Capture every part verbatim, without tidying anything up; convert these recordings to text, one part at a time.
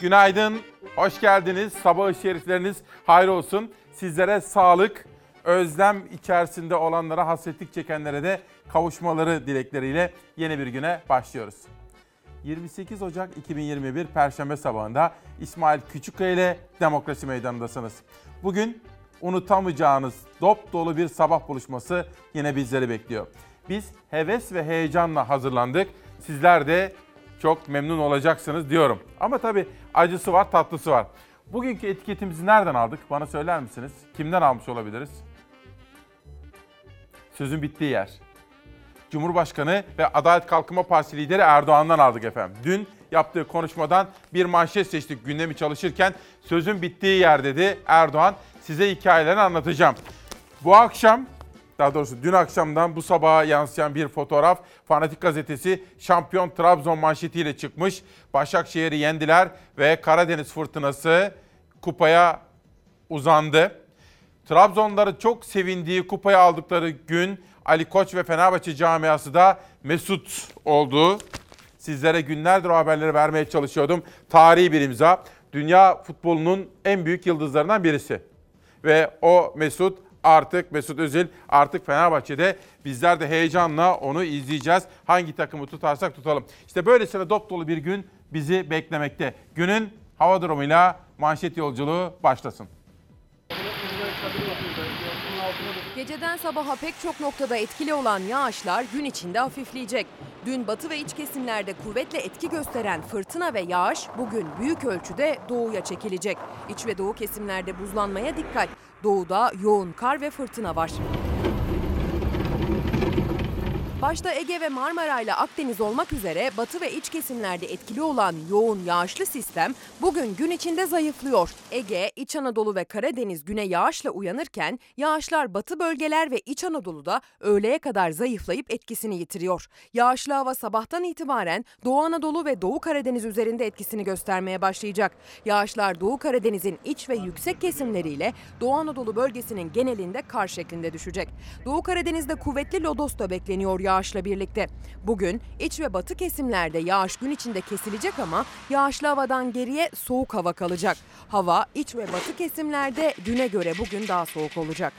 Günaydın, hoş geldiniz. Sabahı şerifleriniz hayır olsun. Sizlere sağlık, özlem içerisinde olanlara, hasretlik çekenlere de kavuşmaları dilekleriyle yeni bir güne başlıyoruz. yirmi sekiz Ocak iki bin yirmi bir Perşembe sabahında İsmail Küçükkaya ile Demokrasi Meydanı'ndasınız. Bugün unutamayacağınız dop dolu bir sabah buluşması yine bizleri bekliyor. Biz heves ve heyecanla hazırlandık. Sizler de çok memnun olacaksınız diyorum. Ama tabii acısı var, tatlısı var. Bugünkü etiketimizi nereden aldık? Bana söyler misiniz? Kimden almış olabiliriz? Sözün bittiği yer. Cumhurbaşkanı ve Adalet Kalkınma Partisi lideri Erdoğan'dan aldık efendim. Dün yaptığı konuşmadan bir manşet seçtik gündemi çalışırken. Sözün bittiği yer dedi Erdoğan. Size hikayelerini anlatacağım. Bu akşam, daha doğrusu dün akşamdan bu sabaha yansıyan bir fotoğraf Fanatik Gazetesi Şampiyon Trabzon manşetiyle çıkmış. Başakşehir'i yendiler ve Karadeniz fırtınası kupaya uzandı. Trabzonları çok sevindiği kupayı aldıkları gün Ali Koç ve Fenerbahçe camiası da mesut oldu. Sizlere günlerdir o haberleri vermeye çalışıyordum. Tarihi bir imza. Dünya futbolunun en büyük yıldızlarından birisi. Ve o mesut artık, Mesut Özil artık Fenerbahçe'de. Bizler de heyecanla onu izleyeceğiz. Hangi takımı tutarsak tutalım. İşte böylesine dop dolu bir gün bizi beklemekte. Günün hava durumuyla manşet yolculuğu başlasın. Geceden sabaha pek çok noktada etkili olan yağışlar gün içinde hafifleyecek. Dün batı ve iç kesimlerde kuvvetle etki gösteren fırtına ve yağış bugün büyük ölçüde doğuya çekilecek. İç ve doğu kesimlerde buzlanmaya dikkat. Doğuda yoğun kar ve fırtına var. Başta Ege ve Marmara ile Akdeniz olmak üzere batı ve iç kesimlerde etkili olan yoğun yağışlı sistem bugün gün içinde zayıflıyor. Ege, İç Anadolu ve Karadeniz güne yağışla uyanırken yağışlar batı bölgeler ve İç Anadolu'da öğleye kadar zayıflayıp etkisini yitiriyor. Yağışlı hava sabahtan itibaren Doğu Anadolu ve Doğu Karadeniz üzerinde etkisini göstermeye başlayacak. Yağışlar Doğu Karadeniz'in iç ve yüksek kesimleriyle Doğu Anadolu bölgesinin genelinde kar şeklinde düşecek. Doğu Karadeniz'de kuvvetli lodos da bekleniyor yağışla birlikte. Bugün iç ve batı kesimlerde yağış gün içinde kesilecek ama yağışlı havadan geriye soğuk hava kalacak. Hava iç ve batı kesimlerde düne göre bugün daha soğuk olacak.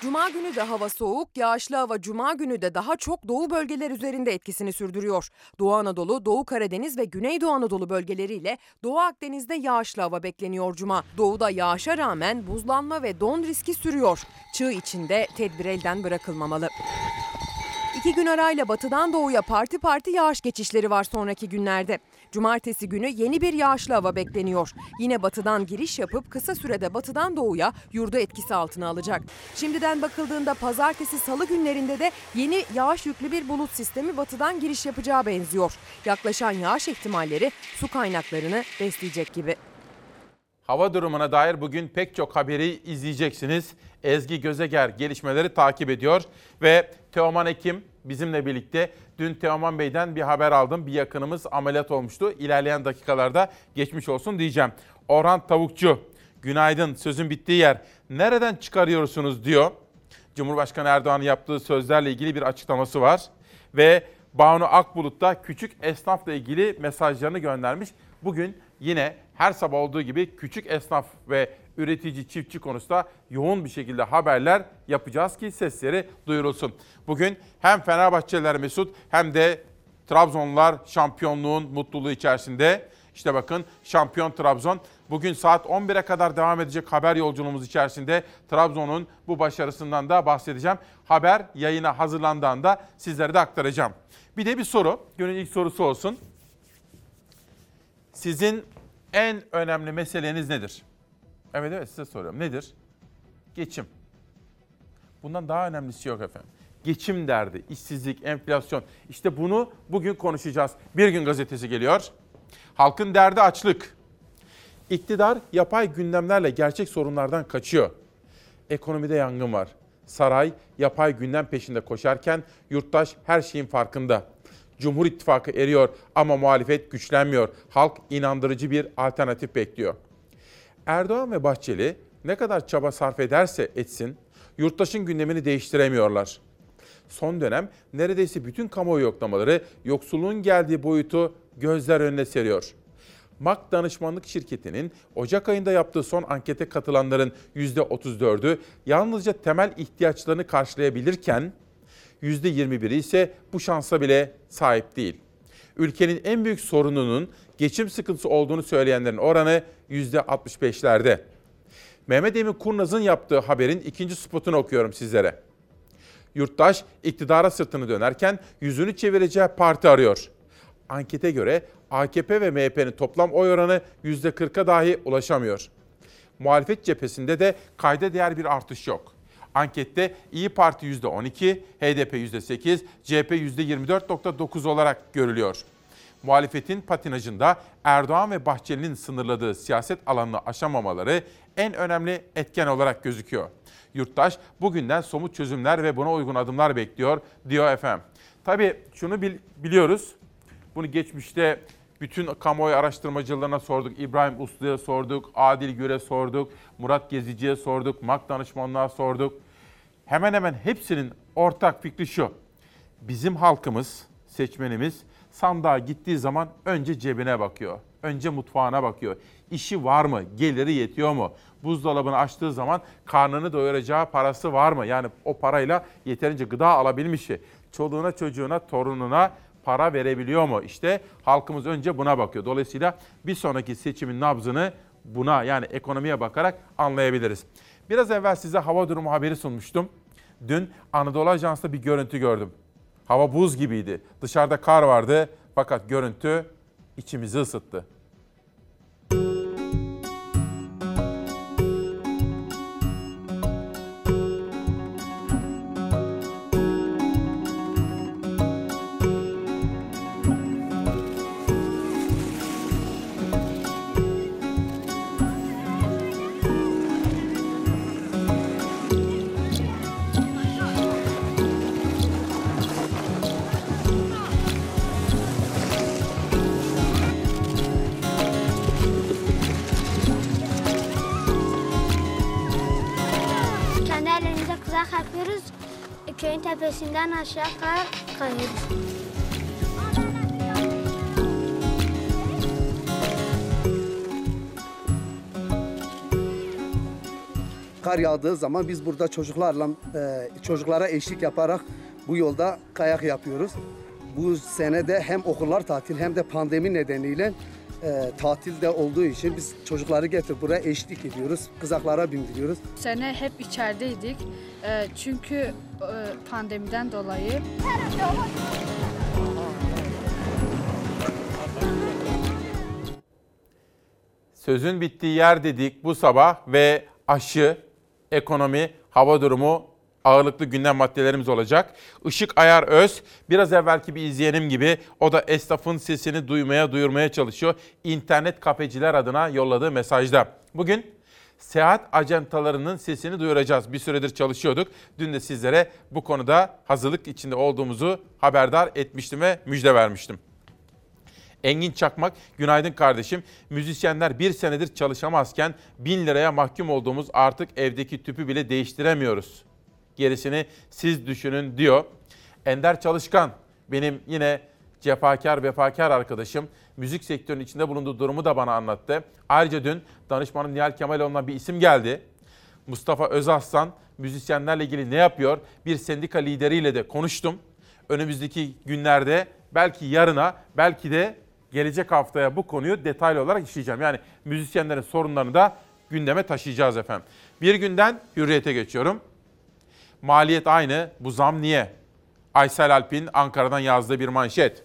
Cuma günü de hava soğuk, yağışlı hava Cuma günü de daha çok doğu bölgeler üzerinde etkisini sürdürüyor. Doğu Anadolu, Doğu Karadeniz ve Güneydoğu Anadolu bölgeleriyle Doğu Akdeniz'de yağışlı hava bekleniyor Cuma. Doğuda yağışa rağmen buzlanma ve don riski sürüyor. Çığ içinde tedbir elden bırakılmamalı. İki gün arayla batıdan doğuya parti parti yağış geçişleri var sonraki günlerde. Cumartesi günü yeni bir yağışlı hava bekleniyor. Yine batıdan giriş yapıp kısa sürede batıdan doğuya yurdu etkisi altına alacak. Şimdiden bakıldığında pazartesi salı günlerinde de yeni yağış yüklü bir bulut sistemi batıdan giriş yapacağı benziyor. Yaklaşan yağış ihtimalleri su kaynaklarını besleyecek gibi. Hava durumuna dair bugün pek çok haberi izleyeceksiniz. Ezgi Gözeger gelişmeleri takip ediyor ve Teoman Ekim bizimle birlikte. Dün Teoman Bey'den bir haber aldım. Bir yakınımız ameliyat olmuştu. İlerleyen dakikalarda geçmiş olsun diyeceğim. Orhan Tavukçu, günaydın, sözün bittiği yer. Nereden çıkarıyorsunuz diyor. Cumhurbaşkanı Erdoğan'ın yaptığı sözlerle ilgili bir açıklaması var. Ve Banu Akbulut da küçük esnafla ilgili mesajlarını göndermiş. Bugün yine her sabah olduğu gibi küçük esnaf ve üretici, çiftçi konusunda yoğun bir şekilde haberler yapacağız ki sesleri duyurulsun. Bugün hem Fenerbahçeliler mesut hem de Trabzonlular şampiyonluğun mutluluğu içerisinde. İşte bakın şampiyon Trabzon. Bugün saat on bire kadar devam edecek haber yolculuğumuz içerisinde Trabzon'un bu başarısından da bahsedeceğim. Haber yayına hazırlandığında sizlere de aktaracağım. Bir de bir soru, günün ilk sorusu olsun. Sizin en önemli meseleniz nedir? Evet evet size soruyorum. Nedir? Geçim. Bundan daha önemlisi yok efendim. Geçim derdi, işsizlik, enflasyon. İşte bunu bugün konuşacağız. Bir Gün gazetesi geliyor. Halkın derdi açlık. İktidar yapay gündemlerle gerçek sorunlardan kaçıyor. Ekonomide yangın var. Saray yapay gündem peşinde koşarken yurttaş her şeyin farkında. Cumhur İttifakı eriyor ama muhalefet güçlenmiyor. Halk inandırıcı bir alternatif bekliyor. Erdoğan ve Bahçeli ne kadar çaba sarf ederse etsin, yurttaşın gündemini değiştiremiyorlar. Son dönem neredeyse bütün kamuoyu yoklamaları yoksulluğun geldiği boyutu gözler önüne seriyor. M A K Danışmanlık Şirketi'nin Ocak ayında yaptığı son ankete katılanların yüzde otuz dördü yalnızca temel ihtiyaçlarını karşılayabilirken yüzde yirmi biri ise bu şansa bile sahip değil. Ülkenin en büyük sorununun geçim sıkıntısı olduğunu söyleyenlerin oranı yüzde altmış beşlerde. Mehmet Emin Kurnaz'ın yaptığı haberin ikinci spotunu okuyorum sizlere. Yurttaş iktidara sırtını dönerken yüzünü çevireceği parti arıyor. Ankete göre A K P ve M H P'nin toplam oy oranı yüzde kırka dahi ulaşamıyor. Muhalefet cephesinde de kayda değer bir artış yok. Ankette İYİ Parti yüzde on iki, H D P yüzde sekiz, C H P yüzde yirmi dört virgül dokuz olarak görülüyor. Muhalefetin patinajında Erdoğan ve Bahçeli'nin sınırladığı siyaset alanını aşamamaları en önemli etken olarak gözüküyor. Yurttaş bugünden somut çözümler ve buna uygun adımlar bekliyor diyor efendim. Tabii şunu bil- biliyoruz. Bunu geçmişte bütün kamuoyu araştırmacılarına sorduk. İbrahim Uslu'ya sorduk, Adil Gür'e sorduk, Murat Gezici'ye sorduk, M A K danışmanlığa sorduk. Hemen hemen hepsinin ortak fikri şu. Bizim halkımız, seçmenimiz sandığa gittiği zaman önce cebine bakıyor. Önce mutfağına bakıyor. İşi var mı? Geliri yetiyor mu? Buzdolabını açtığı zaman karnını doyuracağı parası var mı? Yani o parayla yeterince gıda alabilmiş mi? Çoluğuna, çocuğuna, torununa para verebiliyor mu? İşte halkımız önce buna bakıyor. Dolayısıyla bir sonraki seçimin nabzını buna, yani ekonomiye bakarak anlayabiliriz. Biraz evvel size hava durumu haberi sunmuştum. Dün Anadolu Ajansı'nda bir görüntü gördüm. Hava buz gibiydi. Dışarıda kar vardı fakat görüntü içimizi ısıttı. Tepesinden aşağı kayıyor. Kar yağdığı zaman biz burada çocuklarla çocuklara eşlik yaparak bu yolda kayak yapıyoruz. Bu sene de hem okullar tatil hem de pandemi nedeniyle E, tatilde olduğu için biz çocukları getir buraya eşlik ediyoruz, kızaklara bindiriyoruz. Bu sene hep içerideydik e, çünkü e, pandemiden dolayı. Sözün bittiği yer dedik bu sabah ve aşı, ekonomi, hava durumu ağırlıklı gündem maddelerimiz olacak. Işık Ayar Öz, biraz evvelki bir izleyenim gibi o da esnafın sesini duymaya, duyurmaya çalışıyor. İnternet kafeciler adına yolladığı mesajda. Bugün seyahat ajantalarının sesini duyuracağız. Bir süredir çalışıyorduk. Dün de sizlere bu konuda hazırlık içinde olduğumuzu haberdar etmiştim ve müjde vermiştim. Engin Çakmak, günaydın kardeşim. Müzisyenler bir senedir çalışamazken bin liraya mahkum olduğumuz artık evdeki tüpü bile değiştiremiyoruz. Gerisini siz düşünün diyor. Ender Çalışkan, benim yine cefakar vefakar arkadaşım, müzik sektörünün içinde bulunduğu durumu da bana anlattı. Ayrıca dün danışmanım Nihal Kemaloğlu'na bir isim geldi. Mustafa Özaslan müzisyenlerle ilgili ne yapıyor? Bir sendika lideriyle de konuştum. Önümüzdeki günlerde, belki yarına, belki de gelecek haftaya bu konuyu detaylı olarak işleyeceğim. Yani müzisyenlerin sorunlarını da gündeme taşıyacağız efendim. Bir günden Hürriyet'e geçiyorum. Maliyet aynı, bu zam niye? Aysel Alp'in Ankara'dan yazdığı bir manşet.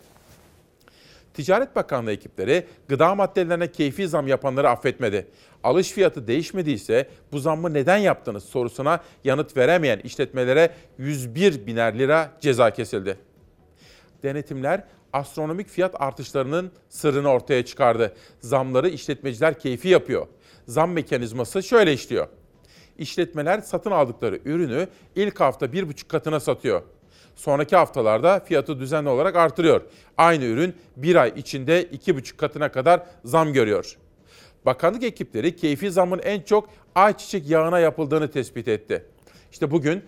Ticaret Bakanlığı ekipleri gıda maddelerine keyfi zam yapanları affetmedi. Alış fiyatı değişmediyse bu zammı neden yaptınız sorusuna yanıt veremeyen işletmelere yüz bir biner lira ceza kesildi. Denetimler astronomik fiyat artışlarının sırrını ortaya çıkardı. Zamları işletmeciler keyfi yapıyor. Zam mekanizması şöyle işliyor. İşletmeler satın aldıkları ürünü ilk hafta bir buçuk katına satıyor. Sonraki haftalarda fiyatı düzenli olarak artırıyor. Aynı ürün bir ay içinde iki buçuk katına kadar zam görüyor. Bakanlık ekipleri keyfi zamın en çok ayçiçek yağına yapıldığını tespit etti. İşte bugün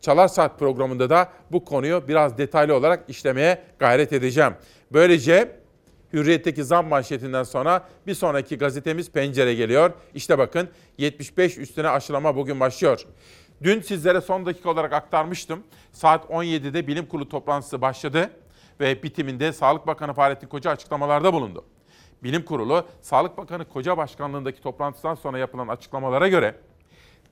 Çalar Saat programında da bu konuyu biraz detaylı olarak işlemeye gayret edeceğim. Böylece Hürriyet'teki zam manşetinden sonra bir sonraki gazetemiz Pencere geliyor. İşte bakın yetmiş beş üstüne aşılama bugün başlıyor. Dün sizlere son dakika olarak aktarmıştım. Saat on yedide bilim kurulu toplantısı başladı ve bitiminde Sağlık Bakanı Fahrettin Koca açıklamalarda bulundu. Bilim Kurulu, Sağlık Bakanı Koca başkanlığındaki toplantıdan sonra yapılan açıklamalara göre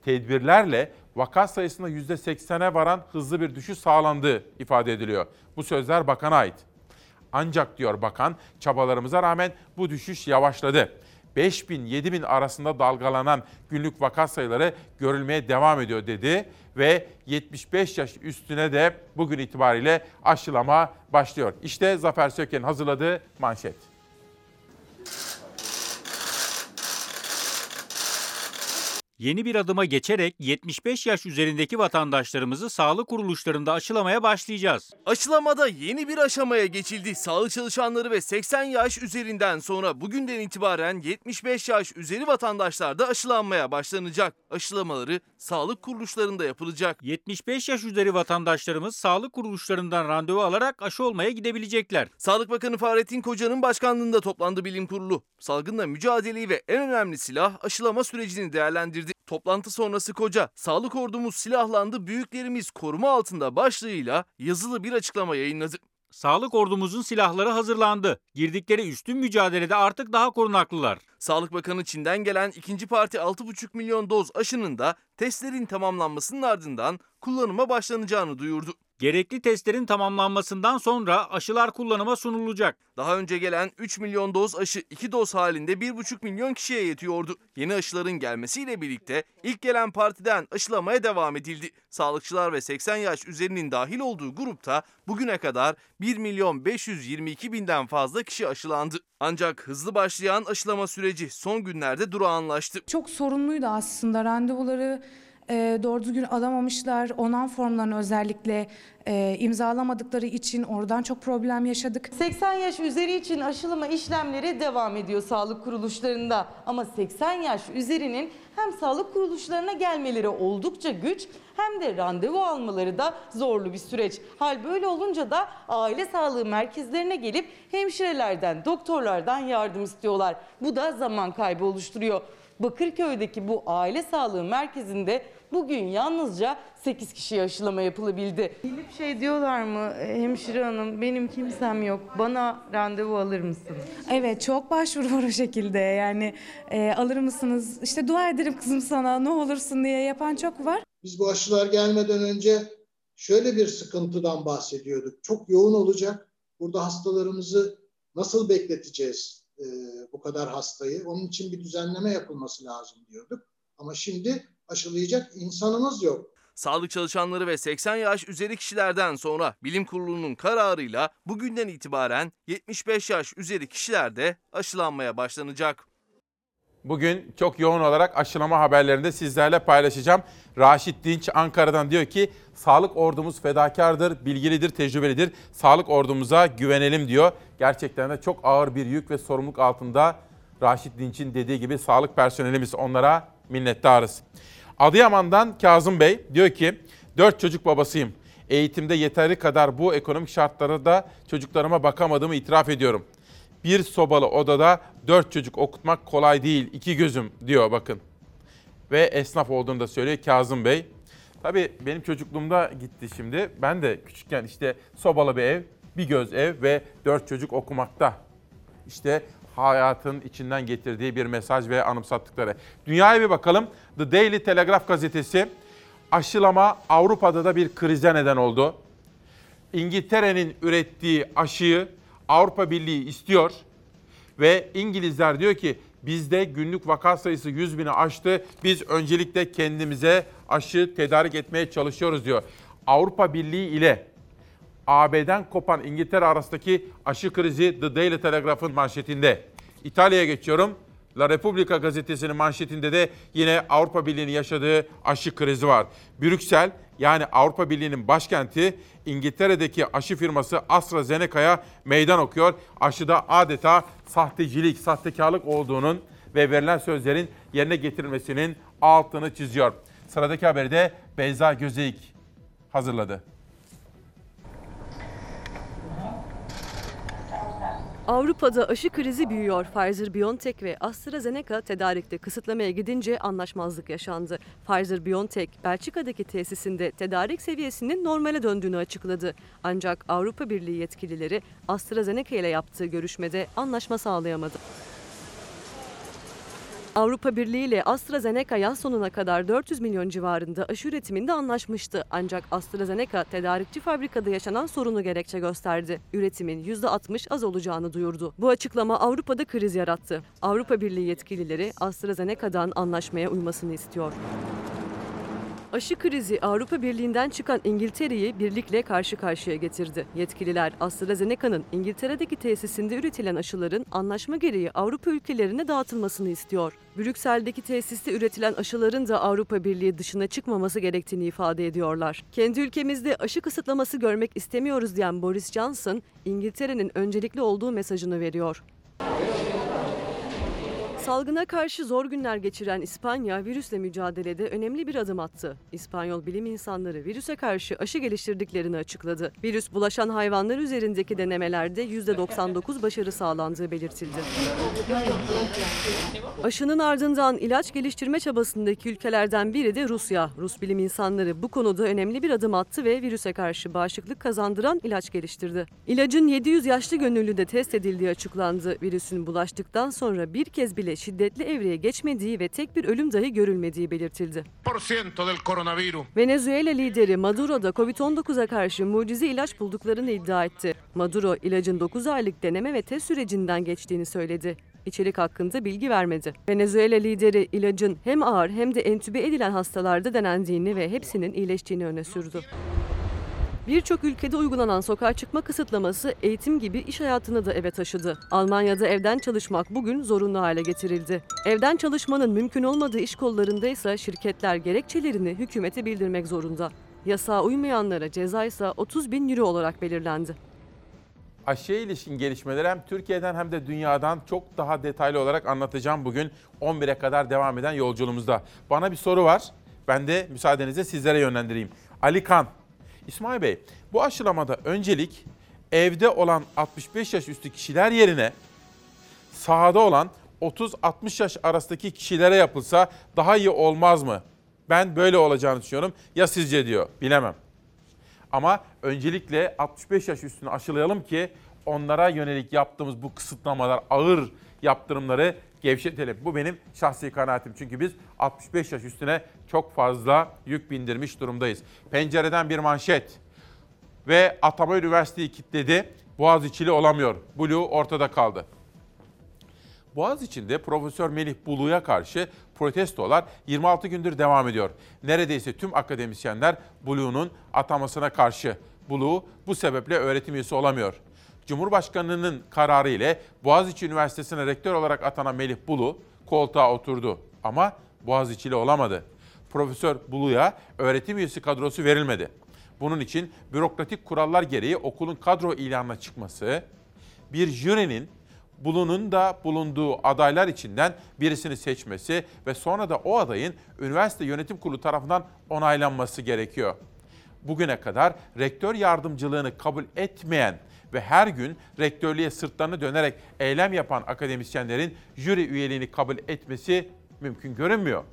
tedbirlerle vaka sayısında yüzde seksene varan hızlı bir düşüş sağlandığı ifade ediliyor. Bu sözler bakana ait. Ancak diyor bakan, çabalarımıza rağmen bu düşüş yavaşladı. beş bin yedi bin arasında dalgalanan günlük vaka sayıları görülmeye devam ediyor dedi ve yetmiş beş yaş üstüne de bugün itibariyle aşılama başlıyor. İşte Zafer Söken'in hazırladığı manşet. Yeni bir adıma geçerek yetmiş beş yaş üzerindeki vatandaşlarımızı sağlık kuruluşlarında aşılamaya başlayacağız. Aşılamada yeni bir aşamaya geçildi. Sağlık çalışanları ve seksen yaş üzerinden sonra bugünden itibaren yetmiş beş yaş üzeri vatandaşlar da aşılanmaya başlanacak. Aşılamaları sağlık kuruluşlarında yapılacak. yetmiş beş yaş üzeri vatandaşlarımız sağlık kuruluşlarından randevu alarak aşı olmaya gidebilecekler. Sağlık Bakanı Fahrettin Koca'nın başkanlığında toplandı bilim kurulu. Salgınla mücadeleyi ve en önemli silah aşılama sürecini değerlendirdi. Toplantı sonrası Koca, sağlık ordumuz silahlandı, büyüklerimiz koruma altında başlığıyla yazılı bir açıklama yayınladı. Sağlık ordumuzun silahları hazırlandı. Girdikleri üstün mücadelede artık daha korunaklılar. Sağlık Bakanı Çin'den gelen ikinci parti altı buçuk milyon doz aşının da testlerin tamamlanmasının ardından kullanıma başlanacağını duyurdu. Gerekli testlerin tamamlanmasından sonra aşılar kullanıma sunulacak. Daha önce gelen üç milyon doz aşı iki doz halinde bir buçuk milyon kişiye yetiyordu. Yeni aşıların gelmesiyle birlikte ilk gelen partiden aşılamaya devam edildi. Sağlıkçılar ve seksen yaş üzerinin dahil olduğu grupta bugüne kadar bir milyon beş yüz yirmi iki binden fazla kişi aşılandı. Ancak hızlı başlayan aşılama süreci son günlerde durağanlaştı. Çok sorunluydu aslında randevuları. E, doğru düzgün alamamışlar, onan formlarını özellikle e, imzalamadıkları için oradan çok problem yaşadık. seksen yaş üzeri için aşılama işlemleri devam ediyor sağlık kuruluşlarında. Ama seksen yaş üzerinin hem sağlık kuruluşlarına gelmeleri oldukça güç hem de randevu almaları da zorlu bir süreç. Hal böyle olunca da aile sağlığı merkezlerine gelip hemşirelerden, doktorlardan yardım istiyorlar. Bu da zaman kaybı oluşturuyor. Bakırköy'deki bu aile sağlığı merkezinde bugün yalnızca sekiz kişiye aşılama yapılabildi. Gelip şey diyorlar mı hemşire hanım, benim kimsem yok, bana randevu alır mısın? Evet, çok başvuru var o şekilde yani e, alır mısınız? İşte dua ederim kızım sana ne olursun diye yapan çok var. Biz bu aşılar gelmeden önce şöyle bir sıkıntıdan bahsediyorduk. Çok yoğun olacak, burada hastalarımızı nasıl bekleteceğiz? Ee, bu kadar hastayı. Onun için bir düzenleme yapılması lazım diyorduk. Ama şimdi aşılayacak insanımız yok. Sağlık çalışanları ve seksen yaş üzeri kişilerden sonra bilim kurulunun kararıyla bugünden itibaren yetmiş beş yaş üzeri kişiler de aşılanmaya başlanacak. Bugün çok yoğun olarak aşılama haberlerini de sizlerle paylaşacağım. Raşit Dinç Ankara'dan diyor ki sağlık ordumuz fedakardır, bilgilidir, tecrübelidir. Sağlık ordumuza güvenelim diyor. Gerçekten de çok ağır bir yük ve sorumluluk altında Raşit Dinç'in dediği gibi sağlık personelimiz, onlara minnettarız. Adıyaman'dan Kazım Bey diyor ki dört çocuk babasıyım. Eğitimde yeteri kadar bu ekonomik şartlara da çocuklarıma bakamadığımı itiraf ediyorum. Bir sobalı odada dört çocuk okutmak kolay değil. İki gözüm diyor bakın. Ve esnaf olduğunu da söylüyor Kazım Bey. Tabii benim çocukluğumda gitti şimdi. Ben de küçükken işte sobalı bir ev, bir göz ev ve dört çocuk okumakta. İşte hayatın içinden getirdiği bir mesaj ve anımsattıkları. Dünyaya bir bakalım. The Daily Telegraph gazetesi aşılama Avrupa'da da bir krize neden oldu. İngiltere'nin ürettiği aşıyı Avrupa Birliği istiyor ve İngilizler diyor ki bizde günlük vaka sayısı yüz bini aştı. Biz öncelikle kendimize aşı tedarik etmeye çalışıyoruz diyor. Avrupa Birliği ile A B'den kopan İngiltere arasındaki aşı krizi The Daily Telegraph'ın manşetinde. İtalya'ya geçiyorum. La Repubblica gazetesinin manşetinde de yine Avrupa Birliği'nin yaşadığı aşı krizi var. Brüksel yani Avrupa Birliği'nin başkenti İngiltere'deki aşı firması AstraZeneca'ya meydan okuyor. Aşıda adeta sahtecilik, sahtekarlık olduğunun ve verilen sözlerin yerine getirilmesinin altını çiziyor. Sıradaki haberi de Beyza Gözeyik hazırladı. Avrupa'da aşı krizi büyüyor. Pfizer-BioNTech ve AstraZeneca tedarikte kısıtlamaya gidince anlaşmazlık yaşandı. Pfizer-BioNTech, Belçika'daki tesisinde tedarik seviyesinin normale döndüğünü açıkladı. Ancak Avrupa Birliği yetkilileri AstraZeneca ile yaptığı görüşmede anlaşma sağlayamadı. Avrupa Birliği ile AstraZeneca yaz sonuna kadar dört yüz milyon civarında aşı üretiminde anlaşmıştı. Ancak AstraZeneca tedarikçi fabrikada yaşanan sorunu gerekçe gösterdi. Üretimin yüzde altmış az olacağını duyurdu. Bu açıklama Avrupa'da kriz yarattı. Avrupa Birliği yetkilileri AstraZeneca'dan anlaşmaya uymasını istiyor. Aşı krizi Avrupa Birliği'nden çıkan İngiltere'yi birlikle karşı karşıya getirdi. Yetkililer AstraZeneca'nın İngiltere'deki tesisinde üretilen aşıların anlaşma gereği Avrupa ülkelerine dağıtılmasını istiyor. Brüksel'deki tesiste üretilen aşıların da Avrupa Birliği dışına çıkmaması gerektiğini ifade ediyorlar. Kendi ülkemizde aşı kısıtlaması görmek istemiyoruz diyen Boris Johnson, İngiltere'nin öncelikli olduğu mesajını veriyor. Salgına karşı zor günler geçiren İspanya, virüsle mücadelede önemli bir adım attı. İspanyol bilim insanları virüse karşı aşı geliştirdiklerini açıkladı. Virüs bulaşan hayvanlar üzerindeki denemelerde yüzde doksan dokuz başarı sağlandığı belirtildi. Aşının ardından ilaç geliştirme çabasındaki ülkelerden biri de Rusya. Rus bilim insanları bu konuda önemli bir adım attı ve virüse karşı bağışıklık kazandıran ilaç geliştirdi. İlacın yedi yüz yaşlı gönüllüde test edildiği açıklandı. Virüsün bulaştıktan sonra bir kez bile şiddetli evreye geçmediği ve tek bir ölüm dahi görülmediği belirtildi. Venezuela lideri Maduro da covid on dokuza karşı mucize ilaç bulduklarını iddia etti. Maduro ilacın dokuz aylık deneme ve test sürecinden geçtiğini söyledi. İçerik hakkında bilgi vermedi. Venezuela lideri ilacın hem ağır hem de entübe edilen hastalarda denendiğini ve hepsinin iyileştiğini öne sürdü. Birçok ülkede uygulanan sokağa çıkma kısıtlaması eğitim gibi iş hayatını da eve taşıdı. Almanya'da evden çalışmak bugün zorunlu hale getirildi. Evden çalışmanın mümkün olmadığı iş kollarında ise şirketler gerekçelerini hükümete bildirmek zorunda. Yasağa uymayanlara ceza ise otuz bin euro olarak belirlendi. Aşıya ilişkin gelişmeleri hem Türkiye'den hem de dünyadan çok daha detaylı olarak anlatacağım bugün on bire kadar devam eden yolculuğumuzda. Bana bir soru var, ben de müsaadenizle sizlere yönlendireyim. Ali Kan. İsmail Bey, bu aşılamada öncelik evde olan altmış beş yaş üstü kişiler yerine sahada olan otuz altmış yaş arasındaki kişilere yapılsa daha iyi olmaz mı? Ben böyle olacağını düşünüyorum. Ya sizce diyor, bilemem. Ama öncelikle altmış beş yaş üstünü aşılayalım ki onlara yönelik yaptığımız bu kısıtlamalar, ağır yaptırımları gevşetelim. Bu benim şahsi kanaatim. Çünkü biz altmış beş yaş üstüne çok fazla yük bindirmiş durumdayız. Pencereden bir manşet ve Atama Üniversitesi'yi kilitledi. Boğaziçi'li olamıyor. Bulu ortada kaldı. Boğaziçi'nde Profesör Melih Bulu'ya karşı protestolar yirmi altı gündür devam ediyor. Neredeyse tüm akademisyenler Bulu'nun atamasına karşı. Bulu bu sebeple öğretim üyesi olamıyor. Cumhurbaşkanının kararı ile Boğaziçi Üniversitesi'ne rektör olarak atanan Melih Bulu koltuğa oturdu ama Boğaziçi'li olamadı. Profesör Bulu'ya öğretim üyesi kadrosu verilmedi. Bunun için bürokratik kurallar gereği okulun kadro ilanına çıkması, bir jürinin Bulu'nun da bulunduğu adaylar içinden birisini seçmesi ve sonra da o adayın üniversite yönetim kurulu tarafından onaylanması gerekiyor. Bugüne kadar rektör yardımcılığını kabul etmeyen ve her gün rektörlüğe sırtlarını dönerek eylem yapan akademisyenlerin jüri üyeliğini kabul etmesi mümkün görünmüyor.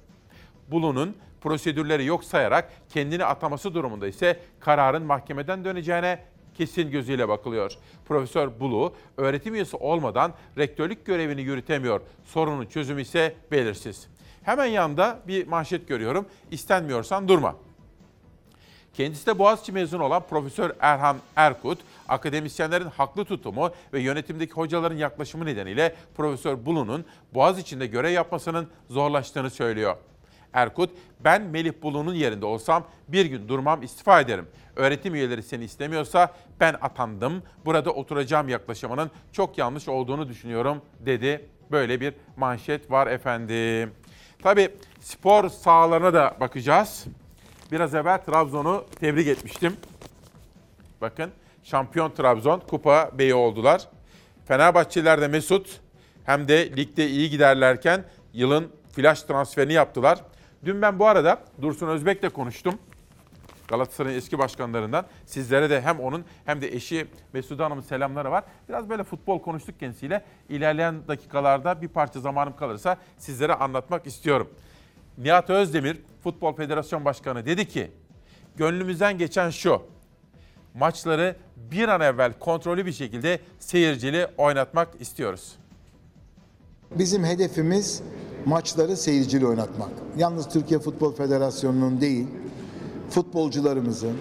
Bulu'nun prosedürleri yok sayarak kendini ataması durumunda ise kararın mahkemeden döneceğine kesin gözüyle bakılıyor. Profesör Bulu öğretim üyesi olmadan rektörlük görevini yürütemiyor. Sorunun çözümü ise belirsiz. Hemen yanında bir manşet görüyorum. İstenmiyorsan durma. Kendisi de Boğaziçi mezunu olan Profesör Erhan Erkut, akademisyenlerin haklı tutumu ve yönetimdeki hocaların yaklaşımı nedeniyle Profesör Bulu'nun Boğaziçi'nde görev yapmasının zorlaştığını söylüyor. Erkut, ben Melih Bulu'nun yerinde olsam bir gün durmam, istifa ederim. Öğretim üyeleri seni istemiyorsa ben atandım, burada oturacağım yaklaşımının çok yanlış olduğunu düşünüyorum dedi. Böyle bir manşet var efendim. Tabii spor sahalarına da bakacağız. Biraz evvel Trabzon'u tebrik etmiştim. Bakın şampiyon Trabzon, kupa beyi oldular. Fenerbahçeliler de mesut. Hem de ligde iyi giderlerken yılın flash transferini yaptılar. Dün ben bu arada Dursun Özbek'le konuştum. Galatasaray'ın eski başkanlarından. Sizlere de hem onun hem de eşi Mesude Hanım'ın selamları var. Biraz böyle futbol konuştuk kendisiyle. İlerleyen dakikalarda bir parça zamanım kalırsa sizlere anlatmak istiyorum. Nihat Özdemir, Futbol Federasyon Başkanı, dedi ki, gönlümüzden geçen şu, maçları bir an evvel kontrollü bir şekilde seyircili oynatmak istiyoruz. Bizim hedefimiz maçları seyircili oynatmak. Yalnız Türkiye Futbol Federasyonu'nun değil, futbolcularımızın,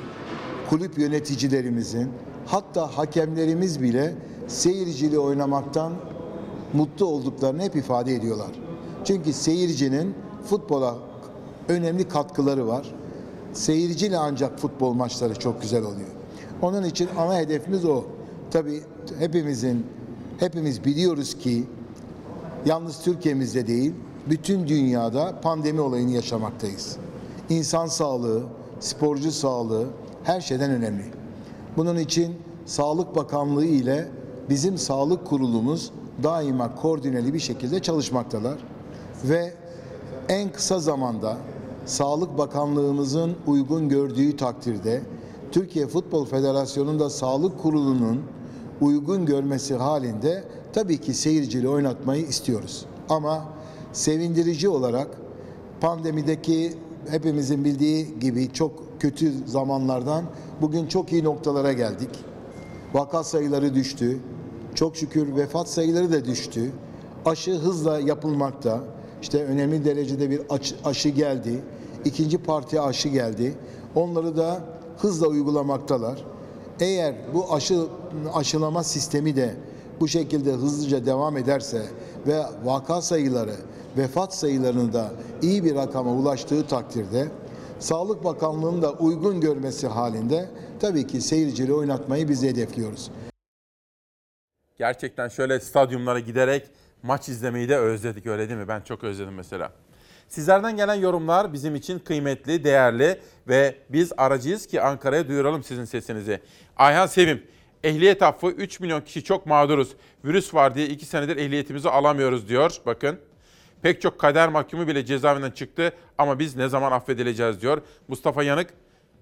kulüp yöneticilerimizin, hatta hakemlerimiz bile seyircili oynamaktan mutlu olduklarını hep ifade ediyorlar. Çünkü seyircinin futbola önemli katkıları var. Seyirciyle ancak futbol maçları çok güzel oluyor. Onun için ana hedefimiz o. Tabii hepimizin, hepimiz biliyoruz ki yalnız Türkiye'mizde değil, bütün dünyada pandemi olayını yaşamaktayız. İnsan sağlığı, sporcu sağlığı her şeyden önemli. Bunun için Sağlık Bakanlığı ile bizim sağlık kurulumuz daima koordineli bir şekilde çalışmaktalar. Ve en kısa zamanda Sağlık Bakanlığımızın uygun gördüğü takdirde Türkiye Futbol Federasyonu'nda Sağlık Kurulu'nun uygun görmesi halinde tabii ki seyircili oynatmayı istiyoruz. Ama sevindirici olarak pandemideki hepimizin bildiği gibi çok kötü zamanlardan bugün çok iyi noktalara geldik. Vaka sayıları düştü. Çok şükür vefat sayıları da düştü. Aşı hızla yapılmakta. İşte önemli derecede bir aşı geldi. İkinci partiye aşı geldi. Onları da hızla uygulamaktalar. Eğer bu aşı aşılama sistemi de bu şekilde hızlıca devam ederse ve vaka sayıları, vefat sayılarının da iyi bir rakama ulaştığı takdirde Sağlık Bakanlığı'nın da uygun görmesi halinde tabii ki seyircili oynatmayı biz hedefliyoruz. Gerçekten şöyle stadyumlara giderek maç izlemeyi de özledik, öyle değil mi? Ben çok özledim mesela. Sizlerden gelen yorumlar bizim için kıymetli, değerli ve biz aracıyız ki Ankara'ya duyuralım sizin sesinizi. Ayhan Sevim, ehliyet affı, üç milyon kişi çok mağduruz. Virüs var diye iki senedir ehliyetimizi alamıyoruz diyor. Bakın, pek çok kader mahkumu bile cezaevinden çıktı ama biz ne zaman affedileceğiz diyor. Mustafa Yanık,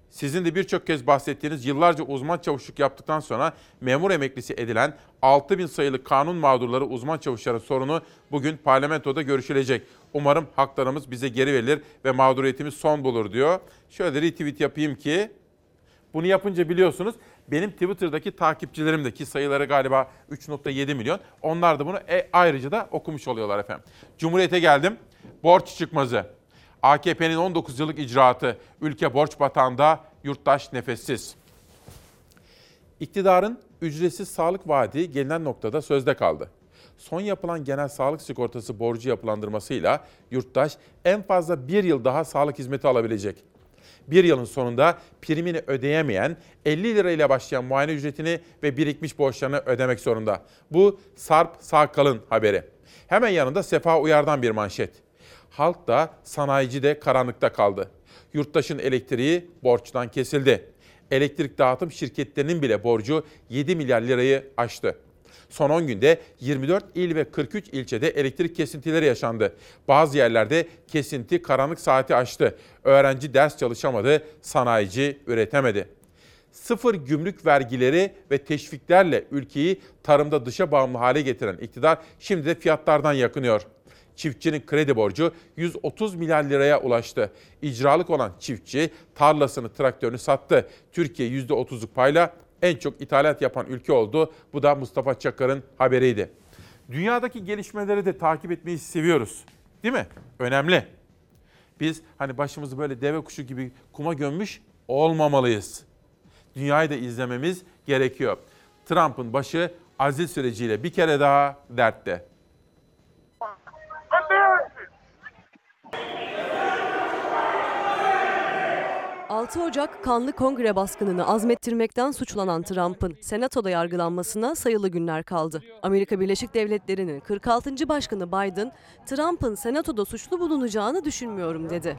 sizin de birçok kez bahsettiğiniz yıllarca uzman çavuşluk yaptıktan sonra memur emeklisi edilen altı bin sayılı kanun mağdurları uzman çavuşların sorunu bugün parlamentoda görüşülecek. Umarım haklarımız bize geri verilir ve mağduriyetimiz son bulur diyor. Şöyle retweet yapayım ki bunu yapınca biliyorsunuz benim Twitter'daki takipçilerimdeki sayıları galiba üç nokta yedi milyon. Onlar da bunu ayrıca da okumuş oluyorlar efendim. Cumhuriyete geldim. Borç çıkmazı. A K P'nin on dokuz yıllık icraatı, ülke borç batağında, yurttaş nefessiz. İktidarın ücretsiz sağlık vaadi gelinen noktada sözde kaldı. Son yapılan genel sağlık sigortası borcu yapılandırmasıyla yurttaş en fazla bir yıl daha sağlık hizmeti alabilecek. Bir yılın sonunda primini ödeyemeyen elli lirayla başlayan muayene ücretini ve birikmiş borçlarını ödemek zorunda. Bu Sarp Sağkal'ın haberi. Hemen yanında Sefa Uyar'dan bir manşet. Halk da, sanayici de karanlıkta kaldı. Yurttaşın elektriği borçtan kesildi. Elektrik dağıtım şirketlerinin bile borcu yedi milyar lirayı aştı. Son on günde yirmi dört il ve kırk üç ilçede elektrik kesintileri yaşandı. Bazı yerlerde kesinti karanlık saati aştı. Öğrenci ders çalışamadı, sanayici üretemedi. Sıfır gümrük vergileri ve teşviklerle ülkeyi tarımda dışa bağımlı hale getiren iktidar şimdi de fiyatlardan yakınıyor. Çiftçinin kredi borcu yüz otuz milyar liraya ulaştı. İcralık olan çiftçi tarlasını, traktörünü sattı. Türkiye yüzde otuzluk payla en çok ithalat yapan ülke oldu. Bu da Mustafa Çakar'ın haberiydi. Dünyadaki gelişmeleri de takip etmeyi seviyoruz. Değil mi? Önemli. Biz hani başımızı böyle deve kuşu gibi kuma gömmüş olmamalıyız. Dünyayı da izlememiz gerekiyor. Trump'ın başı azil süreciyle bir kere daha dertte. altı Ocak kanlı kongre baskınını azmettirmekten suçlanan Trump'ın Senato'da yargılanmasına sayılı günler kaldı. Amerika Birleşik Devletleri'nin kırk altıncı Başkanı Biden, Trump'ın Senato'da suçlu bulunacağını düşünmüyorum dedi.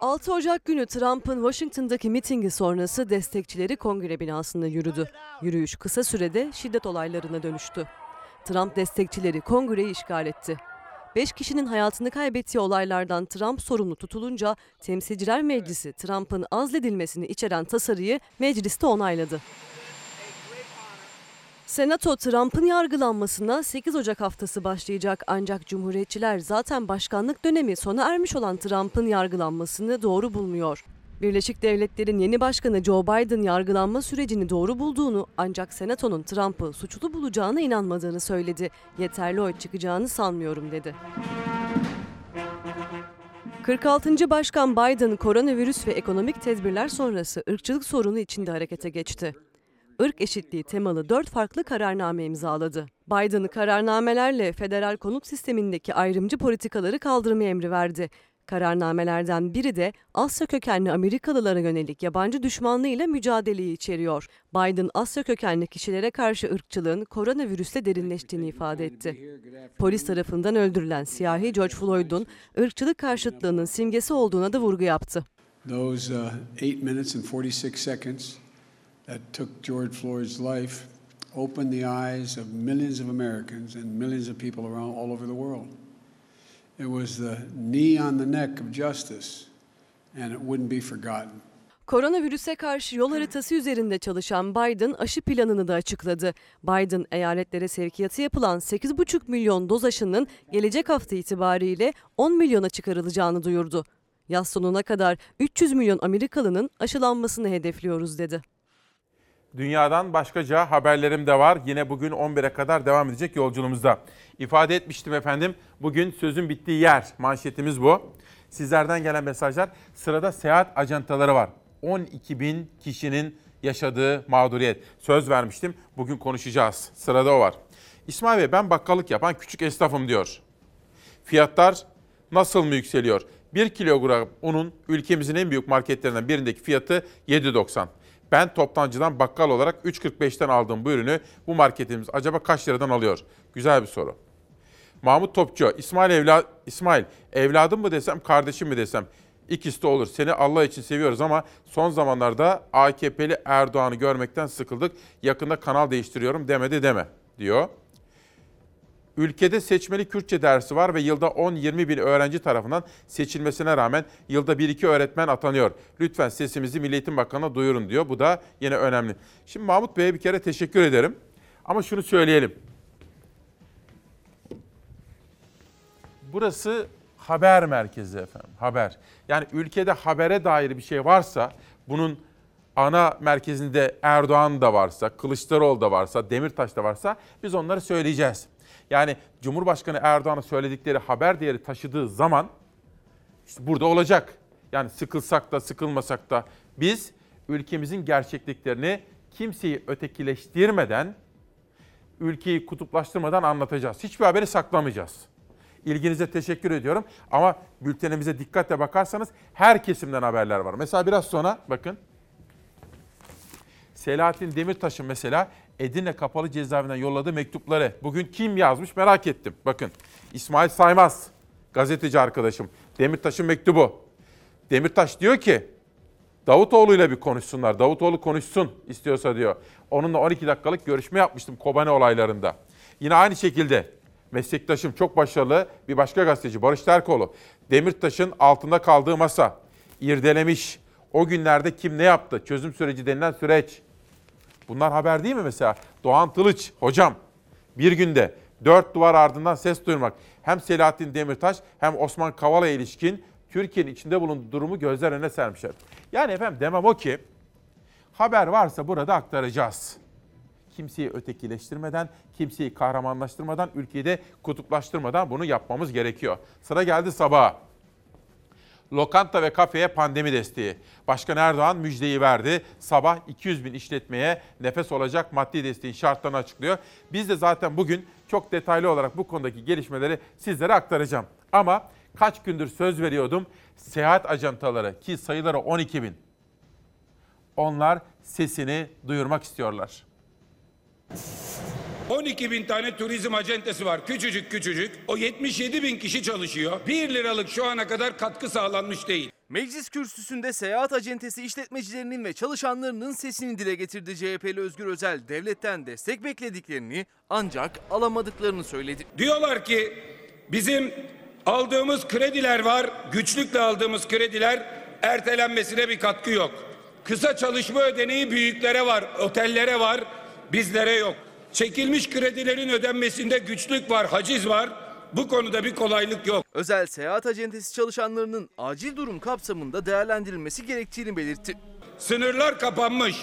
altı Ocak günü Trump'ın Washington'daki mitingi sonrası destekçileri kongre binasında yürüdü. Yürüyüş kısa sürede şiddet olaylarına dönüştü. Trump destekçileri kongreyi işgal etti. beş kişinin hayatını kaybettiği olaylardan Trump sorumlu tutulunca Temsilciler Meclisi Trump'ın azledilmesini içeren tasarıyı mecliste onayladı. Senato Trump'ın yargılanmasına sekiz Ocak haftası başlayacak, ancak Cumhuriyetçiler zaten başkanlık dönemi sona ermiş olan Trump'ın yargılanmasını doğru bulmuyor. Birleşik Devletler'in yeni başkanı Joe Biden yargılanma sürecini doğru bulduğunu, ancak Senato'nun Trump'ı suçlu bulacağına inanmadığını söyledi. Yeterli oy çıkacağını sanmıyorum dedi. kırk altıncı Başkan Biden koronavirüs ve ekonomik tedbirler sonrası ırkçılık sorunu içinde harekete geçti. Irk eşitliği temalı dört farklı kararname imzaladı. Biden kararnamelerle federal konut sistemindeki ayrımcı politikaları kaldırma emri verdi. Kararnamelerden biri de Asya kökenli Amerikalılara yönelik yabancı düşmanlığıyla mücadeleyi içeriyor. Biden, Asya kökenli kişilere karşı ırkçılığın koronavirüsle derinleştiğini ifade etti. Polis tarafından öldürülen siyahi George Floyd'un ırkçılık karşıtlığının simgesi olduğuna da vurgu yaptı. Those eight minutes and forty-six seconds that took George Floyd's life opened the eyes of millions of Americans and millions of people around all over the world. It was the knee on the neck of justice and it wouldn't be forgotten. Koronavirüse karşı yol haritası üzerinde çalışan Biden aşı planını da açıkladı. Biden, eyaletlere sevkiyatı yapılan sekiz buçuk milyon doz aşının gelecek hafta itibariyle on milyona çıkarılacağını duyurdu. Yaz sonuna kadar üç yüz milyon Amerikalının aşılanmasını hedefliyoruz dedi. Dünyadan başkaca haberlerim de var. Yine bugün on bire kadar devam edecek yolculuğumuzda. İfade etmiştim efendim. Bugün sözün bittiği yer. Manşetimiz bu. Sizlerden gelen mesajlar. Sırada seyahat ajantaları var. on iki bin kişinin yaşadığı mağduriyet. Söz vermiştim. Bugün konuşacağız. Sırada o var. İsmail Bey, ben bakkallık yapan küçük esnafım diyor. Fiyatlar nasıl mı yükseliyor? bir kilogram unun ülkemizin en büyük marketlerinden birindeki fiyatı yedi doksan. Ben toptancıdan bakkal olarak üç kırk beşten aldığım bu ürünü bu marketimiz acaba kaç liradan alıyor? Güzel bir soru. Mahmut Topçu, İsmail, evla, İsmail evladım mı desem, kardeşim mi desem? İkisi de olur. Seni Allah için seviyoruz ama son zamanlarda A K P'li Erdoğan'ı görmekten sıkıldık. Yakında kanal değiştiriyorum, demedi deme diyor. Ülkede seçmeli Kürtçe dersi var ve yılda on yirmi bin öğrenci tarafından seçilmesine rağmen yılda bir iki öğretmen atanıyor. Lütfen sesimizi Milli Eğitim Bakanı'na duyurun diyor. Bu da yine önemli. Şimdi Mahmut Bey'e bir kere teşekkür ederim. Ama şunu söyleyelim. Burası haber merkezi efendim. Haber. Yani ülkede habere dair bir şey varsa, bunun ana merkezinde Erdoğan da varsa, Kılıçdaroğlu da varsa, Demirtaş da varsa biz onları söyleyeceğiz. Yani Cumhurbaşkanı Erdoğan'ın söyledikleri haber değeri taşıdığı zaman işte burada olacak. Yani sıkılsak da sıkılmasak da biz ülkemizin gerçekliklerini kimseyi ötekileştirmeden, ülkeyi kutuplaştırmadan anlatacağız. Hiçbir haberi saklamayacağız. İlginize teşekkür ediyorum ama bültenimize dikkatle bakarsanız her kesimden haberler var. Mesela biraz sonra bakın Selahattin Demirtaş'ın mesela Edirne Kapalı Cezaevinden yolladığı mektupları. Bugün kim yazmış merak ettim. Bakın İsmail Saymaz, gazeteci arkadaşım. Demirtaş'ın mektubu. Demirtaş diyor ki Davutoğlu'yla bir konuşsunlar. Davutoğlu konuşsun istiyorsa diyor. Onunla on iki dakikalık görüşme yapmıştım Kobane olaylarında. Yine aynı şekilde meslektaşım, çok başarılı bir başka gazeteci Barış Terkoğlu. Demirtaş'ın altında kaldığı masa irdelemiş. O günlerde kim ne yaptı? Çözüm süreci denilen süreç. Bunlar haber değil mi mesela? Doğan Tılıç, hocam bir günde dört duvar ardından ses duyurmak. Hem Selahattin Demirtaş hem Osman Kavala'ya ilişkin Türkiye'nin içinde bulunduğu durumu gözler önüne sermişler. Yani efendim demem o ki haber varsa burada aktaracağız. Kimseyi ötekileştirmeden, kimseyi kahramanlaştırmadan, ülkeyi de kutuplaştırmadan bunu yapmamız gerekiyor. Sıra geldi sabaha. Lokanta ve kafeye pandemi desteği. Başkan Erdoğan müjdeyi verdi. Sabah iki yüz bin işletmeye nefes olacak maddi desteğin şartlarını açıklıyor. Biz de zaten bugün çok detaylı olarak bu konudaki gelişmeleri sizlere aktaracağım. Ama kaç gündür söz veriyordum. Seyahat ajantaları ki sayıları on iki bin. Onlar sesini duyurmak istiyorlar. on iki bin tane turizm acentesi var. Küçücük küçücük. O yetmiş yedi bin kişi çalışıyor. bir liralık şu ana kadar katkı sağlanmış değil. Meclis kürsüsünde seyahat acentesi işletmecilerinin ve çalışanlarının sesini dile getirdi C H P'li Özgür Özel. Devletten destek beklediklerini ancak alamadıklarını söyledi. Diyorlar ki bizim aldığımız krediler var, güçlükle aldığımız krediler, ertelenmesine bir katkı yok. Kısa çalışma ödeneği büyüklere var, otellere var, bizlere yok. Çekilmiş kredilerin ödenmesinde güçlük var, haciz var. Bu konuda bir kolaylık yok. Özel seyahat acentesi çalışanlarının acil durum kapsamında değerlendirilmesi gerektiğini belirtti. Sınırlar kapanmış,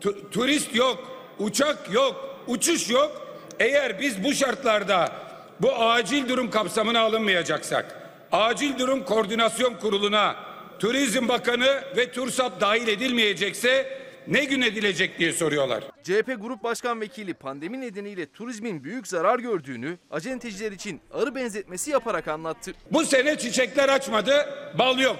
tu- turist yok, uçak yok, uçuş yok. Eğer biz bu şartlarda bu acil durum kapsamına alınmayacaksak, acil durum koordinasyon kuruluna Turizm Bakanı ve TÜRSAP dahil edilmeyecekse ne gün edilecek diye soruyorlar. C H P Grup Başkan Vekili pandemi nedeniyle turizmin büyük zarar gördüğünü acenteciler için arı benzetmesi yaparak anlattı. Bu sene çiçekler açmadı, bal yok.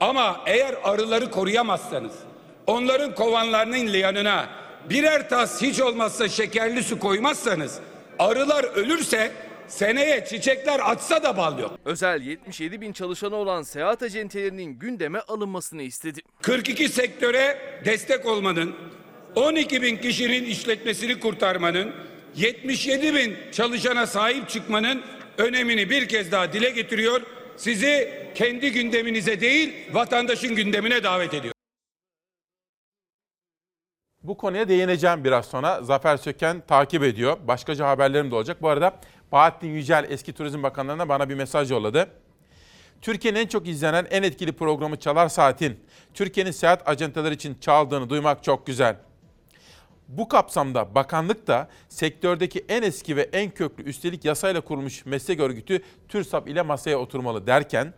Ama eğer arıları koruyamazsanız, onların kovanlarının yanına birer tas hiç olmazsa şekerli su koymazsanız, arılar ölürse seneye çiçekler açsa da bal yok. Özel yetmiş yedi bin çalışanı olan seyahat acentelerinin gündeme alınmasını istedi. kırk iki sektöre destek olmanın, on iki bin kişinin işletmesini kurtarmanın, yetmiş yedi bin çalışana sahip çıkmanın önemini bir kez daha dile getiriyor. Sizi kendi gündeminize değil, vatandaşın gündemine davet ediyor. Bu konuya değineceğim biraz sonra. Zafer Söken takip ediyor. Başkaca haberlerim de olacak. Bu arada Bahattin Yücel eski Turizm Bakanlarına bana bir mesaj yolladı. Türkiye'nin en çok izlenen en etkili programı Çalar Saat'in Türkiye'nin seyahat acenteleri için çaldığını duymak çok güzel. Bu kapsamda bakanlık da sektördeki en eski ve en köklü üstelik yasayla kurulmuş meslek örgütü TÜRSAP ile masaya oturmalı derken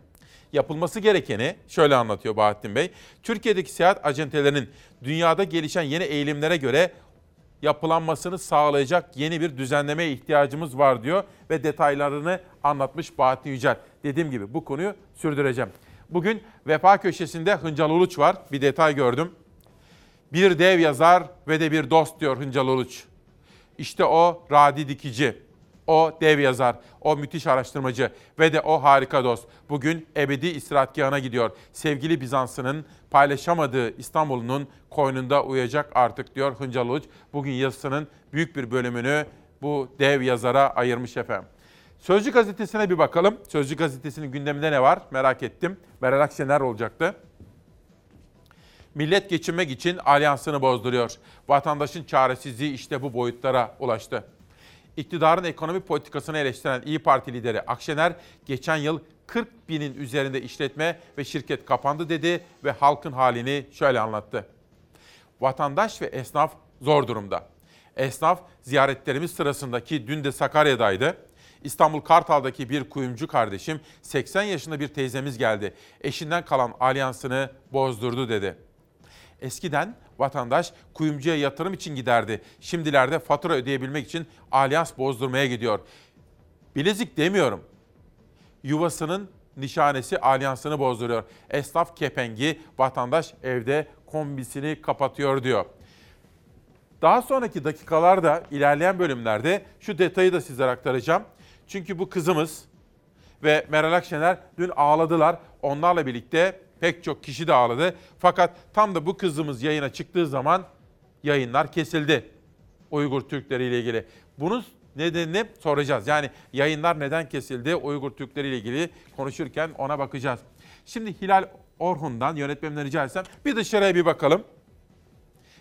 yapılması gerekeni şöyle anlatıyor Bahattin Bey. Türkiye'deki seyahat acentelerinin dünyada gelişen yeni eğilimlere göre yapılanmasını sağlayacak yeni bir düzenlemeye ihtiyacımız var diyor ve detaylarını anlatmış Bahattin Yücel. Dediğim gibi bu konuyu sürdüreceğim. Bugün Vefa Köşesi'nde Hıncal Uluç var. Bir detay gördüm. Bir dev yazar ve de bir dost diyor Hıncal Uluç. İşte o Radi Dikici, o dev yazar, o müthiş araştırmacı ve de o harika dost. Bugün ebedi istirahatgahına gidiyor. Sevgili Bizans'ının paylaşamadığı İstanbul'un koynunda uyuyacak artık diyor Hıncal Uluç. Bugün yazısının büyük bir bölümünü bu dev yazara ayırmış efendim. Sözcü gazetesine bir bakalım. Sözcü gazetesinin gündeminde ne var merak ettim. Meral Akşener olacaktı. Millet geçinmek için alyansını bozduruyor. Vatandaşın çaresizliği işte bu boyutlara ulaştı. İktidarın ekonomi politikasını eleştiren İYİ Parti lideri Akşener, geçen yıl kırk binin üzerinde işletme ve şirket kapandı dedi ve halkın halini şöyle anlattı. Vatandaş ve esnaf zor durumda. Esnaf ziyaretlerimiz sırasında ki dün de Sakarya'daydı. İstanbul Kartal'daki bir kuyumcu kardeşim, seksen yaşında bir teyzemiz geldi. Eşinden kalan alyansını bozdurdu dedi. Eskiden vatandaş kuyumcuya yatırım için giderdi. Şimdilerde fatura ödeyebilmek için alyans bozdurmaya gidiyor. Bilezik demiyorum. Yuvasının nişanesi alyansını bozduruyor. Esnaf kepengi, vatandaş evde kombisini kapatıyor diyor. Daha sonraki dakikalarda, ilerleyen bölümlerde şu detayı da sizlere aktaracağım. Çünkü bu kızımız ve Meral Akşener dün ağladılar. Onlarla birlikte pek çok kişi de ağladı. Fakat tam da bu kızımız yayına çıktığı zaman yayınlar kesildi. Uygur Türkleri ile ilgili. Bunun nedenini soracağız. Yani yayınlar neden kesildi? Uygur Türkleri ile ilgili konuşurken ona bakacağız. Şimdi Hilal Orhun'dan yönetmemden rica etsem bir dışarıya bir bakalım.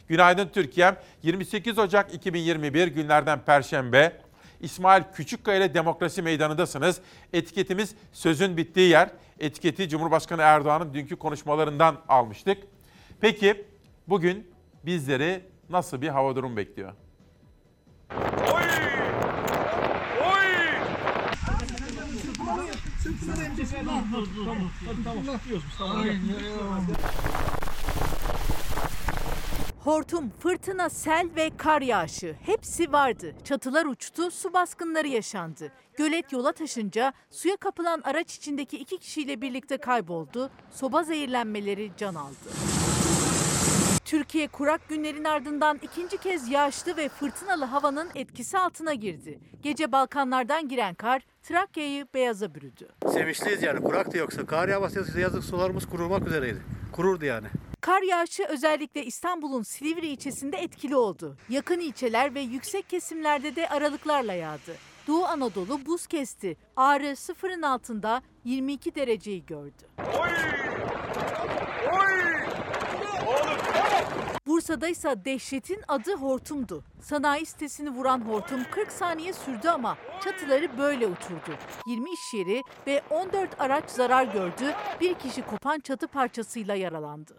Günaydın Türkiye'm. yirmi sekiz Ocak iki bin yirmi bir günlerden Perşembe. İsmail Küçükkaya ile Demokrasi Meydanı'ndasınız. Etiketimiz sözün bittiği yer. Etiketi Cumhurbaşkanı Erdoğan'ın dünkü konuşmalarından almıştık. Peki bugün bizleri nasıl bir hava durumu bekliyor? Oy! Oy! Hortum, fırtına, sel ve kar yağışı hepsi vardı. Çatılar uçtu, su baskınları yaşandı. Gölet yola taşınca suya kapılan araç içindeki iki kişiyle birlikte kayboldu. Soba zehirlenmeleri can aldı. Türkiye kurak günlerin ardından ikinci kez yağışlı ve fırtınalı havanın etkisi altına girdi. Gece Balkanlardan giren kar Trakya'yı beyaza bürüdü. Sevinçliyiz yani, kuraktı yoksa. Kar yağması yazık, sularımız kurulmak üzereydi. Kururdu yani. Kar yağışı özellikle İstanbul'un Silivri ilçesinde etkili oldu. Yakın ilçeler ve yüksek kesimlerde de aralıklarla yağdı. Doğu Anadolu buz kesti. Ağrı sıfırın altında yirmi iki dereceyi gördü. Oy! Oy! Bursa'da ise dehşetin adı hortumdu. Sanayi sitesini vuran hortum kırk saniye sürdü ama çatıları böyle uçurdu. yirmi iş yeri ve on dört araç zarar gördü. Bir kişi kopan çatı parçasıyla yaralandı.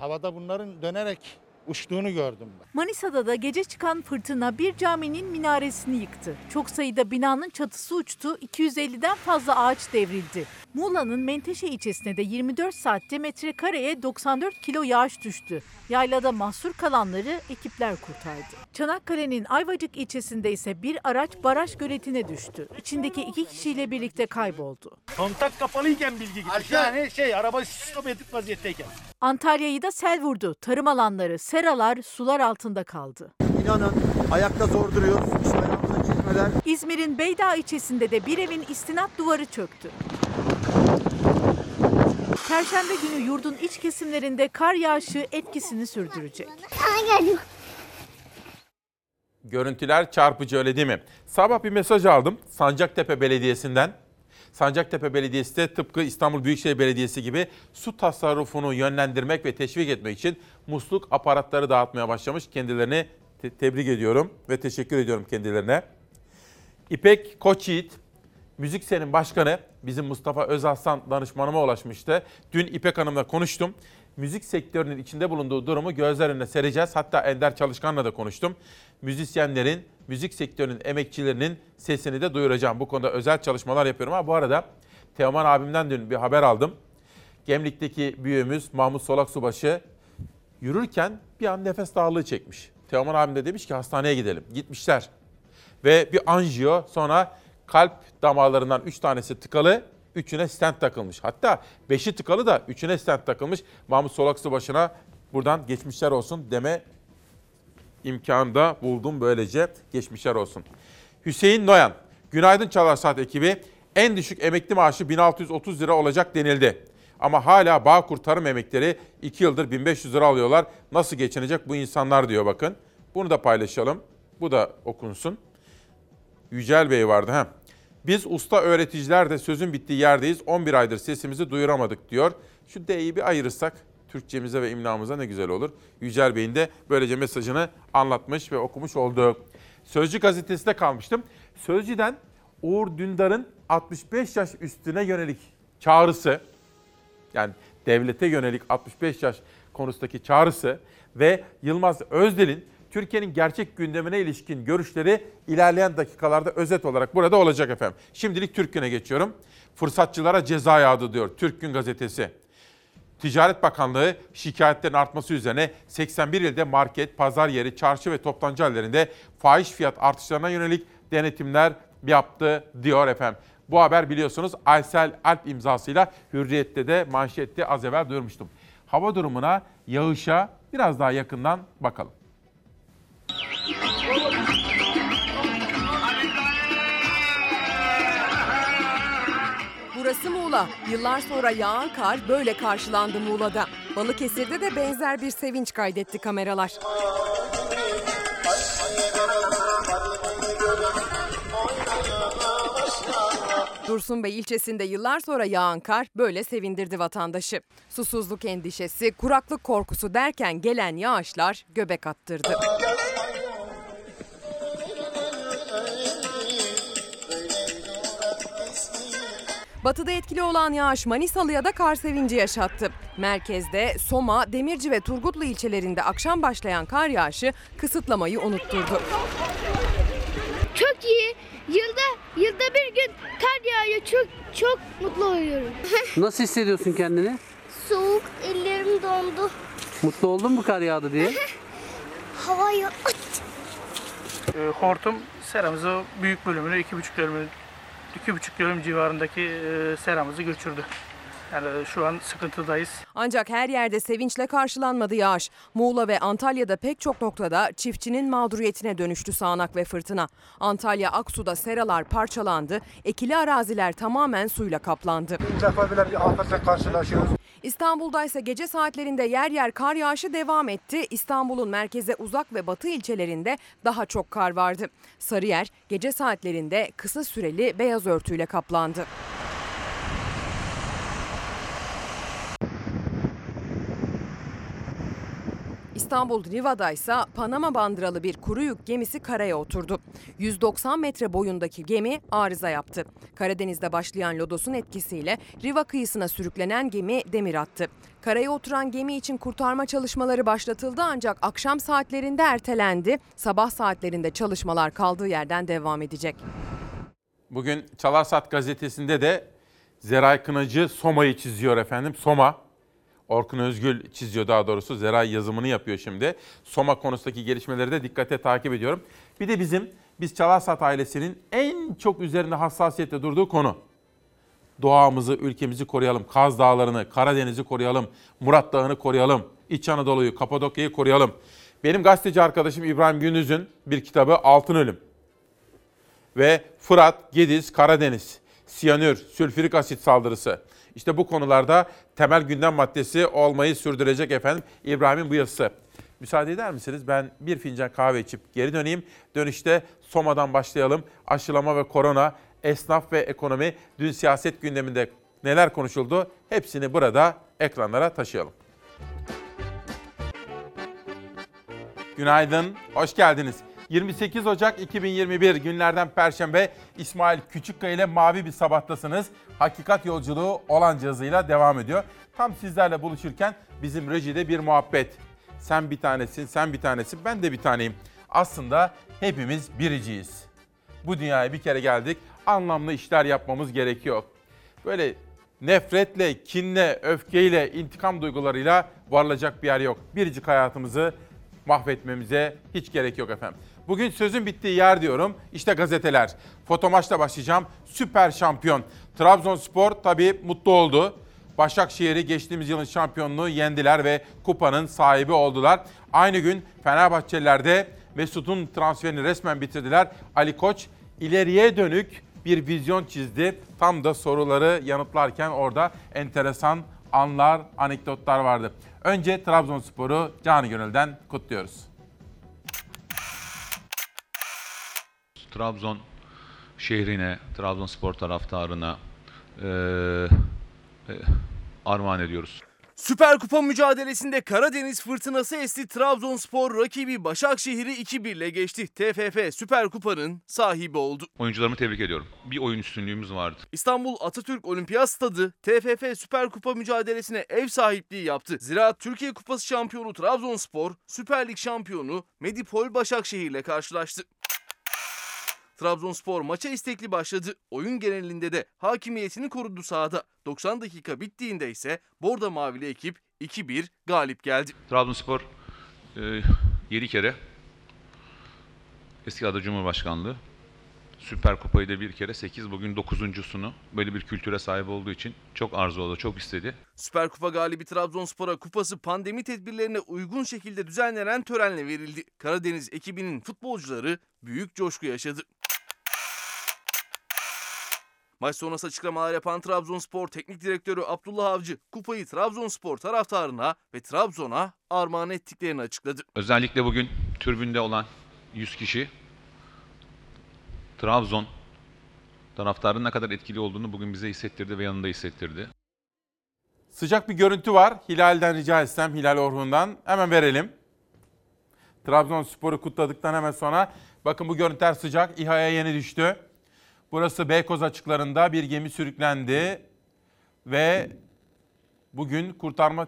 Havada bunların dönerek uçtuğunu gördüm ben. Manisa'da da gece çıkan fırtına bir caminin minaresini yıktı. Çok sayıda binanın çatısı uçtu, iki yüz elliden fazla ağaç devrildi. Muğla'nın Menteşe ilçesine de yirmi dört saatte metrekareye doksan dört kilo yağış düştü. Yaylada mahsur kalanları ekipler kurtardı. Çanakkale'nin Ayvacık ilçesinde ise bir araç baraj göletine düştü. İçindeki iki kişiyle birlikte kayboldu. Kontak kapalıyken bilgi gitti. Yani şey araba stop edip vaziyetteyken. Antalya'yı da sel vurdu. Tarım alanları, seralar sular altında kaldı. İnanın ayakta zor duruyoruz. İzmir'in Beydağ ilçesinde de bir evin istinat duvarı çöktü. Perşembe günü yurdun iç kesimlerinde kar yağışı etkisini sürdürecek. Görüntüler çarpıcı, öyle değil mi? Sabah bir mesaj aldım Sancaktepe Belediyesi'nden. Sancaktepe Belediyesi de tıpkı İstanbul Büyükşehir Belediyesi gibi su tasarrufunu yönlendirmek ve teşvik etmek için musluk aparatları dağıtmaya başlamış. Kendilerini te- tebrik ediyorum ve teşekkür ediyorum kendilerine. İpek Koçyiğit, Müzik Sen'in başkanı, bizim Mustafa Özaslan danışmanıma ulaşmıştı. Dün İpek Hanım'la konuştum. Müzik sektörünün içinde bulunduğu durumu gözler önüne sereceğiz. Hatta Ender Çalışkan'la da konuştum. Müzisyenlerin, müzik sektörünün emekçilerinin sesini de duyuracağım. Bu konuda özel çalışmalar yapıyorum. Ha, bu arada Teoman abimden dün bir haber aldım. Gemlik'teki büyüğümüz Mahmut Solak Subaşı yürürken bir an nefes darlığı çekmiş. Teoman abim de demiş ki hastaneye gidelim. Gitmişler. Ve bir anjiyo, sonra kalp damarlarından üç tanesi tıkalı, üçüne stent takılmış. Hatta beşi tıkalı da üçüne stent takılmış. Mahmut Solak Subaşı'na buradan geçmişler olsun deme imkanı da buldum böylece. Geçmişler olsun. Hüseyin Noyan, günaydın Çalar Saat ekibi. En düşük emekli maaşı bin altı yüz otuz lira olacak denildi. Ama hala Bağkur Tarım emekleri iki yıldır bin beş yüz lira alıyorlar. Nasıl geçinecek bu insanlar diyor bakın. Bunu da paylaşalım. Bu da okunsun. Yücel Bey vardı. He. Biz usta öğreticiler de sözün bittiği yerdeyiz. on bir aydır sesimizi duyuramadık diyor. Şu D'yi bir ayırırsak Türkçemize ve imlamıza ne güzel olur. Yücel Bey'in de böylece mesajını anlatmış ve okumuş oldu. Sözcü gazetesinde kalmıştım. Sözcü'den Uğur Dündar'ın altmış beş yaş üstüne yönelik çağrısı, yani devlete yönelik altmış beş yaş konusundaki çağrısı ve Yılmaz Özdel'in Türkiye'nin gerçek gündemine ilişkin görüşleri ilerleyen dakikalarda özet olarak burada olacak efendim. Şimdilik Türk Gün'e geçiyorum. Fırsatçılara ceza yağdı diyor Türk Gün gazetesi. Ticaret Bakanlığı şikayetlerin artması üzerine seksen bir ilde market, pazar yeri, çarşı ve toptancı hallerinde fahiş fiyat artışlarına yönelik denetimler yaptı diyor efendim. Bu haber biliyorsunuz Aysel Alp imzasıyla Hürriyet'te de manşette az evvel duyurmuştum. Hava durumuna, yağışa biraz daha yakından bakalım. Burası Muğla. Yıllar sonra yağan kar böyle karşılandı Muğla'da. Balıkesir'de de benzer bir sevinç kaydetti kameralar. Dursunbey ilçesinde yıllar sonra yağan kar böyle sevindirdi vatandaşı. Susuzluk endişesi, kuraklık korkusu derken gelen yağışlar göbek attırdı. Batıda etkili olan yağış Manisalı'ya da kar sevinci yaşattı. Merkezde Soma, Demirci ve Turgutlu ilçelerinde akşam başlayan kar yağışı kısıtlamayı unutturdu. Çok iyi. Yılda yılda bir gün kar yağıyor. Çok çok mutlu oluyorum. Nasıl hissediyorsun kendini? Soğuk, ellerim dondu. Mutlu oldun mu kar yağdı diye? Hava yok. Hortum seramızı büyük bölümünü iki buçuk bölümünü iki buçuk dönüm civarındaki seramızı göçürdü. Yani şu an sıkıntıdayız. Ancak her yerde sevinçle karşılanmadı yağış. Muğla ve Antalya'da pek çok noktada çiftçinin mağduriyetine dönüştü sağanak ve fırtına. Antalya Aksu'da seralar parçalandı, ekili araziler tamamen suyla kaplandı. İlk defa böyle bir afetle karşılaşıyoruz. İstanbul'da ise gece saatlerinde yer yer kar yağışı devam etti. İstanbul'un merkeze uzak ve batı ilçelerinde daha çok kar vardı. Sarıyer gece saatlerinde kısa süreli beyaz örtüyle kaplandı. İstanbul Riva'da ise Panama bandıralı bir kuru yük gemisi karaya oturdu. yüz doksan metre boyundaki gemi arıza yaptı. Karadeniz'de başlayan lodosun etkisiyle Riva kıyısına sürüklenen gemi demir attı. Karaya oturan gemi için kurtarma çalışmaları başlatıldı ancak akşam saatlerinde ertelendi. Sabah saatlerinde çalışmalar kaldığı yerden devam edecek. Bugün Çalarsat gazetesinde de Zeray Kınacı Soma'yı çiziyor efendim. Soma. Orkun Özgül çiziyor daha doğrusu. Zeray yazımını yapıyor şimdi. Soma konusundaki gelişmeleri de dikkate takip ediyorum. Bir de bizim, biz Çalarsat ailesinin en çok üzerinde hassasiyetle durduğu konu. Doğamızı, ülkemizi koruyalım. Kaz Dağları'nı, Karadeniz'i koruyalım. Murat Dağı'nı koruyalım. İç Anadolu'yu, Kapadokya'yı koruyalım. Benim gazeteci arkadaşım İbrahim Gündüz'ün bir kitabı Altın Ölüm. Ve Fırat, Gediz, Karadeniz, siyanür, sülfürik asit saldırısı. İşte bu konularda temel gündem maddesi olmayı sürdürecek efendim İbrahim'in bu yazısı. Müsaade eder misiniz? Ben bir fincan kahve içip geri döneyim. Dönüşte Soma'dan başlayalım. Aşılama ve korona, esnaf ve ekonomi, dün siyaset gündeminde neler konuşuldu? Hepsini burada ekranlara taşıyalım. Günaydın, hoş geldiniz. yirmi sekiz Ocak iki bin yirmi bir günlerden Perşembe İsmail Küçükkaya ile mavi bir sabahtasınız. Hakikat yolculuğu olan cihazıyla devam ediyor. Tam sizlerle buluşurken bizim rejide bir muhabbet. Sen bir tanesin, sen bir tanesin, ben de bir taneyim. Aslında hepimiz biriciyiz. Bu dünyaya bir kere geldik, anlamlı işler yapmamız gerekiyor. Böyle nefretle, kinle, öfkeyle, intikam duygularıyla varılacak bir yer yok. Biricik hayatımızı mahvetmemize hiç gerek yok efendim. Bugün sözün bittiği yer diyorum. İşte gazeteler. Foto maçla başlayacağım. Süper şampiyon. Trabzonspor tabii mutlu oldu. Başakşehir'i geçtiğimiz yılın şampiyonluğu yendiler ve kupanın sahibi oldular. Aynı gün Fenerbahçeliler de Mesut'un transferini resmen bitirdiler. Ali Koç ileriye dönük bir vizyon çizdi. Tam da soruları yanıtlarken orada enteresan anlar, anekdotlar vardı. Önce Trabzonspor'u canı gönülden kutluyoruz. Trabzon şehrine, Trabzonspor taraftarına e, e, armağan ediyoruz. Süper Kupa mücadelesinde Karadeniz fırtınası esti. Trabzonspor rakibi Başakşehir'i iki bir ile geçti. T F F Süper Kupa'nın sahibi oldu. Oyuncularımı tebrik ediyorum. Bir oyun üstünlüğümüz vardı. İstanbul Atatürk Olimpiyat Stadı T F F Süper Kupa mücadelesine ev sahipliği yaptı. Zira Türkiye Kupası şampiyonu Trabzonspor, Süper Lig şampiyonu Medipol Başakşehir ile karşılaştı. Trabzonspor maça istekli başladı. Oyun genelinde de hakimiyetini korudu sahada. doksan dakika bittiğinde ise Borda Mavili ekip iki bir galip geldi. Trabzonspor e, yedi kere eski adı Cumhurbaşkanlığı, Süper Kupa'yı da bir kere, sekiz, bugün dokuzuncusunu böyle bir kültüre sahip olduğu için çok arzuladı, çok istedi. Süper Kupa galibi Trabzonspor'a kupası pandemi tedbirlerine uygun şekilde düzenlenen törenle verildi. Karadeniz ekibinin futbolcuları büyük coşku yaşadı. Maç sonrası açıklamalar yapan Trabzonspor Teknik Direktörü Abdullah Avcı, kupayı Trabzonspor taraftarına ve Trabzon'a armağan ettiklerini açıkladı. Özellikle bugün tribünde olan yüz kişi, Trabzon taraftarının ne kadar etkili olduğunu bugün bize hissettirdi ve yanında hissettirdi. Sıcak bir görüntü var. Hilal'den rica etsem, Hilal Orhun'dan hemen verelim. Trabzonspor'u kutladıktan hemen sonra, bakın bu görüntüler sıcak. İHA'ya yeni düştü. Burası Beykoz açıklarında bir gemi sürüklendi ve bugün kurtarma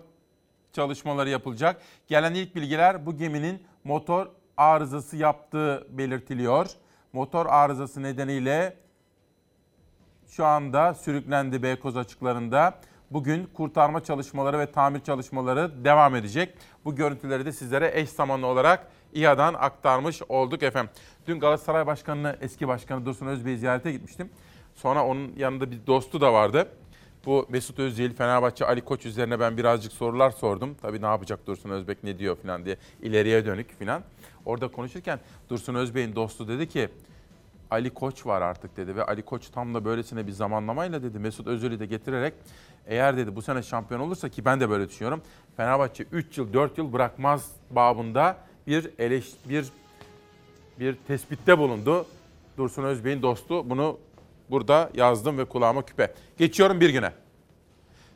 çalışmaları yapılacak. Gelen ilk bilgiler bu geminin motor arızası yaptığı belirtiliyor. Motor arızası nedeniyle şu anda sürüklendi Beykoz açıklarında. Bugün kurtarma çalışmaları ve tamir çalışmaları devam edecek. Bu görüntüleri de sizlere eş zamanlı olarak İHA'dan aktarmış olduk efendim. Dün Galatasaray Başkanı'nı, eski başkanı Dursun Özbey'i ziyarete gitmiştim. Sonra onun yanında bir dostu da vardı. Bu Mesut Özil, Fenerbahçe, Ali Koç üzerine ben birazcık sorular sordum. Tabii ne yapacak Dursun Özbek, ne diyor falan diye, ileriye dönük falan. Orada konuşurken Dursun Özbek'in dostu dedi ki Ali Koç var artık dedi ve Ali Koç tam da böylesine bir zamanlamayla dedi Mesut Özil'i de getirerek eğer dedi bu sene şampiyon olursa, ki ben de böyle düşünüyorum, Fenerbahçe üç yıl dört yıl bırakmaz babında bir eleş, bir bir tespitte bulundu. Dursun Özbek'in dostu, bunu burada yazdım ve kulağıma küpe. Geçiyorum bir güne.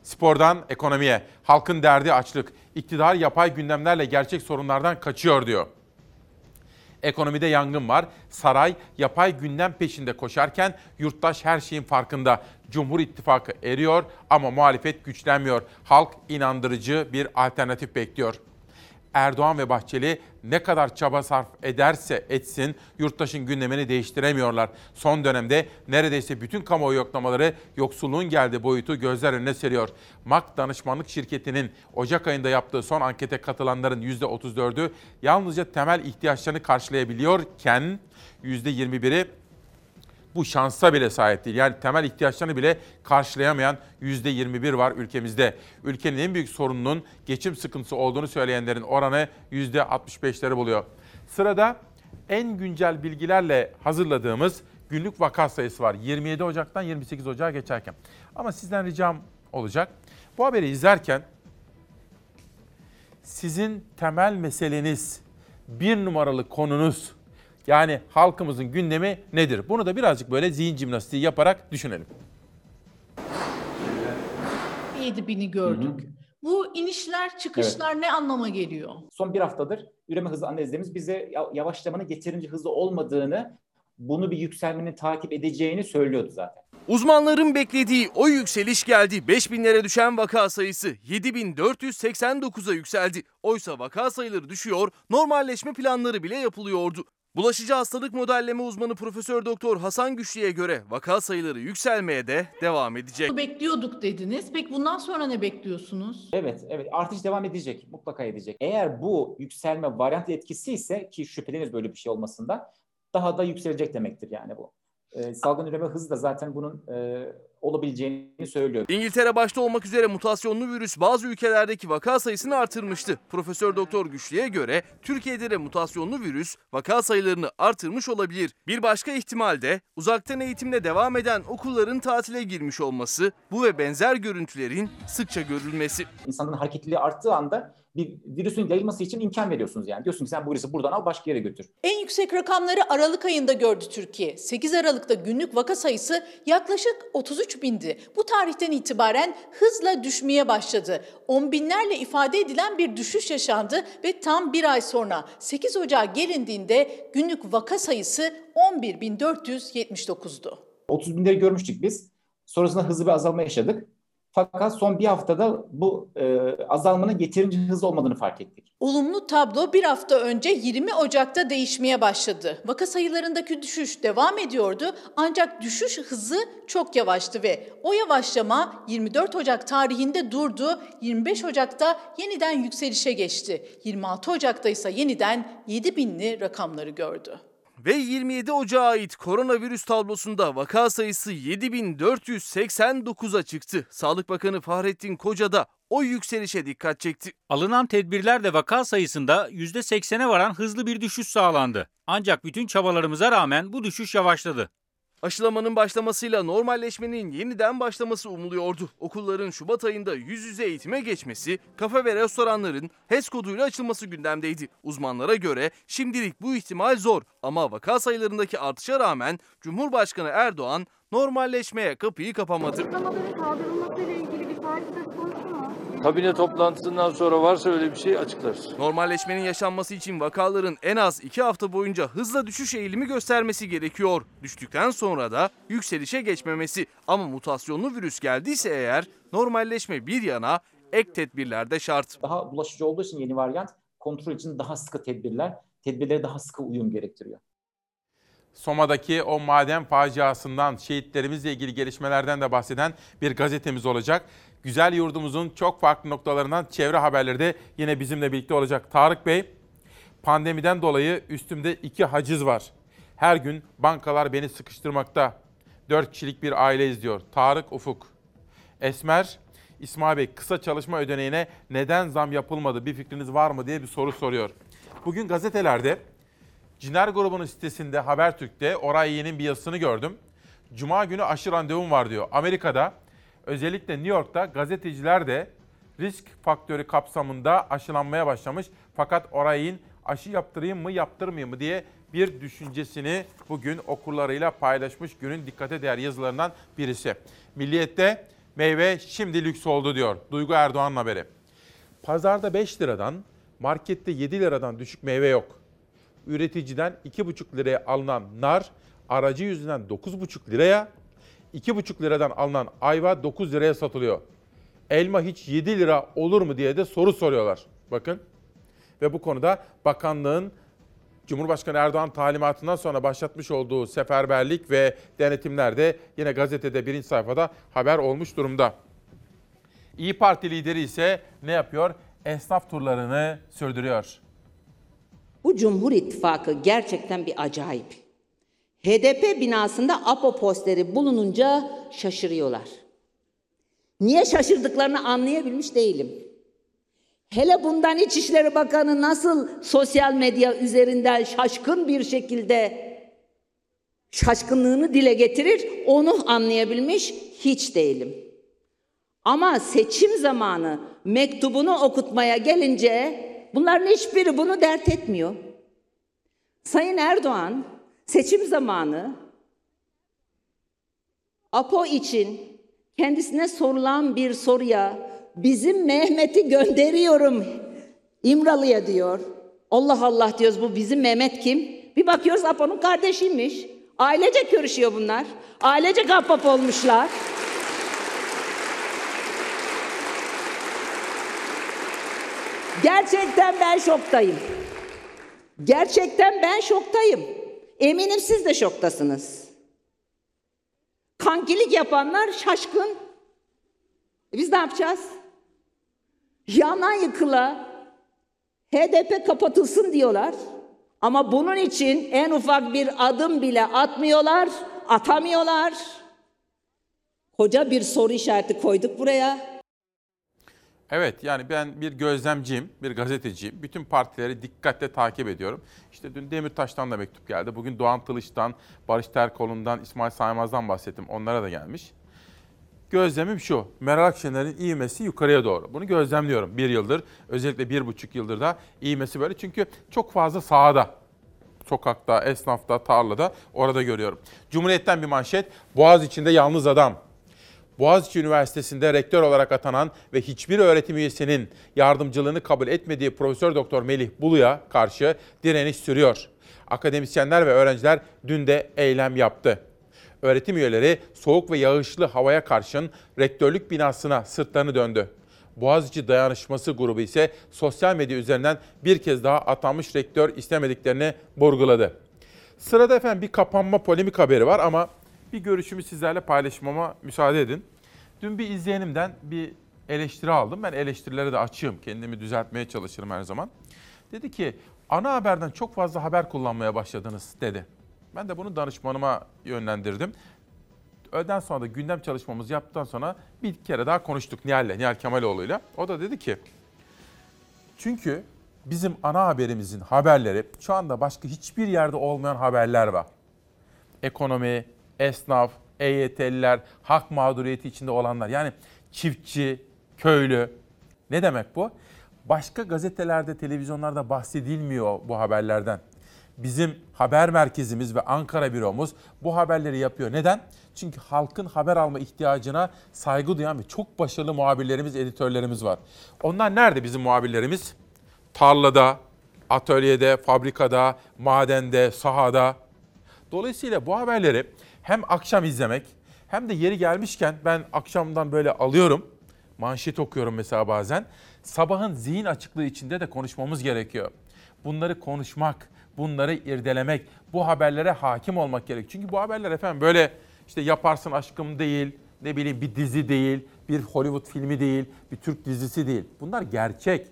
Spordan ekonomiye, halkın derdi açlık, iktidar yapay gündemlerle gerçek sorunlardan kaçıyor diyor. Ekonomide yangın var. Saray yapay gündem peşinde koşarken yurttaş her şeyin farkında. Cumhur İttifakı eriyor ama muhalefet güçlenmiyor. Halk inandırıcı bir alternatif bekliyor. Erdoğan ve Bahçeli ne kadar çaba sarf ederse etsin yurttaşın gündemini değiştiremiyorlar. Son dönemde neredeyse bütün kamuoyu yoklamaları yoksulluğun geldiği boyutu gözler önüne seriyor. M A K Danışmanlık Şirketi'nin Ocak ayında yaptığı son ankete katılanların yüzde otuz dördü yalnızca temel ihtiyaçlarını karşılayabiliyorken yüzde yirmi biri bu şansa bile sahip değil. Yani temel ihtiyaçlarını bile karşılayamayan yüzde yirmi bir var ülkemizde. Ülkenin en büyük sorununun geçim sıkıntısı olduğunu söyleyenlerin oranı yüzde altmış beşleri buluyor. Sırada en güncel bilgilerle hazırladığımız günlük vaka sayısı var. yirmi yedi Ocak'tan yirmi sekiz Ocak'a geçerken. Ama sizden ricam olacak. Bu haberi izlerken sizin temel meseleniz, bir numaralı konunuz, yani halkımızın gündemi nedir? Bunu da birazcık böyle zihin jimnastiği yaparak düşünelim. yedi bini gördük. Hı hı. Bu inişler, çıkışlar evet. Ne anlama geliyor? Son bir haftadır üreme hızı analizlerimiz bize yavaşlamanın yeterince hızlı olmadığını, bunu bir yükselmenin takip edeceğini söylüyordu zaten. Uzmanların beklediği o yükseliş geldi. beş binlere düşen vaka sayısı yedi bin dört yüz seksen dokuza yükseldi. Oysa vaka sayıları düşüyor, normalleşme planları bile yapılıyordu. Bulaşıcı hastalık modelleme uzmanı Profesör Doktor Hasan Güçlü'ye göre vaka sayıları yükselmeye de devam edecek. Bekliyorduk dediniz. Peki bundan sonra ne bekliyorsunuz? Evet, evet. Artış devam edecek. Mutlaka edecek. Eğer bu yükselme varyant etkisi ise, ki şüphelenir böyle bir şey olmasından, daha da yükselecek demektir yani bu. Ee, salgın üreme hızı da zaten bunun e, olabileceğini söylüyor. İngiltere başta olmak üzere mutasyonlu virüs bazı ülkelerdeki vaka sayısını artırmıştı. Profesör Doktor Güçlü'ye göre Türkiye'de de mutasyonlu virüs vaka sayılarını artırmış olabilir. Bir başka ihtimal de uzaktan eğitimle devam eden okulların tatile girmiş olması, bu ve benzer görüntülerin sıkça görülmesi. İnsanların hareketliliği arttığı anda bir virüsün yayılması için imkan veriyorsunuz yani. Diyorsun ki sen bu virüsü buradan al, başka yere götür. En yüksek rakamları Aralık ayında gördü Türkiye. sekiz Aralık'ta günlük vaka sayısı yaklaşık otuz üç bindi. Bu tarihten itibaren hızla düşmeye başladı. On binlerle ifade edilen bir düşüş yaşandı ve tam bir ay sonra sekiz Ocağı gelindiğinde günlük vaka sayısı on bir bin dört yüz yetmiş dokuzdu. otuz binleri görmüştük biz. Sonrasında hızlı bir azalma yaşadık. Fakat son bir haftada bu e, azalmanın yeterince hızlı olmadığını fark ettik. Olumlu tablo bir hafta önce yirmi Ocak'ta değişmeye başladı. Vaka sayılarındaki düşüş devam ediyordu ancak düşüş hızı çok yavaştı ve o yavaşlama yirmi dört Ocak tarihinde durdu. yirmi beş Ocak'ta yeniden yükselişe geçti. yirmi altı Ocak'ta ise yeniden yedi binli rakamları gördü. Ve yirmi yedi Ocağa ait koronavirüs tablosunda vaka sayısı yedi bin dört yüz seksen dokuza çıktı. Sağlık Bakanı Fahrettin Koca da o yükselişe dikkat çekti. Alınan tedbirlerle vaka sayısında yüzde seksene varan hızlı bir düşüş sağlandı. Ancak bütün çabalarımıza rağmen bu düşüş yavaşladı. Aşılamanın başlamasıyla normalleşmenin yeniden başlaması umuluyordu. Okulların Şubat ayında yüz yüze eğitime geçmesi, kafe ve restoranların H E S koduyla açılması gündemdeydi. Uzmanlara göre şimdilik bu ihtimal zor ama vaka sayılarındaki artışa rağmen Cumhurbaşkanı Erdoğan normalleşmeye kapıyı kapamadı. Kabine toplantısından sonra varsa öyle bir şey açıklarız. Normalleşmenin yaşanması için vakaların en az iki hafta boyunca hızla düşüş eğilimi göstermesi gerekiyor. Düştükten sonra da yükselişe geçmemesi. Ama mutasyonlu virüs geldiyse eğer normalleşme bir yana, ek tedbirler de şart. Daha bulaşıcı olduğu için yeni varyant, kontrol için daha sıkı tedbirler, tedbirlere daha sıkı uyum gerektiriyor. Soma'daki o maden faciasından, şehitlerimizle ilgili gelişmelerden de bahseden bir gazetemiz olacak. Güzel yurdumuzun çok farklı noktalarından çevre haberleri de yine bizimle birlikte olacak. Tarık Bey, pandemiden dolayı üstümde iki haciz var. Her gün bankalar beni sıkıştırmakta. Dört kişilik bir aileyiz diyor. Tarık Ufuk. Esmer, İsmail Bey kısa çalışma ödeneğine neden zam yapılmadı, bir fikriniz var mı diye bir soru soruyor. Bugün gazetelerde Ciner grubunun sitesinde Habertürk'te Oray Yiğit'in bir yazısını gördüm. Cuma günü aşı randevum var diyor. Amerika'da özellikle New York'ta gazeteciler de risk faktörü kapsamında aşılanmaya başlamış. Fakat Oray Yiğit'in aşı yaptırayım mı yaptırmayayım mı diye bir düşüncesini bugün okurlarıyla paylaşmış, günün dikkate değer yazılarından birisi. Milliyet'te meyve şimdi lüks oldu diyor. Duygu Erdoğan'ın haberi. Pazarda beş liradan, markette yedi liradan düşük meyve yok. Üreticiden iki buçuk liraya alınan nar, aracı yüzünden dokuz buçuk liraya, iki buçuk liradan alınan ayva dokuz liraya satılıyor. Elma hiç yedi lira olur mu diye de soru soruyorlar. Bakın. Ve bu konuda bakanlığın Cumhurbaşkanı Erdoğan talimatından sonra başlatmış olduğu seferberlik ve denetimler de yine gazetede birinci sayfada haber olmuş durumda. İYİ Parti lideri ise ne yapıyor? Esnaf turlarını sürdürüyor. Bu Cumhur İttifakı gerçekten bir acayip. H D P binasında APO posteri bulununca şaşırıyorlar. Niye şaşırdıklarını anlayabilmiş değilim. Hele bundan İçişleri Bakanı nasıl sosyal medya üzerinden şaşkın bir şekilde şaşkınlığını dile getirir, onu anlayabilmiş hiç değilim. Ama seçim zamanı mektubunu okutmaya gelince bunların hiçbiri bunu dert etmiyor. Sayın Erdoğan seçim zamanı APO için kendisine sorulan bir soruya bizim Mehmet'i gönderiyorum İmralı'ya diyor. Allah Allah diyoruz, bu bizim Mehmet kim? Bir bakıyoruz Apo'nun kardeşiymiş. Ailece görüşüyor bunlar. Ailece kapap olmuşlar. Gerçekten ben şoktayım. Gerçekten ben şoktayım. Eminim siz de şoktasınız. Kankilik yapanlar şaşkın. Biz ne yapacağız? Yana yıkıla H D P kapatılsın diyorlar ama bunun için en ufak bir adım bile atmıyorlar, atamıyorlar. Koca bir soru işareti koyduk buraya. Evet, yani ben bir gözlemciyim, bir gazeteciyim. Bütün partileri dikkatle takip ediyorum. İşte dün Demirtaş'tan da mektup geldi. Bugün Doğan Tılıç'tan, Barış Terkoğlu'ndan, İsmail Saymaz'dan bahsettim. Onlara da gelmiş. Gözlemim şu, Meral Akşener'in ivmesi yukarıya doğru. Bunu gözlemliyorum bir yıldır, özellikle bir buçuk yıldır da ivmesi böyle. Çünkü çok fazla sahada, sokakta, esnafta, tarlada, orada görüyorum. Cumhuriyet'ten bir manşet, Boğaziçi'nde yalnız adam. Boğaziçi Üniversitesi'nde rektör olarak atanan ve hiçbir öğretim üyesinin yardımcılığını kabul etmediği Profesör Doktor Melih Bulu'ya karşı direniş sürüyor. Akademisyenler ve öğrenciler dün de eylem yaptı. Öğretim üyeleri soğuk ve yağışlı havaya karşın rektörlük binasına sırtlarını döndü. Boğaziçi Dayanışması grubu ise sosyal medya üzerinden bir kez daha atanmış rektör istemediklerini vurguladı. Sırada efendim bir kapanma polemik haberi var ama bir görüşümü sizlerle paylaşmama müsaade edin. Dün bir izleyenimden bir eleştiri aldım. Ben eleştirilere de açığım. Kendimi düzeltmeye çalışırım her zaman. Dedi ki ana haberden çok fazla haber kullanmaya başladınız dedi. Ben de bunu danışmanıma yönlendirdim. Öğleden sonra da gündem çalışmamızı yaptıktan sonra bir kere daha konuştuk Nihal'le, Nihal Kemaloğlu'yla. O da dedi ki, çünkü bizim ana haberimizin haberleri şu anda başka hiçbir yerde olmayan haberler var. Ekonomi, esnaf, E Y T'liler, hak mağduriyeti içinde olanlar. Yani çiftçi, köylü. Ne demek bu? Başka gazetelerde, televizyonlarda bahsedilmiyor bu haberlerden. Bizim haber merkezimiz ve Ankara büromuz bu haberleri yapıyor. Neden? Çünkü halkın haber alma ihtiyacına saygı duyan ve çok başarılı muhabirlerimiz, editörlerimiz var. Onlar nerede bizim muhabirlerimiz? Tarlada, atölyede, fabrikada, madende, sahada. Dolayısıyla bu haberleri hem akşam izlemek hem de yeri gelmişken ben akşamdan böyle alıyorum. Manşet okuyorum mesela bazen. Sabahın zihin açıklığı içinde de konuşmamız gerekiyor. Bunları konuşmak, bunları irdelemek, bu haberlere hakim olmak gerek. Çünkü bu haberler efendim böyle işte yaparsın aşkım değil, ne bileyim bir dizi değil, bir Hollywood filmi değil, bir Türk dizisi değil. Bunlar gerçek.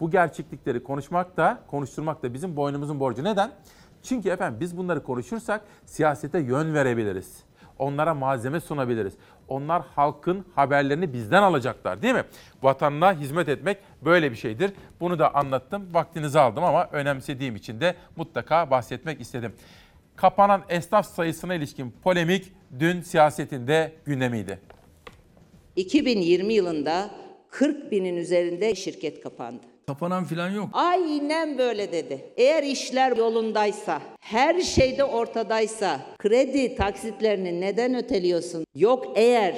Bu gerçeklikleri konuşmak da, konuşturmak da bizim boynumuzun borcu. Neden? Çünkü efendim biz bunları konuşursak siyasete yön verebiliriz. onlara malzeme sunabiliriz. Onlar halkın haberlerini bizden alacaklar, değil mi? Vatanına hizmet etmek böyle bir şeydir. Bunu da anlattım, vaktinizi aldım ama önemsediğim için de mutlaka bahsetmek istedim. Kapanan esnaf sayısına ilişkin polemik dün siyasetin de gündemiydi. iki bin yirmi yılında kırk binin üzerinde şirket kapandı. Kapanan filan yok. Aynen böyle dedi. Eğer işler yolundaysa, her şeyde ortadaysa, kredi taksitlerini neden öteliyorsun? Yok, eğer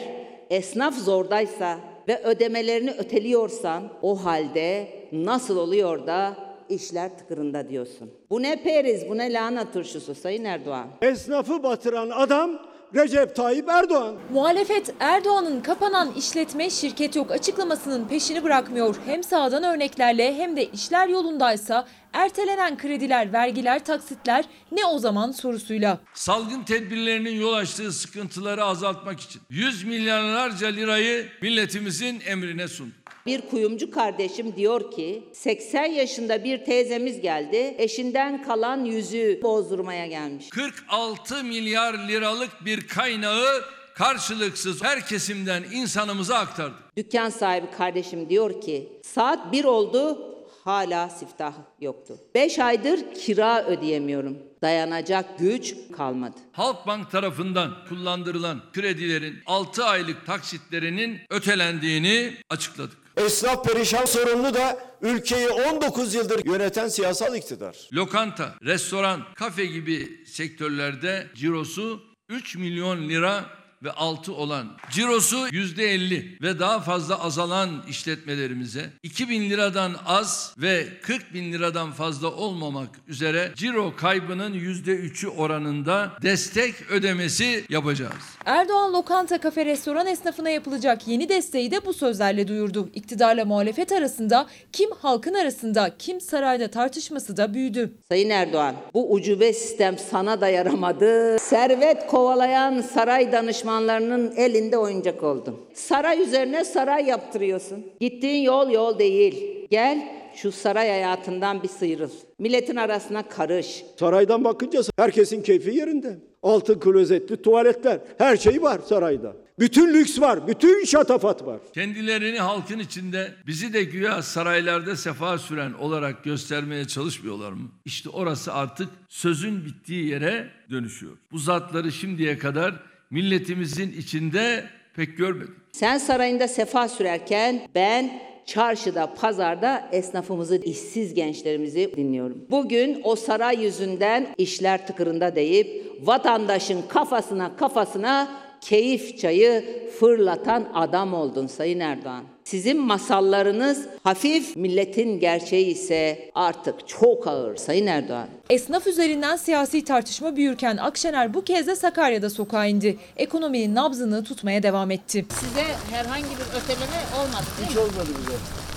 esnaf zordaysa ve ödemelerini öteliyorsan, o halde nasıl oluyor da işler tıkırında diyorsun? Bu ne periz, bu ne lahana turşusu Sayın Erdoğan. Esnafı batıran adam Recep Tayyip Erdoğan. Muhalefet Erdoğan'ın kapanan işletme şirket yok açıklamasının peşini bırakmıyor. Hem sağdan örneklerle hem de işler yolundaysa ertelenen krediler, vergiler, taksitler ne o zaman sorusuyla. Salgın tedbirlerinin yol açtığı sıkıntıları azaltmak için yüz milyarlarca lirayı milletimizin emrine sundu. Bir kuyumcu kardeşim diyor ki seksen yaşında bir teyzemiz geldi, eşinden kalan yüzüğü bozdurmaya gelmiş. kırk altı milyar liralık bir kaynağı karşılıksız her kesimden insanımıza aktardı. Dükkan sahibi kardeşim diyor ki saat bir oldu, hala siftah yoktu. Beş aydır kira ödeyemiyorum. Dayanacak güç kalmadı. Halkbank tarafından kullandırılan kredilerin altı aylık taksitlerinin ötelendiğini açıkladık. Esnaf perişan, sorunlu da ülkeyi on dokuz yıldır yöneten siyasal iktidar. Lokanta, restoran, kafe gibi sektörlerde cirosu üç milyon lira ve altı olan, cirosu yüzde elli ve daha fazla azalan işletmelerimize iki bin liradan az ve kırk bin liradan fazla olmamak üzere ciro kaybının yüzde üçü oranında destek ödemesi yapacağız. Erdoğan lokanta, kafe, restoran esnafına yapılacak yeni desteği de bu sözlerle duyurdu. İktidarla muhalefet arasında, kim halkın arasında, kim sarayda tartışması da büyüdü. Sayın Erdoğan, bu ucube sistem sana da yaramadı. Servet kovalayan saray danışmanı elinde oyuncak oldun. Saray üzerine saray yaptırıyorsun. Gittiğin yol yol değil. Gel şu saray hayatından bir sıyrıl. Milletin arasına karış. Saraydan bakınca herkesin keyfi yerinde. Altın klozetli tuvaletler, her şey var sarayda. Bütün lüks var, bütün şatafat var. Kendilerini halkın içinde, bizi de güya saraylarda sefa süren olarak göstermeye çalışmıyorlar mı? İşte orası artık sözün bittiği yere dönüşüyor. Bu zatları şimdiye kadar milletimizin içinde pek görmedim. Sen sarayında sefa sürerken ben çarşıda, pazarda esnafımızı, işsiz gençlerimizi dinliyorum. Bugün o saray yüzünden işler tıkırında deyip vatandaşın kafasına kafasına keyif çayı fırlatan adam oldun Sayın Erdoğan. Sizin masallarınız hafif, milletin gerçeği ise artık çok ağır Sayın Erdoğan. Esnaf üzerinden siyasi tartışma büyürken Akşener bu kez de Sakarya'da sokağa indi. Ekonominin nabzını tutmaya devam etti. Size herhangi bir öteleme olmadı değil mi? Hiç olmadı bize.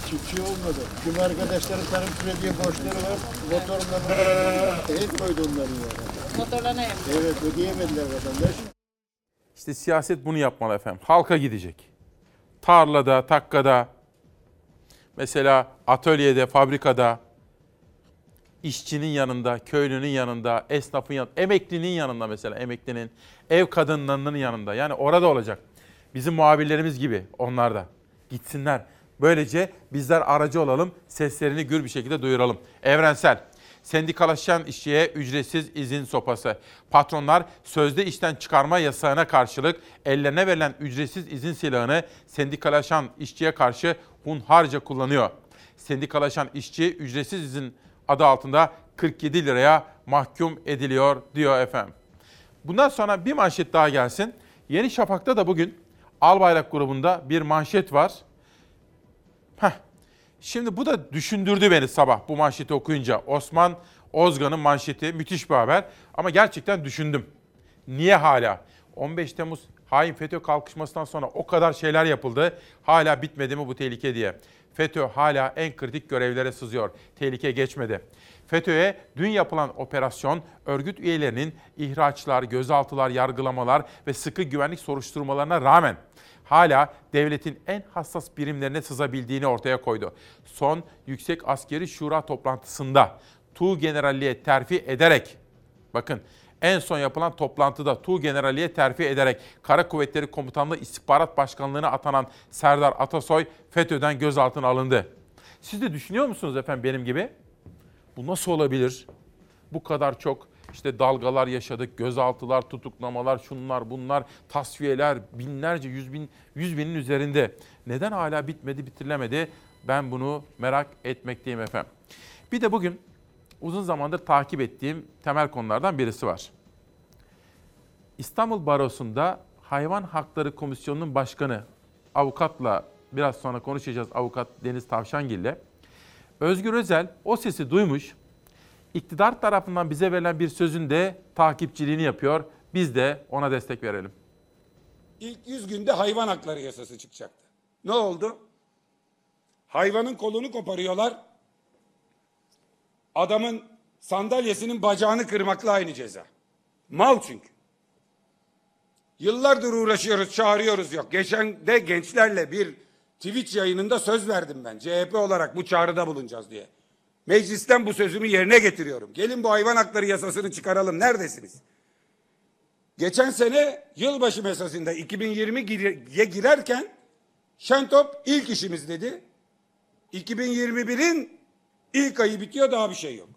Çiftçi olmadı. Tüm arkadaşların tarım krediye borçları var. Motorlarına hep koydu onları. Motorlarına hep. Evet, ödeyemediler vatandaş. İşte siyaset bunu yapmalı efendim. Halka gidecek. Tarlada, takkada, mesela atölyede, fabrikada, işçinin yanında, köylünün yanında, esnafın yanında, emeklinin yanında mesela, emeklinin, ev kadınlarının yanında. Yani orada olacak. Bizim muhabirlerimiz gibi onlar da gitsinler. Böylece bizler aracı olalım, seslerini gür bir şekilde duyuralım. Evrensel. Sendikalaşan işçiye ücretsiz izin sopası. Patronlar sözde işten çıkarma yasağına karşılık ellerine verilen ücretsiz izin silahını sendikalaşan işçiye karşı hunharca kullanıyor. Sendikalaşan işçi ücretsiz izin adı altında kırk yedi liraya mahkum ediliyor diyor efendim. Bundan sonra bir manşet daha gelsin. Yeni Şafak'ta da bugün Albayrak grubunda bir manşet var. Heh. Şimdi bu da düşündürdü beni sabah bu manşeti okuyunca. Osman Ozgan'ın manşeti müthiş bir haber ama gerçekten düşündüm. Niye hala? on beş Temmuz hain FETÖ kalkışmasından sonra o kadar şeyler yapıldı. Hala bitmedi mi bu tehlike diye. FETÖ hala en kritik görevlere sızıyor. Tehlike geçmedi. FETÖ'ye dün yapılan operasyon, örgüt üyelerinin ihraçlar, gözaltılar, yargılamalar ve sıkı güvenlik soruşturmalarına rağmen hala devletin en hassas birimlerine sızabildiğini ortaya koydu. Son Yüksek Askeri Şura toplantısında Tuğ Generalliğe terfi ederek, bakın en son yapılan toplantıda Tuğgeneral'e terfi ederek Kara Kuvvetleri Komutanlığı İstihbarat Başkanlığı'na atanan Serdar Atasoy FETÖ'den gözaltına alındı. Siz de düşünüyor musunuz efendim benim gibi? Bu nasıl olabilir? Bu kadar çok işte dalgalar yaşadık, gözaltılar, tutuklamalar, şunlar bunlar, tasfiyeler, binlerce, yüz, bin, yüz binin üzerinde. Neden hala bitmedi, bitirilemedi? Ben bunu merak etmekteyim efendim. Bir de bugün uzun zamandır takip ettiğim temel konulardan birisi var. İstanbul Barosu'nda Hayvan Hakları Komisyonu'nun başkanı, avukatla biraz sonra konuşacağız, avukat Deniz Tavşangil'le. Özgür Özel o sesi duymuş, iktidar tarafından bize verilen bir sözün de takipçiliğini yapıyor. Biz de ona destek verelim. İlk yüz günde hayvan hakları yasası çıkacaktı. Ne oldu? Hayvanın kolunu koparıyorlar. Adamın sandalyesinin bacağını kırmakla aynı ceza. Mal çünkü. Yıllardır uğraşıyoruz, çağırıyoruz, yok. Geçen de gençlerle bir Twitch yayınında söz verdim ben. C H P olarak bu çağrıda bulunacağız diye. Meclisten bu sözümü yerine getiriyorum. Gelin bu hayvan hakları yasasını çıkaralım. Neredesiniz? Geçen sene yılbaşı mesajında iki bin yirmiye girerken Şentop ilk işimiz dedi. iki bin yirmi birin ilk ayı bitiyor, daha bir şey yok.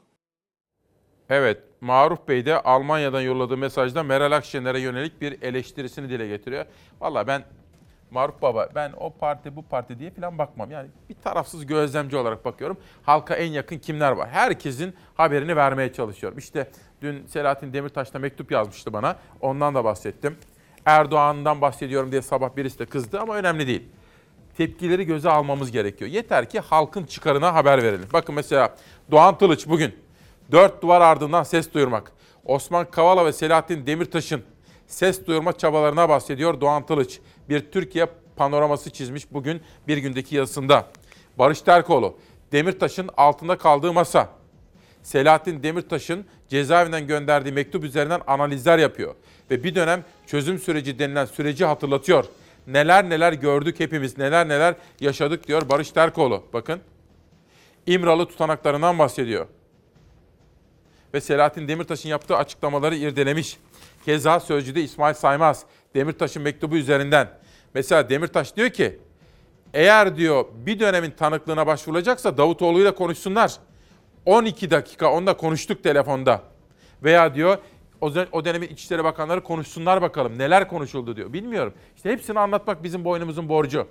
Evet, Maruf Bey de Almanya'dan yolladığı mesajda Meral Akşener'e yönelik bir eleştirisini dile getiriyor. Vallahi ben Maruf Baba, ben o parti bu parti diye falan bakmam. Yani bir tarafsız gözlemci olarak bakıyorum. Halka en yakın kimler var? Herkesin haberini vermeye çalışıyorum. İşte dün Selahattin Demirtaş'ta mektup yazmıştı bana. Ondan da bahsettim. Erdoğan'dan bahsediyorum diye sabah birisi de kızdı ama önemli değil. Tepkileri göze almamız gerekiyor. Yeter ki halkın çıkarına haber verelim. Bakın mesela Doğan Tılıç bugün dört duvar ardından ses duyurmak. Osman Kavala ve Selahattin Demirtaş'ın ses duyurma çabalarına bahsediyor Doğan Tılıç. Bir Türkiye panoraması çizmiş bugün bir gündeki yazısında. Barış Terkoğlu, Demirtaş'ın altında kaldığı masa. Selahattin Demirtaş'ın cezaevinden gönderdiği mektup üzerinden analizler yapıyor. Ve bir dönem çözüm süreci denilen süreci hatırlatıyor. Neler neler gördük hepimiz, neler neler yaşadık diyor Barış Terkoğlu. Bakın, İmralı tutanaklarından bahsediyor. Ve Selahattin Demirtaş'ın yaptığı açıklamaları irdelemiş. Keza Sözcü'de İsmail Saymaz, Demirtaş'ın mektubu üzerinden. Mesela Demirtaş diyor ki, eğer diyor bir dönemin tanıklığına başvurulacaksa Davutoğlu'yla konuşsunlar. on iki dakika onunla konuştuk telefonda. Veya diyor o dönemin İçişleri Bakanları konuşsunlar bakalım. Neler konuşuldu diyor. Bilmiyorum. İşte hepsini anlatmak bizim boynumuzun borcu.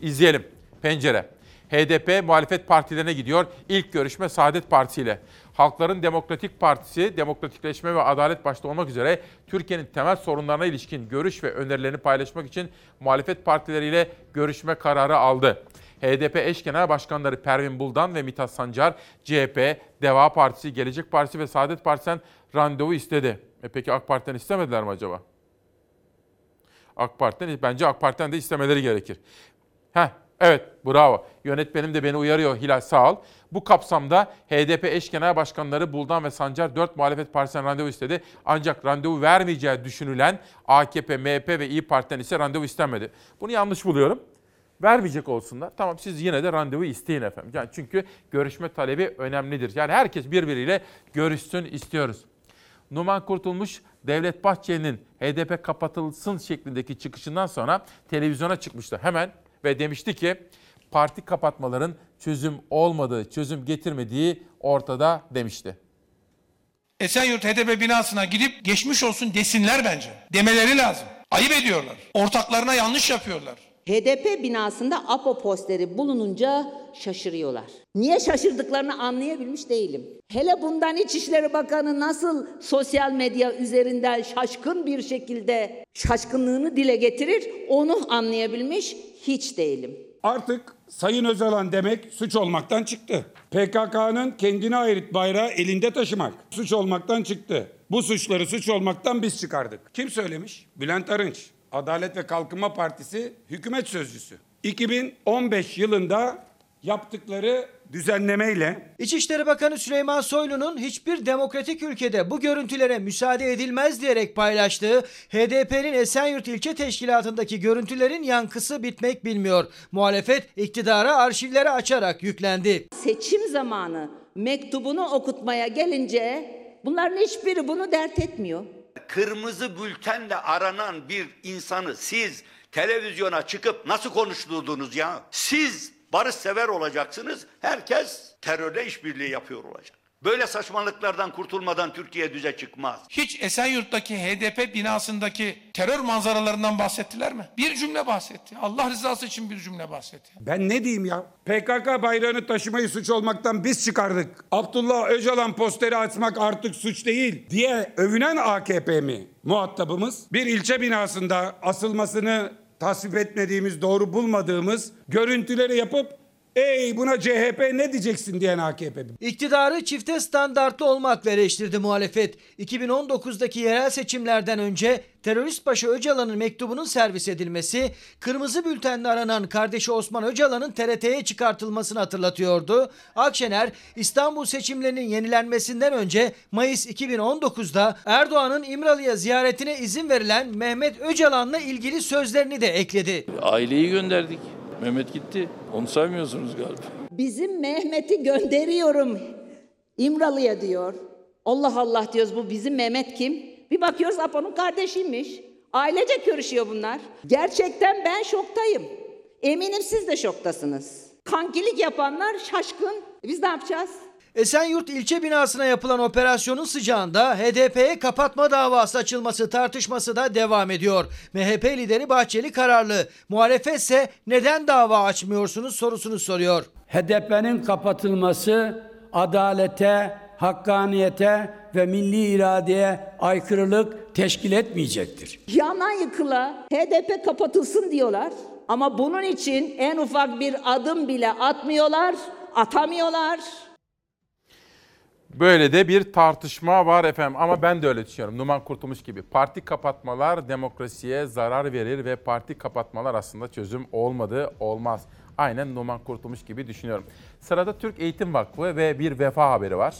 İzleyelim. Pencere. H D P muhalefet partilerine gidiyor. İlk görüşme Saadet Partisi ile. Halkların Demokratik Partisi, demokratikleşme ve adalet başta olmak üzere Türkiye'nin temel sorunlarına ilişkin görüş ve önerilerini paylaşmak için muhalefet partileriyle görüşme kararı aldı. H D P eş genel başkanları Pervin Buldan ve Mithat Sancar, C H P, Deva Partisi, Gelecek Partisi ve Saadet Partisi'nden randevu istedi. E peki AK Parti'den istemediler mi acaba? AK Parti'den, bence AK Parti'den de istemeleri gerekir. Heh. Evet, bravo. Yönetmenim de beni uyarıyor Hilal Sağal. Bu kapsamda H D P eş genel başkanları Buldan ve Sancar dört muhalefet partisinden randevu istedi. Ancak randevu vermeyeceği düşünülen A K P, M H P ve İYİ Parti'den ise randevu istenmedi. Bunu yanlış buluyorum. Vermeyecek olsunlar. Tamam, siz yine de randevu isteyin efendim. Yani çünkü görüşme talebi önemlidir. Yani herkes birbiriyle görüşsün istiyoruz. Numan Kurtulmuş, Devlet Bahçeli'nin H D P kapatılsın şeklindeki çıkışından sonra televizyona çıkmıştı. Hemen. Ve demişti ki parti kapatmaların çözüm olmadığı, çözüm getirmediği ortada demişti. Esenyurt H D P binasına gidip geçmiş olsun desinler bence. Demeleri lazım. Ayıp ediyorlar. Ortaklarına yanlış yapıyorlar. H D P binasında APO posteri bulununca şaşırıyorlar. Niye şaşırdıklarını anlayabilmiş değilim. Hele bundan İçişleri Bakanı nasıl sosyal medya üzerinden şaşkın bir şekilde şaşkınlığını dile getirir, onu anlayabilmiş hiç değilim. Artık Sayın Özalan demek suç olmaktan çıktı. P K K'nın kendine ait bayrağı elinde taşımak suç olmaktan çıktı. Bu suçları suç olmaktan biz çıkardık. Kim söylemiş? Bülent Arınç. Adalet ve Kalkınma Partisi hükümet sözcüsü. iki bin on beş yılında yaptıkları düzenlemeyle İçişleri Bakanı Süleyman Soylu'nun hiçbir demokratik ülkede bu görüntülere müsaade edilmez diyerek paylaştığı H D P'nin Esenyurt İlçe Teşkilatı'ndaki görüntülerin yankısı bitmek bilmiyor. Muhalefet iktidara arşivleri açarak yüklendi. Seçim zamanı mektubunu okutmaya gelince bunların hiçbiri bunu dert etmiyor. kırmızı bültenle aranan bir insanı siz televizyona çıkıp nasıl konuşturdunuz ya? Siz barışsever olacaksınız, herkes terörle işbirliği yapıyor olacak. Böyle saçmalıklardan kurtulmadan Türkiye düze çıkmaz. Hiç Esenyurt'taki H D P binasındaki terör manzaralarından bahsettiler mi? Bir cümle bahsetti. Allah rızası için bir cümle bahsetti. Ben ne diyeyim ya? P K K bayrağını taşımayı suç olmaktan biz çıkardık. Abdullah Öcalan posteri açmak artık suç değil diye övünen A K P mi muhatabımız? Bir ilçe binasında asılmasını tasvip etmediğimiz, doğru bulmadığımız görüntüleri yapıp ey buna C H P ne diyeceksin diyen A K P. İktidarı çifte standartlı olmakla eleştirdi muhalefet. iki bin on dokuzdaki yerel seçimlerden önce terörist başı Öcalan'ın mektubunun servis edilmesi, kırmızı bültenle aranan kardeşi Osman Öcalan'ın T R T'ye çıkartılmasını hatırlatıyordu. Akşener, İstanbul seçimlerinin yenilenmesinden önce Mayıs iki bin on dokuzda Erdoğan'ın İmralı'ya ziyaretine izin verilen Mehmet Öcalan'la ilgili sözlerini de ekledi. Aileyi gönderdik. Mehmet gitti. Onu saymıyorsunuz galiba. Bizim Mehmet'i gönderiyorum İmralı'ya diyor. Allah Allah diyoruz, bu bizim Mehmet kim? Bir bakıyoruz Apo'nun kardeşiymiş. Ailece görüşüyor bunlar. Gerçekten ben şoktayım. Eminim siz de şoktasınız. Kankilik yapanlar şaşkın. Biz ne yapacağız? Esenyurt ilçe binasına yapılan operasyonun sıcağında H D P'ye kapatma davası açılması tartışması da devam ediyor. M H P lideri Bahçeli kararlı. Muhalefetse neden dava açmıyorsunuz sorusunu soruyor. H D P'nin kapatılması adalete, hakkaniyete ve milli iradeye aykırılık teşkil etmeyecektir. Yanan yıkıla H D P kapatılsın diyorlar ama bunun için en ufak bir adım bile atmıyorlar, atamıyorlar. Böyle de bir tartışma var efendim ama ben de öyle düşünüyorum. Numan Kurtulmuş gibi. Parti kapatmalar demokrasiye zarar verir ve parti kapatmalar aslında çözüm olmadı, olmaz. Aynen Numan Kurtulmuş gibi düşünüyorum. Sırada Türk Eğitim Vakfı ve bir vefa haberi var.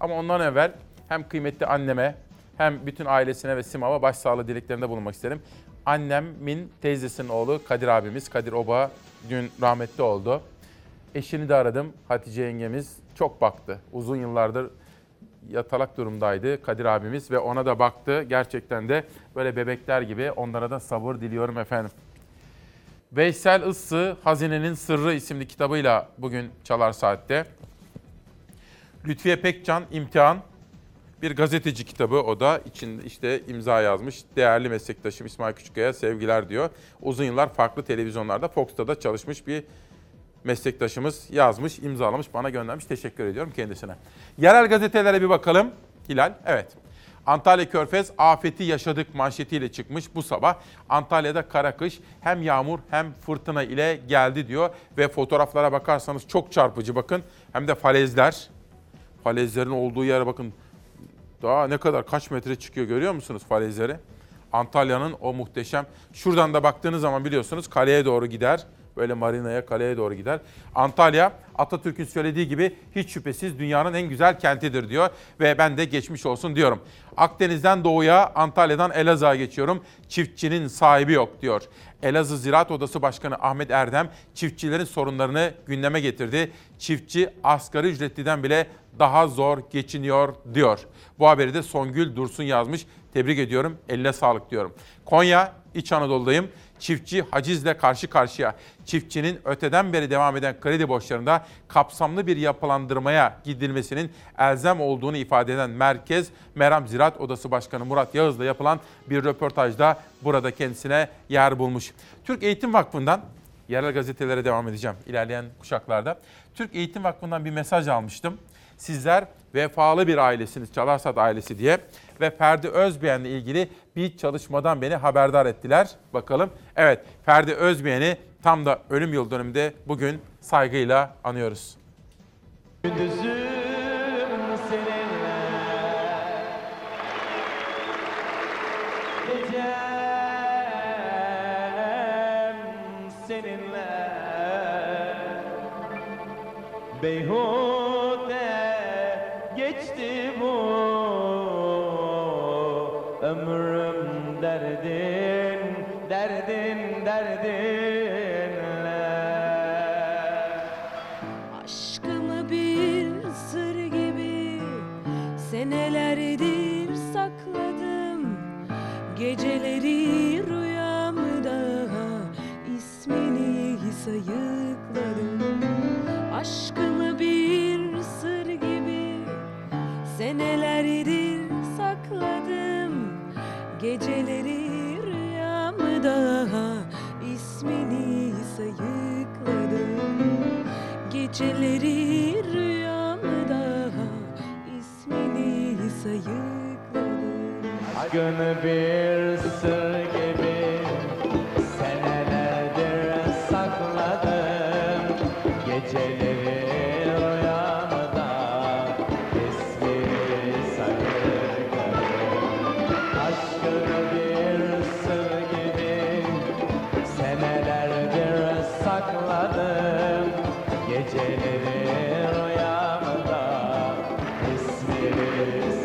Ama ondan evvel hem kıymetli anneme hem bütün ailesine ve Simav'a başsağlığı dileklerinde bulunmak isterim. Annemin teyzesinin oğlu Kadir abimiz, Kadir Oba dün rahmetli oldu. Eşini de aradım, Hatice yengemiz. Çok baktı. Uzun yıllardır yatalak durumdaydı Kadir abimiz ve ona da baktı. Gerçekten de böyle bebekler gibi onlara da sabır diliyorum efendim. Veysel Issı, Hazinenin Sırrı isimli kitabıyla bugün Çalar Saat'te. Lütfiye Pekcan, İmtihan. Bir gazeteci kitabı o da. İçinde işte imza yazmış. Değerli meslektaşım İsmail Küçükkaya sevgiler diyor. Uzun yıllar farklı televizyonlarda, Fox'ta da çalışmış bir meslektaşımız yazmış, imzalamış, bana göndermiş. Teşekkür ediyorum kendisine. Yerel gazetelere bir bakalım. Hilal, evet. Antalya Körfez afeti yaşadık manşetiyle çıkmış bu sabah. Antalya'da kara kış hem yağmur hem fırtına ile geldi diyor. Ve fotoğraflara bakarsanız çok çarpıcı bakın. Hem de falezler. Falezlerin olduğu yere bakın. Daha ne kadar, kaç metre çıkıyor görüyor musunuz falezleri? Antalya'nın o muhteşem. Şuradan da baktığınız zaman biliyorsunuz kaleye doğru gider. Böyle marinaya, kaleye doğru gider. Antalya, Atatürk'ün söylediği gibi hiç şüphesiz dünyanın en güzel kentidir diyor. Ve ben de geçmiş olsun diyorum. Akdeniz'den doğuya, Antalya'dan Elazığ'a geçiyorum. Çiftçinin sahibi yok diyor. Elazığ Ziraat Odası Başkanı Ahmet Erdem, çiftçilerin sorunlarını gündeme getirdi. Çiftçi asgari ücretliden bile daha zor geçiniyor diyor. Bu haberi de Songül Dursun yazmış. Tebrik ediyorum, eline sağlık diyorum. Konya, İç Anadolu'dayım. Çiftçi hacizle karşı karşıya. Çiftçinin öteden beri devam eden kredi borçlarında kapsamlı bir yapılandırmaya gidilmesinin elzem olduğunu ifade eden Merkez Meram Ziraat Odası Başkanı Murat Yağız'la yapılan bir röportajda burada kendisine yer bulmuş. Türk Eğitim Vakfı'ndan yerel gazetelere devam edeceğim ilerleyen kuşaklarda. Türk Eğitim Vakfı'ndan bir mesaj almıştım. Sizler vefalı bir ailesiniz, Çalarsat ailesi diye ve Ferdi Özbeyen'le ilgili bir çalışmadan beni haberdar ettiler. Bakalım, evet Ferdi Özbeyen'i tam da ölüm yıl dönümünde bugün saygıyla anıyoruz. Senelerdir sakladım Geceleri rüyamda ismini sayıkladım. Aşkımı bir sır gibi senelerdir sakladım. Geceleri rüyamda ismini sayıkladım. Geceleri rüyamda ismini sayıkladım. Aşkını bir sır gibi senelerdir sakladım. Geceleri rüyamda ismini sayıkladım. Aşkını bir sır gibi senelerdir sakladım. Geceleri rüyamda ismini sayıkladım.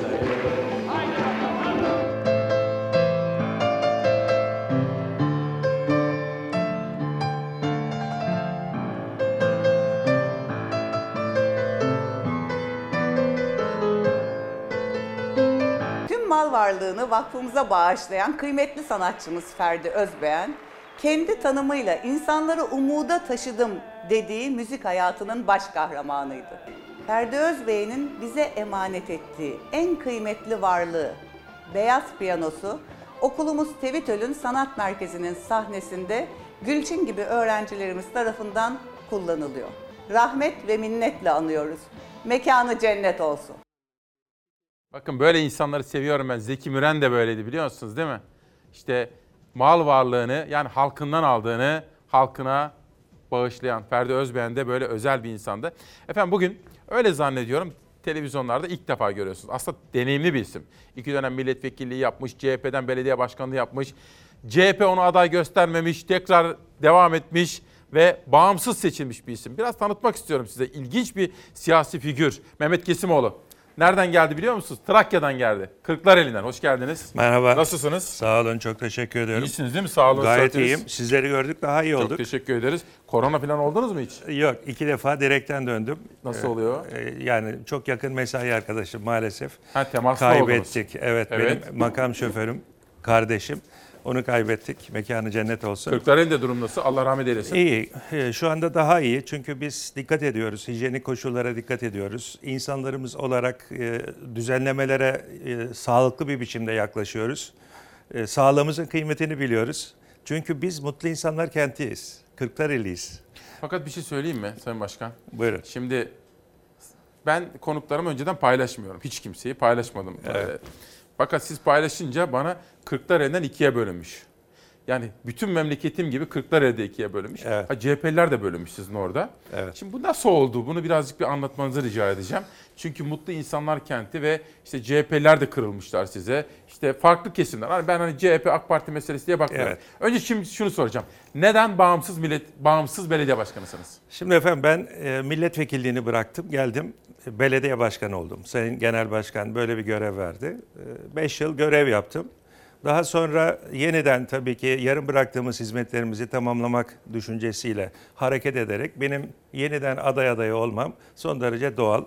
Mal varlığını vakfımıza bağışlayan kıymetli sanatçımız Ferdi Özbeğen, kendi tanımıyla insanları umuda taşıdım dediği müzik hayatının baş kahramanıydı. Ferdi Özbeğen'in bize emanet ettiği en kıymetli varlığı, beyaz piyanosu, okulumuz Tevitöl'ün sanat merkezinin sahnesinde Gülçin gibi öğrencilerimiz tarafından kullanılıyor. Rahmet ve minnetle anıyoruz. Mekanı cennet olsun. Bakın böyle insanları seviyorum ben. Zeki Müren de böyleydi, biliyor musunuz değil mi? İşte mal varlığını, yani halkından aldığını halkına bağışlayan Ferdi Özbeğen de böyle özel bir insandı. Efendim bugün öyle zannediyorum televizyonlarda ilk defa görüyorsunuz. Aslında deneyimli bir isim. İki dönem milletvekilliği yapmış, C H P'den belediye başkanlığı yapmış. C H P onu aday göstermemiş, tekrar devam etmiş ve bağımsız seçilmiş bir isim. Biraz tanıtmak istiyorum size. İlginç bir siyasi figür Mehmet Kesimoğlu. Nereden geldi biliyor musunuz? Trakya'dan geldi. Kırklareli'nden. Hoş geldiniz. Merhaba. Nasılsınız? Sağ olun. Çok teşekkür ediyorum. İyisiniz değil mi? Sağ olun. Gayet saatiniz. İyiyim. Sizleri gördük, daha iyi olduk. Çok teşekkür ederiz. Korona falan oldunuz mu hiç? Yok. iki defa direkten döndüm. Nasıl oluyor? Ee, yani çok yakın mesai arkadaşım maalesef. Ha, temasla kaybettik. Oldunuz. Evet, evet. Benim makam şoförüm, kardeşim. Onu kaybettik. Mekanı cennet olsun. Kırklareli'de durum nasıl? Allah rahmet eylesin. İyi. Şu anda daha iyi. Çünkü biz dikkat ediyoruz. Hijyenik koşullara dikkat ediyoruz. İnsanlarımız olarak düzenlemelere sağlıklı bir biçimde yaklaşıyoruz. Sağlığımızın kıymetini biliyoruz. Çünkü biz mutlu insanlar kentiyiz. Kırklareli'yiz. Fakat bir şey söyleyeyim mi Sayın Başkan? Buyurun. Şimdi ben konuklarımı önceden paylaşmıyorum. Hiç kimseyi paylaşmadım. Evet. Fakat siz paylaşınca bana Kırklareli'den ikiye bölünmüş. Yani bütün memleketim gibi Kırklareli'de ikiye bölünmüş. Evet. Ha, C H P'liler de bölünmüş sizin orada. Evet. Şimdi bu nasıl oldu? Bunu birazcık bir anlatmanızı rica edeceğim. Çünkü mutlu insanlar kenti ve işte C H P'liler de kırılmışlar size. İşte farklı kesimler. Hani ben hani C H P AK Parti meselesi diye bakmıyorum. Evet. Önce şimdi şunu soracağım. Neden bağımsız millet bağımsız belediye başkanısınız? Şimdi efendim ben milletvekilliğini bıraktım, geldim belediye başkanı oldum. Sayın Genel Başkan böyle bir görev verdi. beş yıl görev yaptım. Daha sonra yeniden tabii ki yarım bıraktığımız hizmetlerimizi tamamlamak düşüncesiyle hareket ederek benim yeniden aday adayı olmam son derece doğal.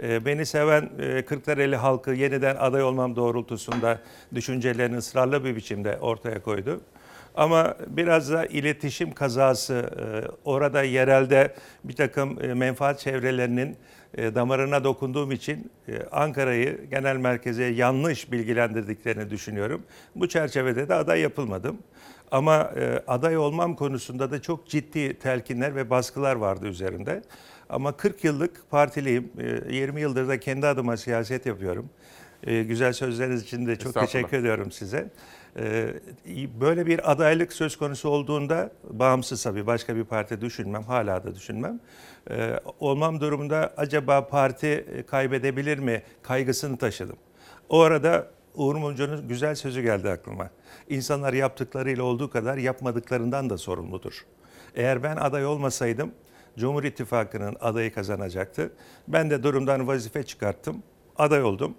Beni seven Kırklareli halkı yeniden aday olmam doğrultusunda düşüncelerini ısrarlı bir biçimde ortaya koydu. Ama biraz da iletişim kazası, orada yerelde bir takım menfaat çevrelerinin damarına dokunduğum için Ankara'yı genel merkeze yanlış bilgilendirdiklerini düşünüyorum. Bu çerçevede de aday yapılmadım. Ama aday olmam konusunda da çok ciddi telkinler ve baskılar vardı üzerimde. Ama kırk yıllık partiliyim. yirmi yıldır da kendi adıma siyaset yapıyorum. Güzel sözleriniz için de çok teşekkür ediyorum size. Böyle bir adaylık söz konusu olduğunda bağımsız tabii, başka bir parti düşünmem, hala da düşünmem. Olmam durumunda acaba parti kaybedebilir mi kaygısını taşıdım. O arada Uğur Mumcu'nun güzel sözü geldi aklıma. İnsanlar yaptıklarıyla olduğu kadar yapmadıklarından da sorumludur. Eğer ben aday olmasaydım Cumhur İttifakı'nın adayı kazanacaktı. Ben de durumdan vazife çıkarttım, aday oldum.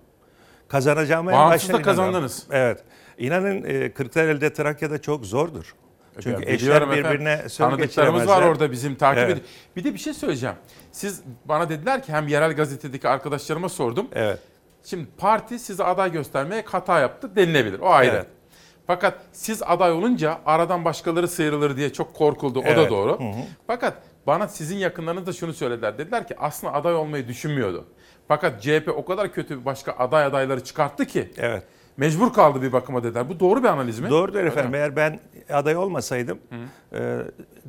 Kazanacağıma en başta kazandınız. Evet. İnanın Kırklareli'de, Trakya'da çok zordur. Çünkü ya, eşler birbirine söz geçiremezler. Var orada bizim takip evet. edip. Bir de bir şey söyleyeceğim. Siz bana dediler ki, hem yerel gazetedeki arkadaşlarıma sordum. Evet. Şimdi parti size aday göstermeye hata yaptı denilebilir. O ayrı. Evet. Fakat siz aday olunca aradan başkaları sıyrılır diye çok korkuldu. O evet. da doğru. Hı hı. Fakat bana sizin yakınlarınız da şunu söylediler. Dediler ki aslında aday olmayı düşünmüyordu. Fakat C H P o kadar kötü başka aday adayları çıkarttı ki. Evet. Mecbur kaldı bir bakıma dediler. Bu doğru bir analiz mi? Doğrudur efendim. Eğer ben aday olmasaydım e,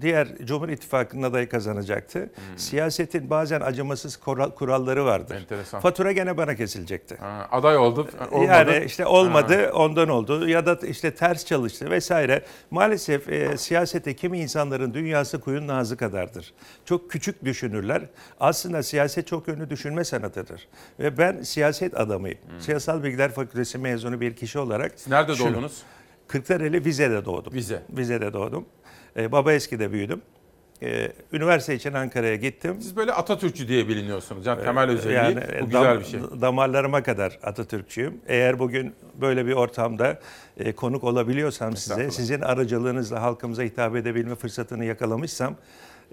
diğer Cumhur İttifakı'nın adayı kazanacaktı. Hı. Siyasetin bazen acımasız kuralları vardır. Enteresan. Fatura gene bana kesilecekti. Ha, aday oldu, olmadı. Yani işte olmadı, ha. ondan oldu ya da işte ters çalıştı vesaire. Maalesef e, siyasette kimi insanların dünyası kuyunun ağzı kadardır. Çok küçük düşünürler. Aslında siyaset çok yönlü düşünme sanatıdır. Ve ben siyaset adamıyım. Hı. Siyasal Bilgiler Fakültesi mezunu bir kişi olarak. Siz nerede şunu, doğdunuz? Kırklareli Vize'de doğdum. Vize. Vize'de doğdum. Ee, Babaeski'de büyüdüm. Ee, üniversite için Ankara'ya gittim. Siz böyle Atatürkçü diye biliniyorsunuz. Yani temel özelliği yani, bu güzel dam, bir şey. Damarlarıma kadar Atatürkçüyüm. Eğer bugün böyle bir ortamda e, konuk olabiliyorsam size, sizin aracılığınızla halkımıza hitap edebilme fırsatını yakalamışsam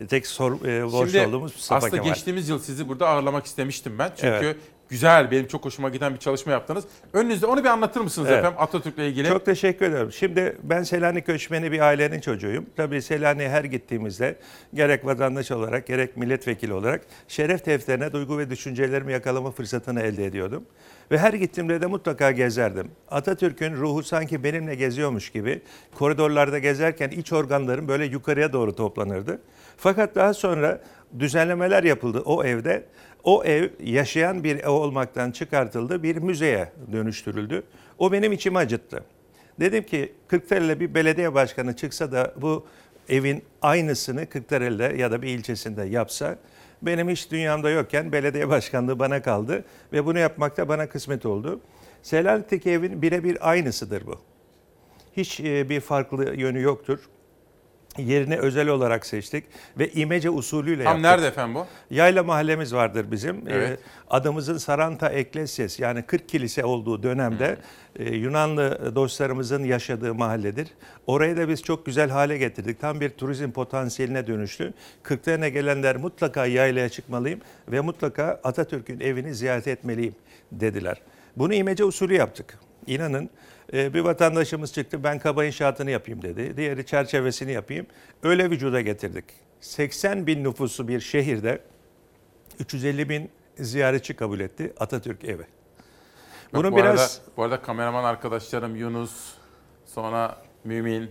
tek sor, e, borç Şimdi, olduğumuz Mustafa aslında Kemal. Aslında geçtiğimiz yıl sizi burada ağırlamak istemiştim ben. Çünkü evet. Güzel, benim çok hoşuma giden bir çalışma yaptınız. Önünüzde onu bir anlatır mısınız evet. efendim Atatürk'le ilgili? Çok teşekkür ederim. Şimdi ben Selanik göçmeni bir ailenin çocuğuyum. Tabii Selanik'e her gittiğimizde gerek vatandaş olarak gerek milletvekili olarak şeref defterine duygu ve düşüncelerimi yakalama fırsatını elde ediyordum. Ve her gittiğimde de mutlaka gezerdim. Atatürk'ün ruhu sanki benimle geziyormuş gibi koridorlarda gezerken iç organlarım böyle yukarıya doğru toplanırdı. Fakat daha sonra düzenlemeler yapıldı o evde. O ev yaşayan bir ev olmaktan çıkartıldı, bir müzeye dönüştürüldü. O benim içimi acıttı. Dedim ki Kırklareli'de bir belediye başkanı çıksa da bu evin aynısını Kırklareli'de ya da bir ilçesinde yapsa, benim hiç dünyamda yokken belediye başkanlığı bana kaldı ve bunu yapmak da bana kısmet oldu. Selanik'teki evin birebir aynısıdır bu. Hiç bir farklı yönü yoktur. Yerini özel olarak seçtik ve imece usulüyle Tam yaptık. Tam nerede efendim bu? Yayla mahallemiz vardır bizim. Evet. Adımızın Saranta Eklesias yani kırk kilise olduğu dönemde hmm. Yunanlı dostlarımızın yaşadığı mahalledir. Orayı da biz çok güzel hale getirdik. Tam bir turizm potansiyeline dönüştü. Kırklareli'ne gelenler mutlaka yaylaya çıkmalıyım ve mutlaka Atatürk'ün evini ziyaret etmeliyim dediler. Bunu imece usulü yaptık. İnanın. Bir vatandaşımız çıktı, ben kaba inşaatını yapayım dedi. Diğeri çerçevesini yapayım. Öyle vücuda getirdik. seksen bin nüfusu bir şehirde üç yüz elli bin ziyaretçi kabul etti Atatürk evi. Bunun Bak, bu, biraz... arada, bu arada kameraman arkadaşlarım Yunus, sonra Mümin,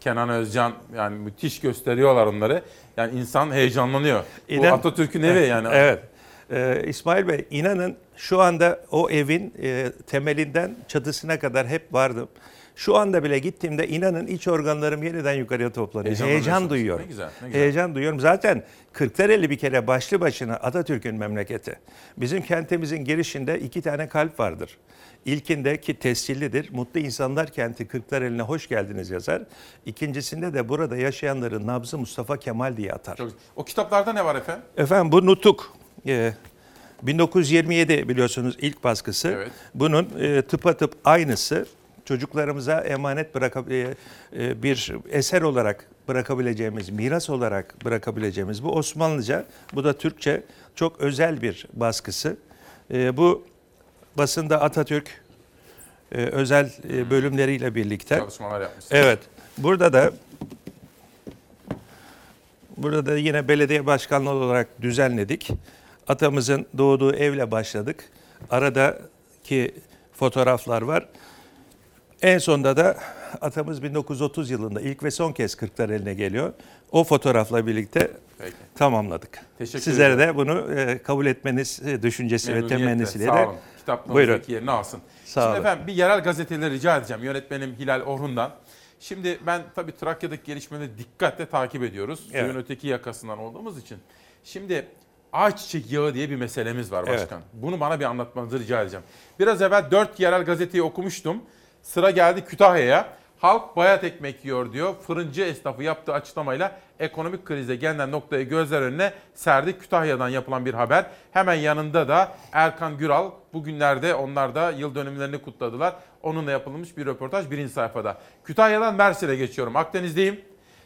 Kenan Özcan yani müthiş gösteriyorlar onları. Yani insan heyecanlanıyor. İnan... Bu Atatürk'ün evi yani. Evet. Ee, İsmail Bey inanın şu anda o evin e, temelinden çatısına kadar hep vardım. Şu anda bile gittiğimde inanın iç organlarım yeniden yukarıya toplanıyor. Heyecan duyuyorum. Ne güzel, ne güzel. Heyecan duyuyorum. Zaten Kırklareli bir kere başlı başına Atatürk'ün memleketi. Bizim kentimizin girişinde iki tane kalp vardır. İlkindeki tescillidir. Mutlu insanlar kenti Kırklareli'ne hoş geldiniz yazar. İkincisinde de burada yaşayanların nabzı Mustafa Kemal diye atar. Çok, o kitaplarda ne var efendim? Efendim bu nutuk. bin dokuz yüz yirmi yedi biliyorsunuz ilk baskısı. Evet. Bunun tıpatıp aynısı çocuklarımıza emanet bırakabileceğimiz bir eser olarak bırakabileceğimiz, miras olarak bırakabileceğimiz bu Osmanlıca, bu da Türkçe çok özel bir baskısı. Bu basında Atatürk özel bölümleriyle birlikte çalışmalar yapmışsınız. Evet. Burada da burada da yine belediye başkanlığı olarak düzenledik. Atamızın doğduğu evle başladık. Aradaki fotoğraflar var. En sonda da atamız bin dokuz yüz otuz yılında ilk ve son kez Kırklareli'ne geliyor. O fotoğrafla birlikte Peki. tamamladık. Teşekkür Sizlere ederim. de bunu kabul etmeniz düşüncesi ve temennisiyle de kitaplarınızdaki yerini alsın. Sağ Şimdi olun. Efendim bir yerel gazeteleri rica edeceğim yönetmenim Hilal Orhun'dan. Şimdi ben tabii Trakya'daki gelişmeleri dikkatle takip ediyoruz. Evet. Suyun öteki yakasından olduğumuz için. Şimdi... Ayçiçek yağı diye bir meselemiz var başkan. Evet. Bunu bana bir anlatmanızı rica edeceğim. Biraz evvel dört yerel gazeteyi okumuştum. Sıra geldi Kütahya'ya. Halk bayat ekmek yiyor diyor. Fırıncı esnafı yaptığı açıklamayla ekonomik krize gelinen noktayı gözler önüne serdi. Kütahya'dan yapılan bir haber. Hemen yanında da Erkan Güral. Bugünlerde onlar da yıl dönümlerini kutladılar. Onunla yapılmış bir röportaj birinci sayfada. Kütahya'dan Mersin'e geçiyorum. Akdeniz'deyim.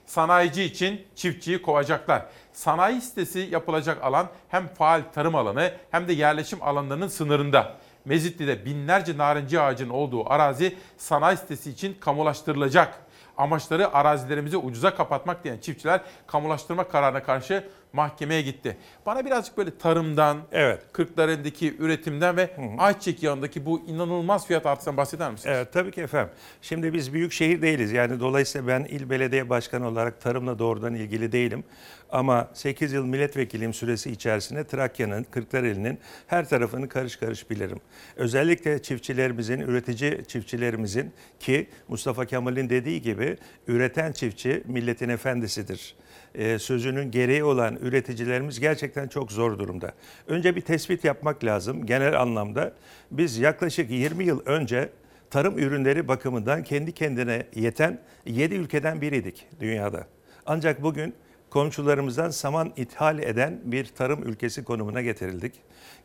Sanayici için çiftçiyi kovacaklar. Sanayi sitesi yapılacak alan hem faal tarım alanı hem de yerleşim alanlarının sınırında. Mezitli'de binlerce narenci ağacının olduğu arazi sanayi sitesi için kamulaştırılacak. Amaçları arazilerimizi ucuza kapatmak diyen çiftçiler kamulaştırma kararına karşı mahkemeye gitti. Bana birazcık böyle tarımdan, evet, Kırklareli'ndeki üretimden ve hı hı. Ayçiçek yağındaki bu inanılmaz fiyat artışından bahseder misiniz? Evet, tabii ki efendim. Şimdi biz büyük şehir değiliz. Yani dolayısıyla ben il belediye başkanı olarak tarımla doğrudan ilgili değilim. Ama sekiz yıl milletvekiliyim süresi içerisinde Trakya'nın, Kırklareli'nin her tarafını karış karış bilirim. Özellikle çiftçilerimizin, üretici çiftçilerimizin ki Mustafa Kemal'in dediği gibi üreten çiftçi milletin efendisidir. Ee, sözünün gereği olan üreticilerimiz gerçekten çok zor durumda. Önce bir tespit yapmak lazım genel anlamda. Biz yaklaşık yirmi yıl önce tarım ürünleri bakımından kendi kendine yeten yedi ülkeden biriydik dünyada. Ancak bugün komşularımızdan saman ithal eden bir tarım ülkesi konumuna getirildik.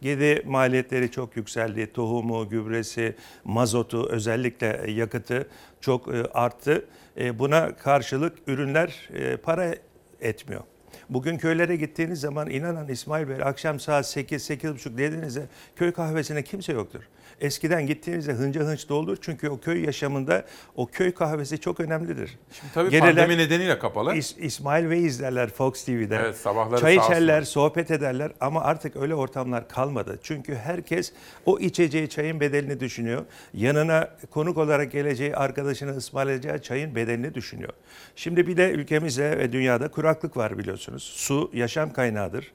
Gedi maliyetleri çok yükseldi. Tohumu, gübresi, mazotu, özellikle yakıtı çok arttı. Buna karşılık ürünler para etmiyor. Bugün köylere gittiğiniz zaman inanan İsmail Bey akşam saat sekiz sekiz buçuk dediğinizde köy kahvesinde kimse yoktur. Eskiden gittiğinizde hınca hınç doldur çünkü o köy yaşamında o köy kahvesi çok önemlidir. Şimdi tabii geleler, pandemi nedeniyle kapalı. İs, İsmail Bey izlerler Fox T V'de. Evet, sabahları çay içerler, sohbet ederler ama artık öyle ortamlar kalmadı. Çünkü herkes o içeceği çayın bedelini düşünüyor. Yanına konuk olarak geleceği arkadaşını ısmarlayacağı çayın bedelini düşünüyor. Şimdi bir de ülkemizde ve dünyada kuraklık var biliyorsunuz. Su yaşam kaynağıdır.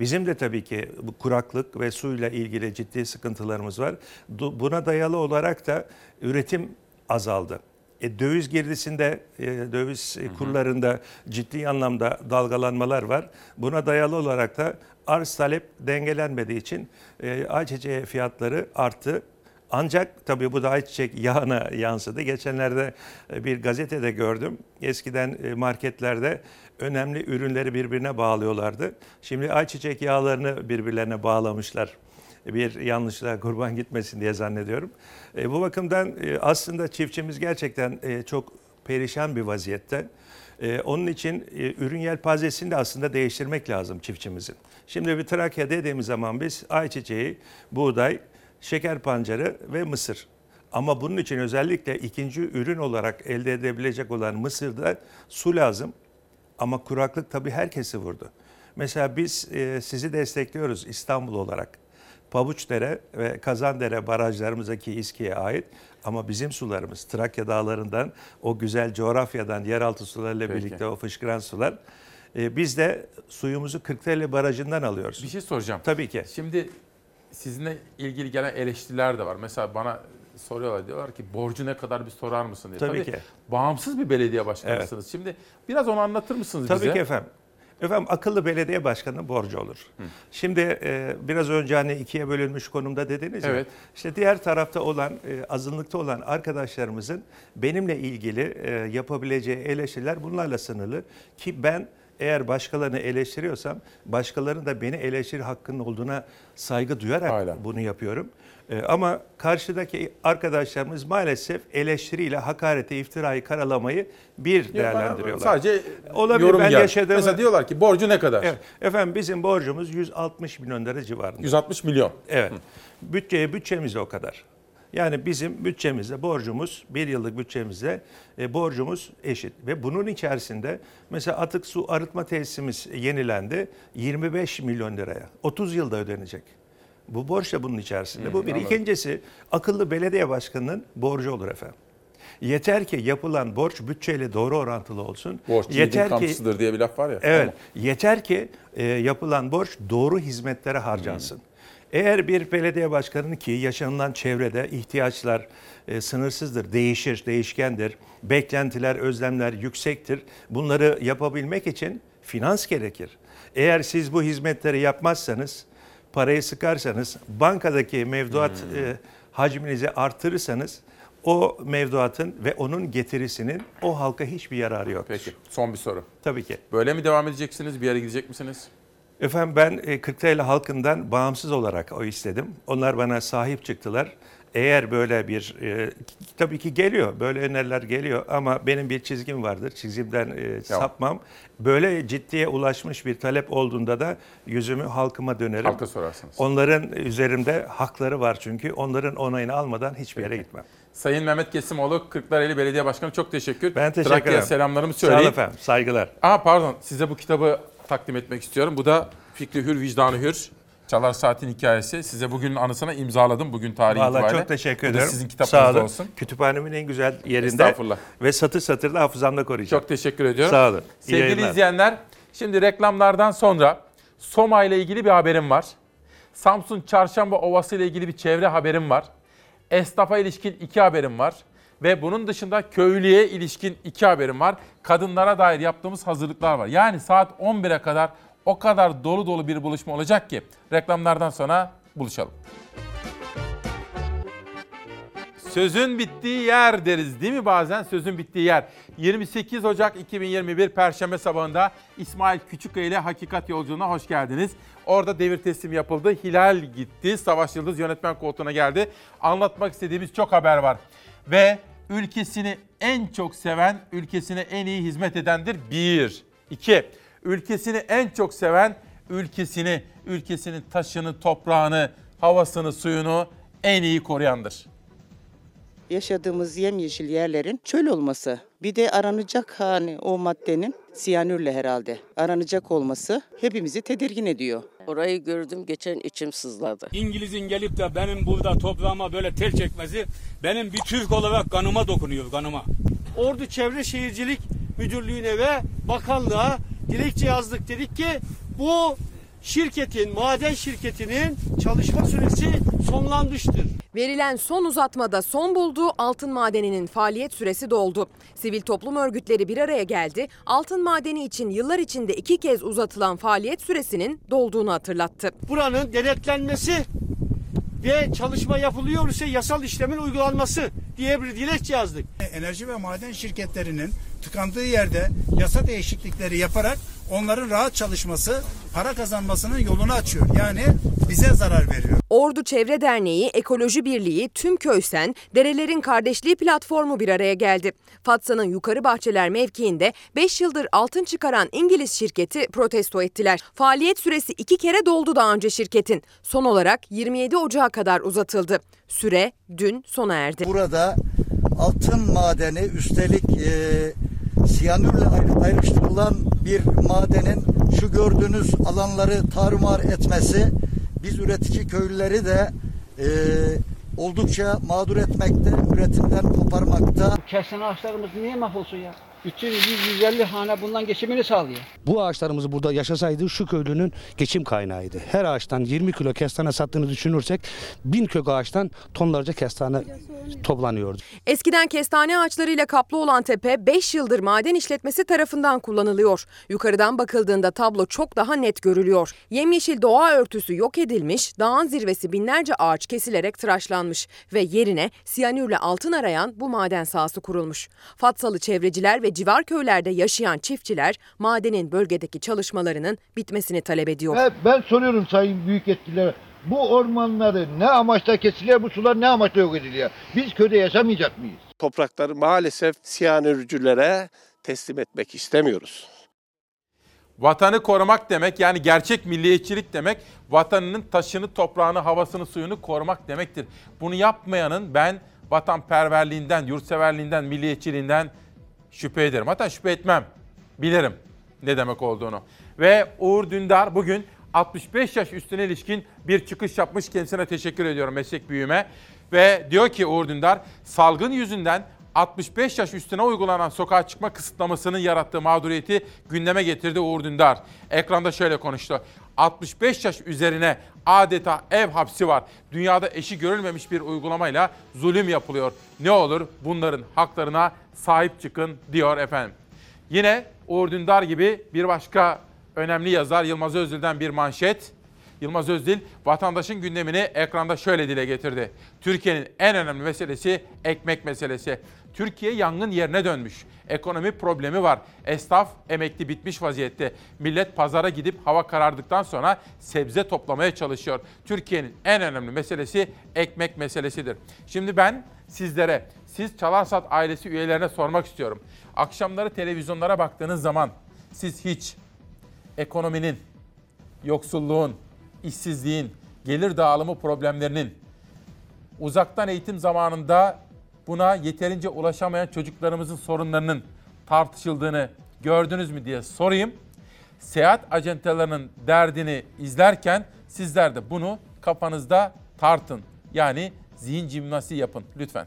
Bizim de tabii ki bu kuraklık ve suyla ilgili ciddi sıkıntılarımız var. Buna dayalı olarak da üretim azaldı. E, döviz girdisinde, e, döviz kurlarında ciddi anlamda dalgalanmalar var. Buna dayalı olarak da arz talep dengelenmediği için e, ayçiçeği fiyatları arttı. Ancak tabii bu da ayçiçek yağına yansıdı. Geçenlerde bir gazetede gördüm. Eskiden marketlerde önemli ürünleri birbirine bağlıyorlardı. Şimdi ayçiçek yağlarını birbirlerine bağlamışlar. Bir yanlışlığa kurban gitmesin diye zannediyorum. E, bu bakımdan e, aslında çiftçimiz gerçekten e, çok perişan bir vaziyette. E, onun için e, ürün yelpazesini de aslında değiştirmek lazım çiftçimizin. Şimdi bir Trakya dediğimiz zaman biz ayçiçeği, buğday, şeker pancarı ve mısır. Ama bunun için özellikle ikinci ürün olarak elde edebilecek olan mısırda su lazım. Ama kuraklık tabii herkesi vurdu. Mesela biz e, sizi destekliyoruz İstanbul olarak. Pabuçdere ve Kazandere barajlarımızdaki İSKİ'ye ait ama bizim sularımız Trakya dağlarından o güzel coğrafyadan yeraltı sularıyla Peki. birlikte o fışkıran sular ee, biz de suyumuzu Kırklareli barajından alıyoruz. Bir şey soracağım. Tabii ki. Şimdi sizinle ilgili gelen eleştiriler de var. Mesela bana soruyorlar, diyorlar ki borcu ne kadar bir sorar mısın diye. Tabii, Tabii ki. Bağımsız bir belediye başkanısınız. Evet. Şimdi biraz onu anlatır mısınız Tabii bize? Tabii ki efendim. Efendim akıllı belediye başkanının borcu olur. Hı. Şimdi e, biraz önce hani ikiye bölünmüş konumda dediniz evet. ya. İşte diğer tarafta olan, e, azınlıkta olan arkadaşlarımızın benimle ilgili e, yapabileceği eleştiriler bunlarla sınırlı. Ki ben eğer başkalarını eleştiriyorsam başkalarının da beni eleştiri hakkının olduğuna saygı duyarak Aynen. bunu yapıyorum. E, ama karşıdaki arkadaşlarımız maalesef eleştiriyle hakareti, iftirayı, karalamayı bir değerlendiriyorlar. Sadece olabilir, yorum ben yer. Yaşadığımı... Mesela diyorlar ki borcu ne kadar? Evet. Efendim bizim borcumuz yüz altmış milyon lira civarında. yüz altmış milyon? Evet. Hı. Bütçeye bütçemiz o kadar. Yani bizim bütçemizde borcumuz, bir yıllık bütçemizde e, borcumuz eşit. Ve bunun içerisinde mesela atık su arıtma tesisimiz yenilendi yirmi beş milyon liraya. otuz yılda ödenecek. Bu borç da bunun içerisinde. Hmm, bu bir. Anladım. İkincisi akıllı belediye başkanının borcu olur efendim. Yeter ki yapılan borç bütçeyle doğru orantılı olsun. Borç yiğidin kamçısıdır diye bir laf var ya. Evet. Tamam. Yeter ki e, yapılan borç doğru hizmetlere harcansın. Hmm. Eğer bir belediye başkanının ki yaşanılan çevrede ihtiyaçlar e, sınırsızdır, değişir, değişkendir, beklentiler, özlemler yüksektir. Bunları yapabilmek için finans gerekir. Eğer siz bu hizmetleri yapmazsanız, parayı sıkarsanız, bankadaki mevduat hmm. e, hacminizi artırırsanız o mevduatın ve onun getirisinin o halka hiçbir yararı yoktur. Peki, son bir soru. Tabii ki. Böyle mi devam edeceksiniz, bir yere gidecek misiniz? Efendim ben Kırklareli halkından bağımsız olarak o istedim. Onlar bana sahip çıktılar. eğer böyle bir, e, tabii ki geliyor, böyle öneriler geliyor ama benim bir çizgim vardır. Çizgimden e, tamam. sapmam. Böyle ciddiye ulaşmış bir talep olduğunda da yüzümü halkıma dönerim. Halka sorarsınız. Onların üzerimde hakları var çünkü. Onların onayını almadan hiçbir yere gitmem. Sayın Mehmet Kesimoğlu, Kırklareli Belediye Başkanı, çok teşekkür. Ben teşekkür ederim. Trakya'ya selamlarımı söyleyin. Sağ olun efendim, saygılar. Aa, pardon, size bu kitabı takdim etmek istiyorum. Bu da Fikri Hür, Vicdanı Hür. Çalar Saat'in hikayesi. Size bugünün anısına imzaladım. Bugün tarihi Vallahi itibariyle. Valla çok teşekkür ederim. Sizin kitaplarınız olsun. Kütüphanemin en güzel yerinde. Estağfurullah. Ve satır satır da hafızamda koruyacağım. Çok teşekkür ediyorum. Sağ olun. Sevgili yayınlar. İzleyenler, şimdi reklamlardan sonra Soma ile ilgili bir haberim var. Samsun Çarşamba Ovası ile ilgili bir çevre haberim var. Esnafa ilişkin iki haberim var. Ve bunun dışında köylüye ilişkin iki haberim var. Kadınlara dair yaptığımız hazırlıklar var. Yani saat on bire kadar o kadar dolu dolu bir buluşma olacak ki reklamlardan sonra buluşalım. Sözün bittiği yer deriz değil mi bazen? Sözün bittiği yer. yirmi sekiz Ocak iki bin yirmi bir Perşembe sabahında İsmail Küçükkaya ile Hakikat Yolculuğu'na hoş geldiniz. Orada devir teslim yapıldı. Hilal gitti. Savaş Yıldız yönetmen koltuğuna geldi. Anlatmak istediğimiz çok haber var. Ve ülkesini en çok seven, ülkesine en iyi hizmet edendir. Bir. İki. Ülkesini en çok seven, ülkesini, ülkesinin taşını, toprağını, havasını, suyunu en iyi koruyandır. Yaşadığımız yemyeşil yerlerin çöl olması, bir de aranacak hani o maddenin siyanürle herhalde aranacak olması hepimizi tedirgin ediyor. Orayı gördüm geçen içim sızladı. İngiliz'in gelip de benim burada toprağıma böyle tel çekmesi benim bir Türk olarak kanıma dokunuyor, kanıma. Ordu Çevre Şehircilik Müdürlüğü'ne ve bakanlığa dilekçe yazdık, dedik ki bu şirketin, maden şirketinin çalışma süresi sonlanmıştır. Verilen son uzatmada son bulduğu altın madeninin faaliyet süresi doldu. Sivil toplum örgütleri bir araya geldi, altın madeni için yıllar içinde iki kez uzatılan faaliyet süresinin dolduğunu hatırlattı. Buranın denetlenmesi ve çalışma yapılıyor ise yasal işlemin uygulanması diye bir dilekçe yazdık. Enerji ve maden şirketlerinin tıkandığı yerde yasa değişiklikleri yaparak onların rahat çalışması, para kazanmasının yolunu açıyor. Yani bize zarar veriyor. Ordu Çevre Derneği, Ekoloji Birliği, Tüm Köysen, Derelerin Kardeşliği platformu bir araya geldi. Fatsa'nın Yukarı Bahçeler mevkiinde beş yıldır altın çıkaran İngiliz şirketi protesto ettiler. Faaliyet süresi iki kere doldu daha önce şirketin. Son olarak yirmi yedi Ocağa kadar uzatıldı. Süre dün sona erdi. Burada altın madeni üstelik e, siyanürle ayrıştırılan bir madenin şu gördüğünüz alanları tarumar etmesi biz üretici köylüleri de e, oldukça mağdur etmekte, üretimden koparmakta. Kesin ağaçlarımız niye mahvolsun ya? Bütün yüz elli hane bundan geçimini sağlıyor. Bu ağaçlarımız burada yaşasaydı şu köylünün geçim kaynağıydı. Her ağaçtan yirmi kilo kestane sattığını düşünürsek bin kök ağaçtan tonlarca kestane toplanıyordu. Eskiden kestane ağaçlarıyla kaplı olan tepe beş yıldır maden işletmesi tarafından kullanılıyor. Yukarıdan bakıldığında tablo çok daha net görülüyor. Yemyeşil doğa örtüsü yok edilmiş, dağın zirvesi binlerce ağaç kesilerek tıraşlanmış ve yerine siyanürle altın arayan bu maden sahası kurulmuş. Fatsalı çevreciler ve civar köylerde yaşayan çiftçiler madenin bölgedeki çalışmalarının bitmesini talep ediyor. Ben, ben soruyorum sayın büyük yetkililere, bu ormanları ne amaçla kesiliyor, bu sular ne amaçla yok ediliyor? Biz köyde yaşamayacak mıyız? Toprakları maalesef siyanürcülere teslim etmek istemiyoruz. Vatanı korumak demek, yani gerçek milliyetçilik demek, vatanının taşını, toprağını, havasını, suyunu korumak demektir. Bunu yapmayanın ben vatanperverliğinden, yurtseverliğinden, milliyetçiliğinden şüphe ederim. Hatta şüphe etmem. Bilirim ne demek olduğunu. Ve Uğur Dündar bugün altmış beş yaş üstüne ilişkin bir çıkış yapmış. Kendisine teşekkür ediyorum meslek büyüğüme. Ve diyor ki Uğur Dündar, salgın yüzünden altmış beş yaş üstüne uygulanan sokağa çıkma kısıtlamasının yarattığı mağduriyeti gündeme getirdi Uğur Dündar. Ekranda şöyle konuştu. altmış beş yaş üzerine adeta ev hapsi var. Dünyada eşi görülmemiş bir uygulamayla zulüm yapılıyor. Ne olur bunların haklarına sahip çıkın diyor efendim. Yine Uğur Dündar gibi bir başka önemli yazar Yılmaz Özdil'den bir manşet. Yılmaz Özdil vatandaşın gündemini ekranda şöyle dile getirdi. Türkiye'nin en önemli meselesi ekmek meselesi. Türkiye yangın yerine dönmüş. Ekonomi problemi var. Esnaf emekli bitmiş vaziyette. Millet pazara gidip hava karardıktan sonra sebze toplamaya çalışıyor. Türkiye'nin en önemli meselesi ekmek meselesidir. Şimdi ben sizlere, siz Çalarsat ailesi üyelerine sormak istiyorum. Akşamları televizyonlara baktığınız zaman siz hiç ekonominin, yoksulluğun, işsizliğin, gelir dağılımı problemlerinin, uzaktan eğitim zamanında buna yeterince ulaşamayan çocuklarımızın sorunlarının tartışıldığını gördünüz mü diye sorayım. Seyahat acentelerinin derdini izlerken sizler de bunu kafanızda tartın. Yani zihin jimnastiği yapın lütfen.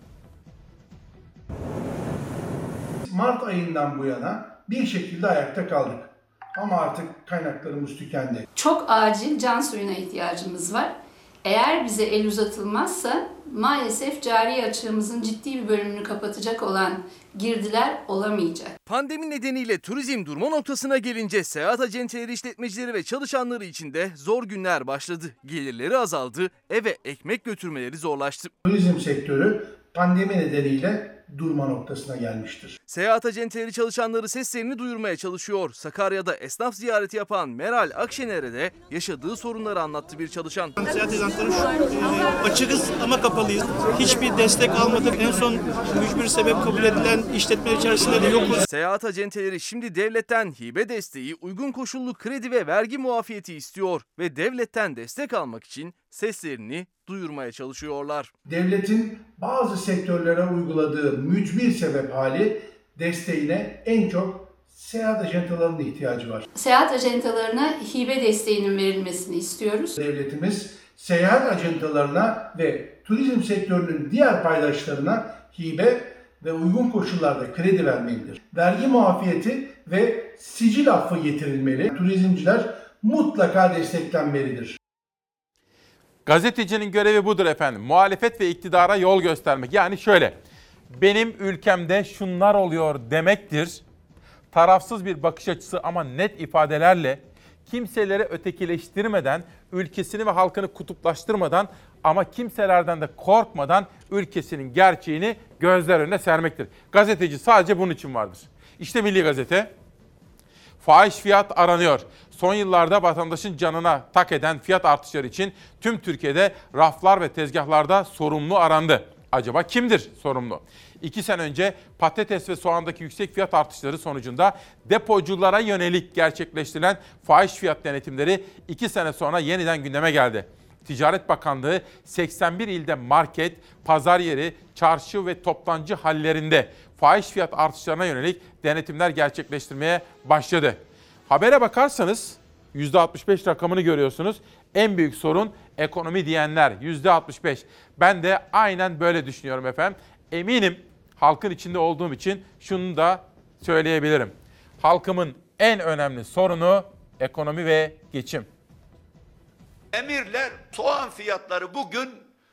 Mart ayından bu yana bir şekilde ayakta kaldık. Ama artık kaynaklarımız tükendi. Çok acil can suyuna ihtiyacımız var. Eğer bize el uzatılmazsa maalesef cari açığımızın ciddi bir bölümünü kapatacak olan girdiler olamayacak. Pandemi nedeniyle turizm durma noktasına gelince seyahat acenteleri, işletmecileri ve çalışanları için de zor günler başladı. Gelirleri azaldı, eve ekmek götürmeleri zorlaştı. Turizm sektörü pandemi nedeniyle durma noktasına gelmiştir. Seyahat acenteleri çalışanları seslerini duyurmaya çalışıyor. Sakarya'da esnaf ziyareti yapan Meral Akşener'e de yaşadığı sorunları anlattı bir çalışan. Seyahat ajantaları şu, açıkız ama kapalıyız. Hiçbir destek almadık. En son mücbir sebep kabul edilen işletme içerisinde de yokuz. Seyahat acenteleri şimdi devletten hibe desteği, uygun koşullu kredi ve vergi muafiyeti istiyor ve devletten destek almak için seslerini duyurmaya çalışıyorlar. Devletin bazı sektörlere uyguladığı mücbir sebep hali desteğine en çok seyahat ajantalarının ihtiyacı var. Seyahat ajantalarına hibe desteğinin verilmesini istiyoruz. Devletimiz seyahat ajantalarına ve turizm sektörünün diğer paydaşlarına hibe ve uygun koşullarda kredi vermelidir. Vergi muafiyeti ve sicil affı getirilmeli. Turizmciler mutlaka desteklenmelidir. Gazetecinin görevi budur efendim. Muhalefet ve iktidara yol göstermek. Yani şöyle, benim ülkemde şunlar oluyor demektir. Tarafsız bir bakış açısı ama net ifadelerle, kimseleri ötekileştirmeden, ülkesini ve halkını kutuplaştırmadan ama kimselerden de korkmadan ülkesinin gerçeğini gözler önüne sermektir. Gazeteci sadece bunun için vardır. İşte Milli Gazete. Fahiş fiyat aranıyor. Son yıllarda vatandaşın canına tak eden fiyat artışları için tüm Türkiye'de raflar ve tezgahlarda sorumlu arandı. Acaba kimdir sorumlu? İki sene önce patates ve soğandaki yüksek fiyat artışları sonucunda depoculara yönelik gerçekleştirilen fahiş fiyat denetimleri iki sene sonra yeniden gündeme geldi. Ticaret Bakanlığı seksen bir ilde market, pazar yeri, çarşı ve toptancı hallerinde fahiş fiyat artışlarına yönelik denetimler gerçekleştirmeye başladı. Habere bakarsanız yüzde altmış beş rakamını görüyorsunuz. En büyük sorun ekonomi diyenler yüzde altmış beş. Ben de aynen böyle düşünüyorum efendim. Eminim halkın içinde olduğum için şunu da söyleyebilirim. Halkımın en önemli sorunu ekonomi ve geçim. Emirler soğan fiyatları bugün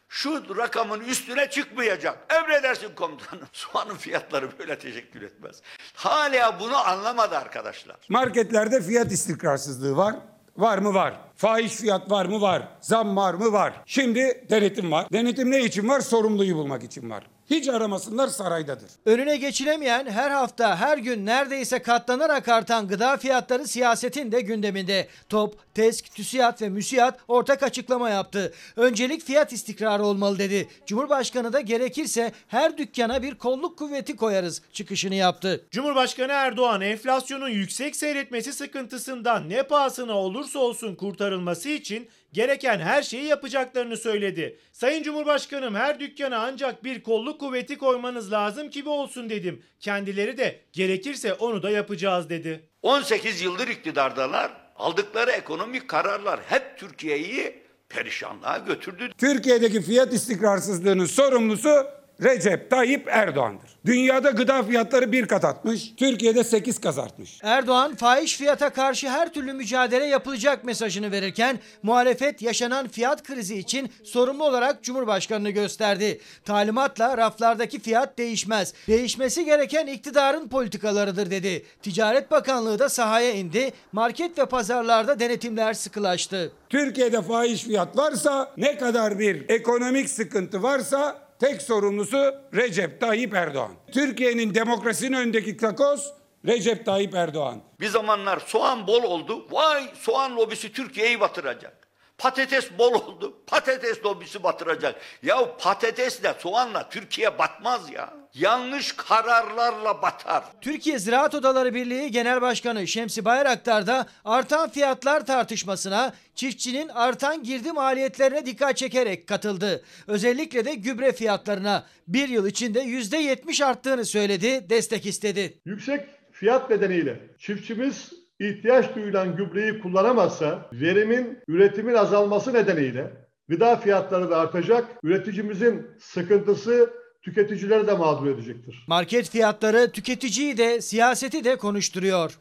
şu rakamın üstüne çıkmayacak. Emredersin komutanım. Soğanın fiyatları böyle teşekkür etmez. Hala bunu anlamadı arkadaşlar. Marketlerde fiyat istikrarsızlığı var. Var mı var? Fahiş fiyat var mı var? Zam var mı var? Şimdi denetim var. Denetim ne için var? Sorumluyu bulmak için var. Hiç aramasınlar, saraydadır. Önüne geçilemeyen, her hafta her gün neredeyse katlanarak artan gıda fiyatları siyasetin de gündeminde. Top, TESK, TÜSİAD ve MÜSİAD ortak açıklama yaptı. Öncelik fiyat istikrarı olmalı dedi. Cumhurbaşkanı da gerekirse her dükkana bir kolluk kuvveti koyarız çıkışını yaptı. Cumhurbaşkanı Erdoğan enflasyonun yüksek seyretmesi sıkıntısından ne pahasına olursa olsun kurtarılması için gereken her şeyi yapacaklarını söyledi. Sayın Cumhurbaşkanım, her dükkana ancak bir kolluk kuvveti koymanız lazım gibi olsun dedim. Kendileri de gerekirse onu da yapacağız dedi. on sekiz yıldır iktidardalar. Aldıkları ekonomik kararlar hep Türkiye'yi perişanlığa götürdü. Türkiye'deki fiyat istikrarsızlığının sorumlusu Recep Tayyip Erdoğan'dır. Dünyada gıda fiyatları bir kat atmış, Türkiye'de sekiz kat artmış. Erdoğan, fahiş fiyata karşı her türlü mücadele yapılacak mesajını verirken muhalefet yaşanan fiyat krizi için sorumlu olarak Cumhurbaşkanı'nı gösterdi. Talimatla raflardaki fiyat değişmez. Değişmesi gereken iktidarın politikalarıdır dedi. Ticaret Bakanlığı da sahaya indi. Market ve pazarlarda denetimler sıkılaştı. Türkiye'de fahiş fiyat varsa, ne kadar bir ekonomik sıkıntı varsa tek sorumlusu Recep Tayyip Erdoğan. Türkiye'nin demokrasinin önündeki takoz Recep Tayyip Erdoğan. Bir zamanlar soğan bol oldu. Vay, soğan lobisi Türkiye'yi batıracak. Patates bol oldu. Patates lobisi batıracak. Ya patatesle, soğanla Türkiye batmaz ya. Yanlış kararlarla batar. Türkiye Ziraat Odaları Birliği Genel Başkanı Şemsi Bayraktar da artan fiyatlar tartışmasına çiftçinin artan girdi maliyetlerine dikkat çekerek katıldı. Özellikle de gübre fiyatlarına bir yıl içinde yüzde yetmiş arttığını söyledi, destek istedi. Yüksek fiyat bedeniyle çiftçimiz ihtiyaç duyulan gübreyi kullanamazsa verimin, üretimin azalması nedeniyle gıda fiyatları da artacak, üreticimizin sıkıntısı tüketicileri de mağdur edecektir. Market fiyatları tüketiciyi de siyaseti de konuşturuyor.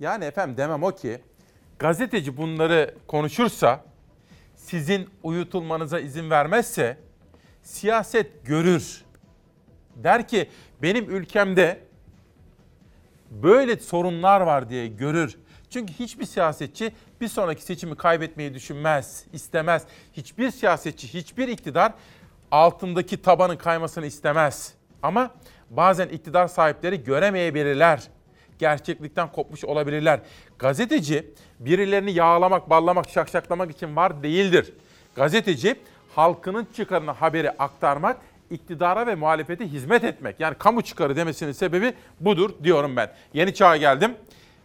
Yani efendim demem o ki gazeteci bunları konuşursa, sizin uyutulmanıza izin vermezse siyaset görür. Der ki benim ülkemde böyle sorunlar var diye görür. Çünkü hiçbir siyasetçi bir sonraki seçimi kaybetmeyi düşünmez, istemez. Hiçbir siyasetçi, hiçbir iktidar altındaki tabanın kaymasını istemez. Ama bazen iktidar sahipleri göremeyebilirler. Gerçeklikten kopmuş olabilirler. Gazeteci birilerini yağlamak, ballamak, şakşaklamak için var değildir. Gazeteci halkının çıkarına haberi aktarmak, iktidara ve muhalefete hizmet etmek. Yani kamu çıkarı demesinin sebebi budur diyorum ben. Yeni Çağ'a geldim.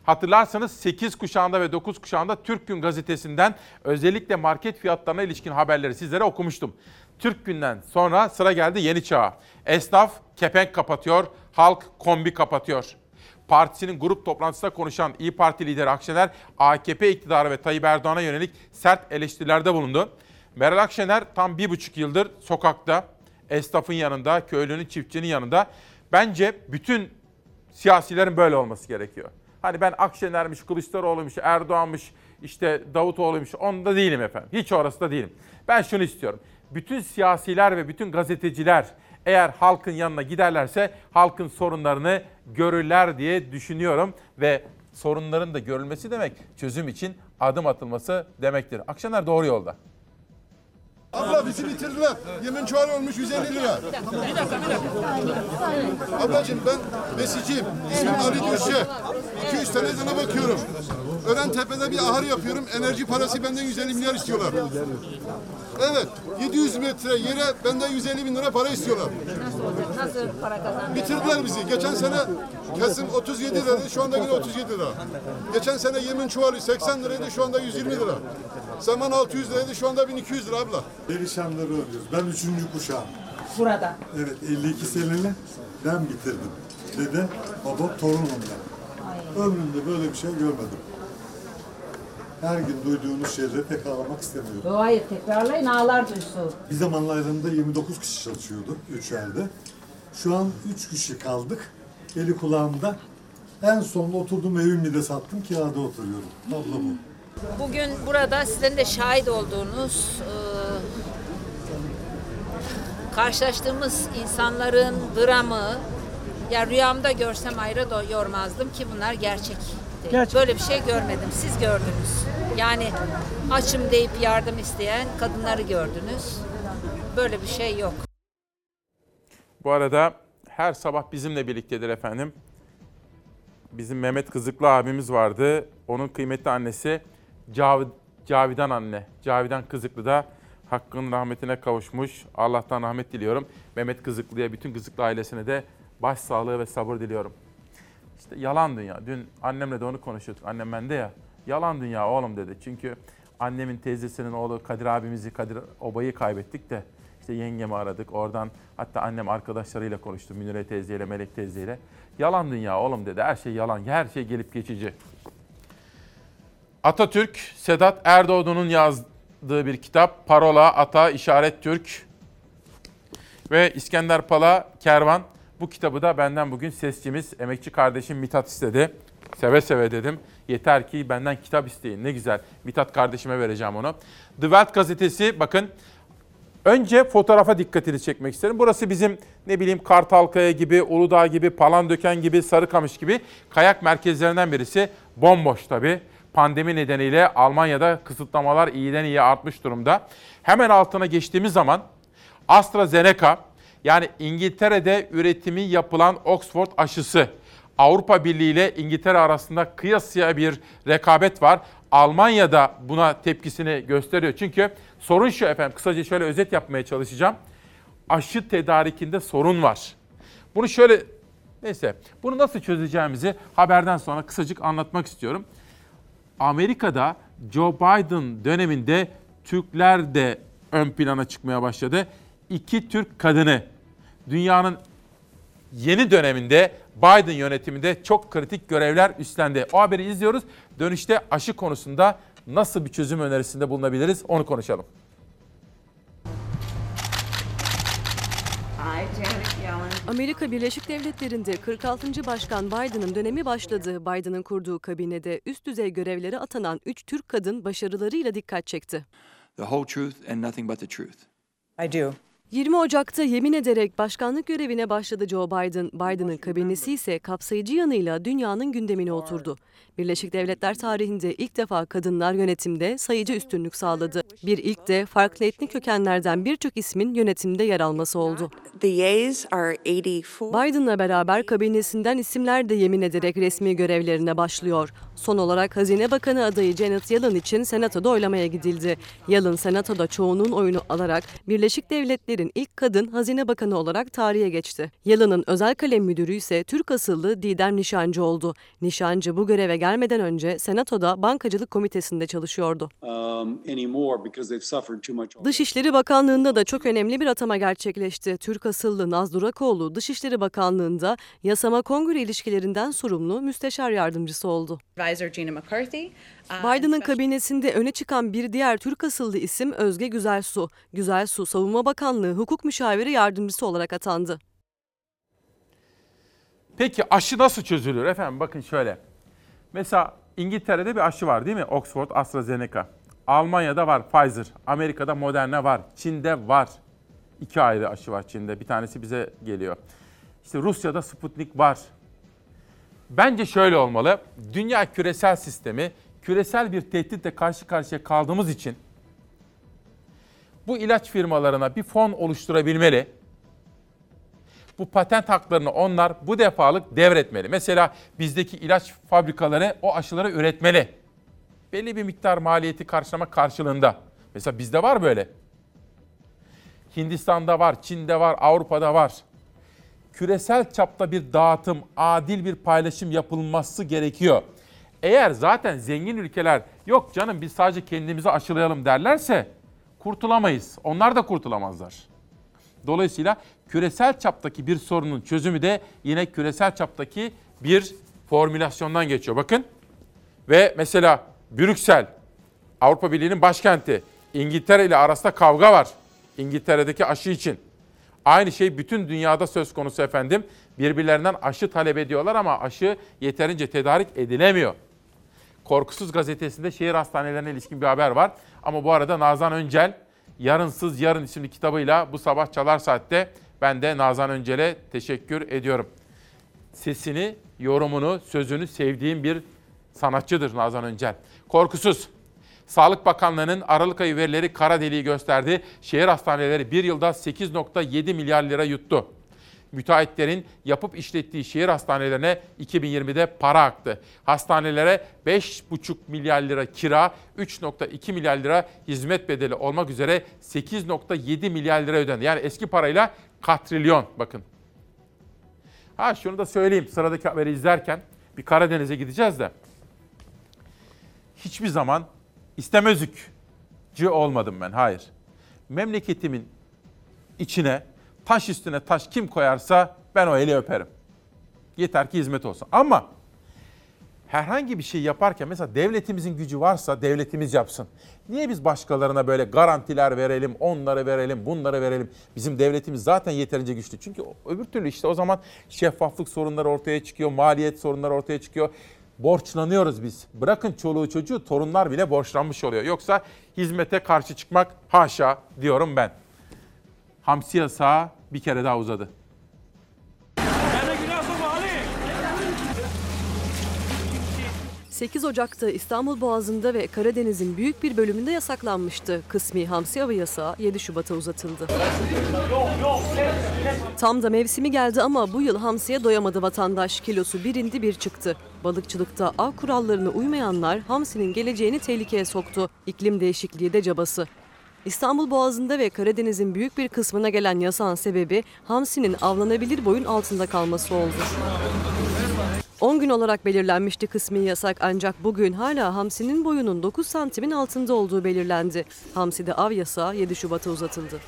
Hatırlarsanız sekiz kuşağında ve dokuz kuşağında Türk Gün gazetesinden özellikle market fiyatlarına ilişkin haberleri sizlere okumuştum. Türk Gün'den sonra sıra geldi Yeni Çağ'a. Esnaf kepenk kapatıyor, halk kombi kapatıyor. Partisinin grup toplantısında konuşan İYİ Parti lideri Akşener, A K P iktidarı ve Tayyip Erdoğan'a yönelik sert eleştirilerde bulundu. Meral Akşener tam bir buçuk yıldır sokakta, esnafın yanında, köylünün, çiftçinin yanında. Bence bütün siyasilerin böyle olması gerekiyor. Hani ben Akşener'miş, Kılıçdaroğlu'ymuş, Erdoğan'mış, işte Davutoğlu'ymuş, onda değilim efendim. Hiç orası da değilim. Ben şunu istiyorum. Bütün siyasiler ve bütün gazeteciler eğer halkın yanına giderlerse halkın sorunlarını görürler diye düşünüyorum. Ve sorunların da görülmesi demek çözüm için adım atılması demektir. Akşener doğru yolda. Abla bizi bitirdiler. Yemin çuval olmuş yüz elli lira. Bir dakika, bir dakika, bir dakika. Ablacığım ben besiciyim. İsmim Ali Düzce. iki yüz tane zana bakıyorum. Örentepe'de bir ahır yapıyorum. Enerji parası benden yüz elli milyar istiyorlar. Evet, yedi yüz metre yere benden yüz elli bin lira para istiyorlar. Nasıl para kazandı? Bitirdiler bizi. Geçen sene kesim otuz yedi liraydı, şu anda yine otuz yedi lira. Geçen sene yemin çuvalı seksen liraydı, şu anda yüz yirmi lira. Saman altı yüz liraydı, şu anda bin iki yüz lira abla. Perişanları övüyoruz. Ben üçüncü kuşağım. Burada. Evet, elli iki seneli ben bitirdim. Dede, baba, torunum ben. Ömrümde böyle bir şey görmedim. Her gün duyduğunuz şeyleri tekrarlamak istemiyorum. Hayır, tekrarlayın, ağlar duysun. Bir zamanlarında yirmi dokuz kişi çalışıyordu, üç elde. Şu an üç kişi kaldık, eli kulağımda. En sonunda oturduğum evimi de sattım, kirada oturuyorum. Abla bu. Bugün burada sizin de şahit olduğunuz, e, karşılaştığımız insanların dramı, ya rüyamda görsem ayrı da yormazdım ki bunlar gerçek. Gerçekten. Böyle bir şey görmedim. Siz gördünüz. Yani açım deyip yardım isteyen kadınları gördünüz. Böyle bir şey yok. Bu arada her sabah bizimle birliktedir efendim. Bizim Mehmet Kızıklı abimiz vardı. Onun kıymetli annesi Cav- Cavidan anne. Cavidan Kızıklı da hakkın rahmetine kavuşmuş. Allah'tan rahmet diliyorum. Mehmet Kızıklı'ya, bütün Kızıklı ailesine de başsağlığı ve sabır diliyorum. İşte yalan dünya. Dün annemle de onu konuşuyorduk. Annem bende ya. Yalan dünya oğlum dedi. Çünkü annemin teyzesinin oğlu Kadir abimizi, Kadir obayı kaybettik de. İşte yengemi aradık. Oradan hatta annem arkadaşlarıyla konuştu. Münire teyzeyle, Melek teyzeyle. Yalan dünya oğlum dedi. Her şey yalan. Her şey gelip geçici. Atatürk, Sedat Erdoğdu'nun yazdığı bir kitap. Parola, Ata, İşaret Türk ve İskender Pala, Kervan. Bu kitabı da benden bugün sesçimiz, emekçi kardeşim Mithat istedi. Seve seve dedim. Yeter ki benden kitap isteyin. Ne güzel. Mithat kardeşime vereceğim onu. The Welt gazetesi, bakın. Önce fotoğrafa dikkatini çekmek isterim. Burası bizim ne bileyim Kartalkaya gibi, Uludağ gibi, Palandöken gibi, Sarıkamış gibi kayak merkezlerinden birisi. Bomboş tabii. Pandemi nedeniyle Almanya'da kısıtlamalar iyiden iyiye artmış durumda. Hemen altına geçtiğimiz zaman AstraZeneca, yani İngiltere'de üretimi yapılan Oxford aşısı. Avrupa Birliği ile İngiltere arasında kıyasıya bir rekabet var. Almanya'da buna tepkisini gösteriyor. Çünkü sorun şu efendim, kısaca şöyle özet yapmaya çalışacağım. Aşı tedarikinde sorun var. Bunu şöyle, neyse, bunu nasıl çözeceğimizi haberden sonra kısacık anlatmak istiyorum. Amerika'da Joe Biden döneminde Türkler de ön plana çıkmaya başladı. İki Türk kadını dünyanın yeni döneminde Biden yönetiminde çok kritik görevler üstlendi. O haberi izliyoruz. Dönüşte aşı konusunda nasıl bir çözüm önerisinde bulunabiliriz onu konuşalım. Amerika Birleşik Devletleri'nde kırk altıncı Başkan Biden'ın dönemi başladı. Biden'ın kurduğu kabinede üst düzey görevlere atanan üç Türk kadın başarılarıyla dikkat çekti. The whole truth and nothing but the truth. I do. yirmi Ocak'ta yemin ederek başkanlık görevine başladı Joe Biden. Biden'ın kabinesi ise kapsayıcı yanıyla dünyanın gündemine oturdu. Birleşik Devletler tarihinde ilk defa kadınlar yönetimde sayıcı üstünlük sağladı. Bir ilk de farklı etnik kökenlerden birçok ismin yönetimde yer alması oldu. Biden'la beraber kabinesinden isimler de yemin ederek resmi görevlerine başlıyor. Son olarak Hazine Bakanı adayı Janet Yellen için Senato'da oylamaya gidildi. Yellen Senato'da çoğunun oyunu alarak Birleşik Devletler'in ilk kadın Hazine Bakanı olarak tarihe geçti. Yellen'ın özel kalem müdürü ise Türk asıllı Didem Nişancı oldu. Nişancı bu göreve gelmeden önce Senato'da Bankacılık Komitesi'nde çalışıyordu. Um, Dışişleri Bakanlığı'nda da çok önemli bir atama gerçekleşti. Türk asıllı Naz Durakoğlu Dışişleri Bakanlığı'nda yasama kongre ilişkilerinden sorumlu müsteşar yardımcısı oldu. Biden'ın kabinesinde öne çıkan bir diğer Türk asıllı isim Özge Güzelsu. Güzelsu, Savunma Bakanlığı Hukuk Müşaviri Yardımcısı olarak atandı. Peki aşı nasıl çözülür efendim? Bakın şöyle. Mesela İngiltere'de bir aşı var değil mi? Oxford, AstraZeneca. Almanya'da var Pfizer. Amerika'da Moderna var. Çin'de var. İki ayrı aşı var Çin'de. Bir tanesi bize geliyor. İşte Rusya'da Sputnik var. Bence şöyle olmalı. Dünya küresel sistemi, küresel bir tehditle karşı karşıya kaldığımız için bu ilaç firmalarına bir fon oluşturabilmeli. Bu patent haklarını onlar bu defalık devretmeli. Mesela bizdeki ilaç fabrikaları o aşıları üretmeli. Belli bir miktar maliyeti karşılama karşılığında. Mesela bizde var böyle. Hindistan'da var, Çin'de var, Avrupa'da var. Küresel çapta bir dağıtım, adil bir paylaşım yapılması gerekiyor. Eğer zaten zengin ülkeler yok canım biz sadece kendimizi aşılayalım derlerse kurtulamayız. Onlar da kurtulamazlar. Dolayısıyla küresel çaptaki bir sorunun çözümü de yine küresel çaptaki bir formülasyondan geçiyor. Bakın ve mesela Brüksel, Avrupa Birliği'nin başkenti, İngiltere ile arasında kavga var. İngiltere'deki aşı için. Aynı şey bütün dünyada söz konusu efendim. Birbirlerinden aşı talep ediyorlar ama aşı yeterince tedarik edilemiyor. Korkusuz gazetesinde şehir hastanelerine ilişkin bir haber var. Ama bu arada Nazan Öncel, Yarınsız Yarın isimli kitabıyla bu sabah Çalar Saat'te ben de Nazan Öncel'e teşekkür ediyorum. Sesini, yorumunu, sözünü sevdiğim bir sanatçıdır Nazan Öncel. Korkusuz. Sağlık Bakanlığı'nın Aralık ayı verileri kara deliği gösterdi. Şehir hastaneleri bir yılda sekiz virgül yedi milyar lira yuttu. Müteahhitlerin yapıp işlettiği şehir hastanelerine iki bin yirmide para aktı. Hastanelere beş virgül beş milyar lira kira, üç virgül iki milyar lira hizmet bedeli olmak üzere sekiz virgül yedi milyar lira ödendi. Yani eski parayla katrilyon bakın. Ha şunu da söyleyeyim sıradaki haberi izlerken bir Karadeniz'e gideceğiz de. Hiçbir zaman İstemezlikçi olmadım ben, hayır. Memleketimin içine, taş üstüne taş kim koyarsa ben o eli öperim. Yeter ki hizmet olsun. Ama herhangi bir şey yaparken mesela devletimizin gücü varsa devletimiz yapsın. Niye biz başkalarına böyle garantiler verelim, onları verelim, bunları verelim? Bizim devletimiz zaten yeterince güçlü. Çünkü öbür türlü işte o zaman şeffaflık sorunları ortaya çıkıyor, maliyet sorunları ortaya çıkıyor. Borçlanıyoruz biz. Bırakın çoluğu çocuğu, torunlar bile borçlanmış oluyor. Yoksa hizmete karşı çıkmak haşa diyorum ben. Hamsi yasağı bir kere daha uzadı. sekiz Ocak'ta İstanbul Boğazı'nda ve Karadeniz'in büyük bir bölümünde yasaklanmıştı. Kısmi hamsi avı yasağı yedi Şubat'a uzatıldı. Tam da mevsimi geldi ama bu yıl hamsiye doyamadı vatandaş. Kilosu bir indi bir çıktı. Balıkçılıkta av kurallarına uymayanlar hamsinin geleceğini tehlikeye soktu. İklim değişikliği de cabası. İstanbul Boğazı'nda ve Karadeniz'in büyük bir kısmına gelen yasağın sebebi hamsinin avlanabilir boyun altında kalması oldu. on gün olarak belirlenmişti kısmi yasak ancak bugün hala hamsinin boyunun dokuz santimin altında olduğu belirlendi. Hamside av yasağı yedi Şubat'a uzatıldı.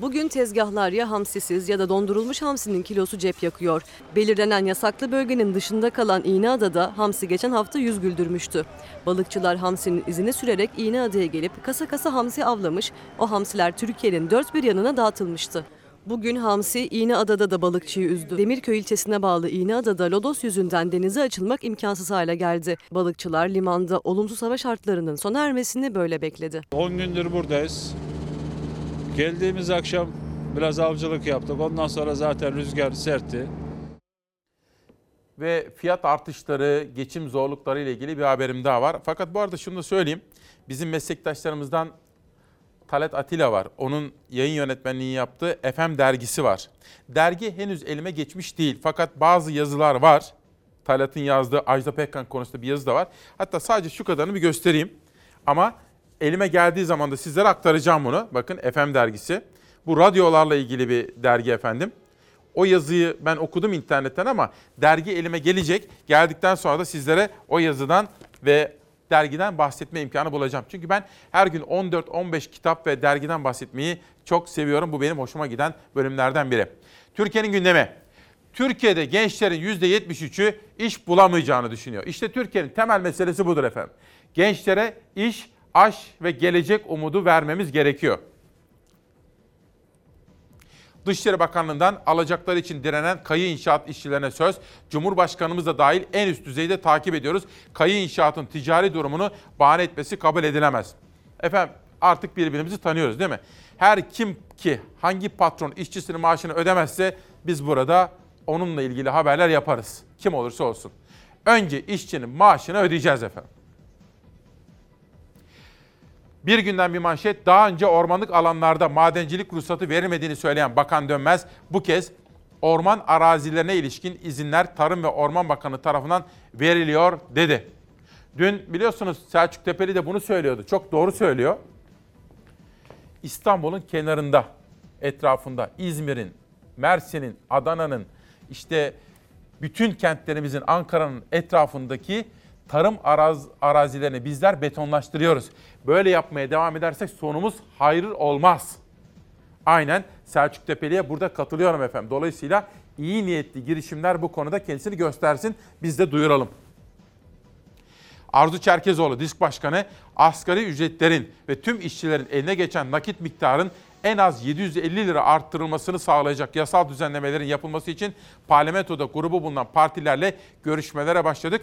Bugün tezgahlar ya hamsisiz ya da dondurulmuş hamsinin kilosu cep yakıyor. Belirlenen yasaklı bölgenin dışında kalan İğneada'da hamsi geçen hafta yüz güldürmüştü. Balıkçılar hamsinin izini sürerek İğneada'ya gelip kasa kasa hamsi avlamış, o hamsiler Türkiye'nin dört bir yanına dağıtılmıştı. Bugün hamsi İğneada'da da balıkçıyı üzdü. Demirköy ilçesine bağlı İğneada'da lodos yüzünden denize açılmak imkansız hale geldi. Balıkçılar limanda olumsuz hava şartlarının sona ermesini böyle bekledi. on gündür buradayız. Geldiğimiz akşam biraz avcılık yaptık. Ondan sonra zaten rüzgar sertti. Ve fiyat artışları, geçim zorlukları ile ilgili bir haberim daha var. Fakat bu arada şunu da söyleyeyim. Bizim meslektaşlarımızdan Talat Atilla var. Onun yayın yönetmenliğini yaptığı F M dergisi var. Dergi henüz elime geçmiş değil. Fakat bazı yazılar var. Talat'ın yazdığı Ajda Pekkan konusunda bir yazı da var. Hatta sadece şu kadarını bir göstereyim. Ama elime geldiği zaman da sizlere aktaracağım bunu. Bakın F M dergisi. Bu radyolarla ilgili bir dergi efendim. O yazıyı ben okudum internetten ama dergi elime gelecek. Geldikten sonra da sizlere o yazıdan ve dergiden bahsetme imkanı bulacağım. Çünkü ben her gün on dört on beş kitap ve dergiden bahsetmeyi çok seviyorum. Bu benim hoşuma giden bölümlerden biri. Türkiye'nin gündemi. Türkiye'de gençlerin yüzde yetmiş üçü iş bulamayacağını düşünüyor. İşte Türkiye'nin temel meselesi budur efendim. Gençlere iş, aş ve gelecek umudu vermemiz gerekiyor. Dışişleri Bakanlığı'ndan alacakları için direnen Kayı İnşaat işçilerine söz. Cumhurbaşkanımız da dahil en üst düzeyde takip ediyoruz. Kayı İnşaat'ın ticari durumunu bahane etmesi kabul edilemez. Efendim artık birbirimizi tanıyoruz değil mi? Her kim ki hangi patron işçisinin maaşını ödemezse biz burada onunla ilgili haberler yaparız. Kim olursa olsun. Önce işçinin maaşını ödeyeceğiz efendim. Bir günden bir manşet, daha önce ormanlık alanlarda madencilik ruhsatı verilmediğini söyleyen Bakan Dönmez, bu kez orman arazilerine ilişkin izinler Tarım ve Orman Bakanı tarafından veriliyor dedi. Dün biliyorsunuz Selçuk Tepeli de bunu söylüyordu, çok doğru söylüyor. İstanbul'un kenarında, etrafında, İzmir'in, Mersin'in, Adana'nın, işte bütün kentlerimizin, Ankara'nın etrafındaki tarım araz, arazilerini bizler betonlaştırıyoruz. Böyle yapmaya devam edersek sonumuz hayır olmaz. Aynen Selçuk Tepeli'ye burada katılıyorum efendim. Dolayısıyla iyi niyetli girişimler bu konuda kendisini göstersin, biz de duyuralım. Arzu Çerkezoğlu, DİSK Başkanı, asgari ücretlerin ve tüm işçilerin eline geçen nakit miktarın en az yedi yüz elli lira arttırılmasını sağlayacak yasal düzenlemelerin yapılması için parlamentoda grubu bulunan partilerle görüşmelere başladık.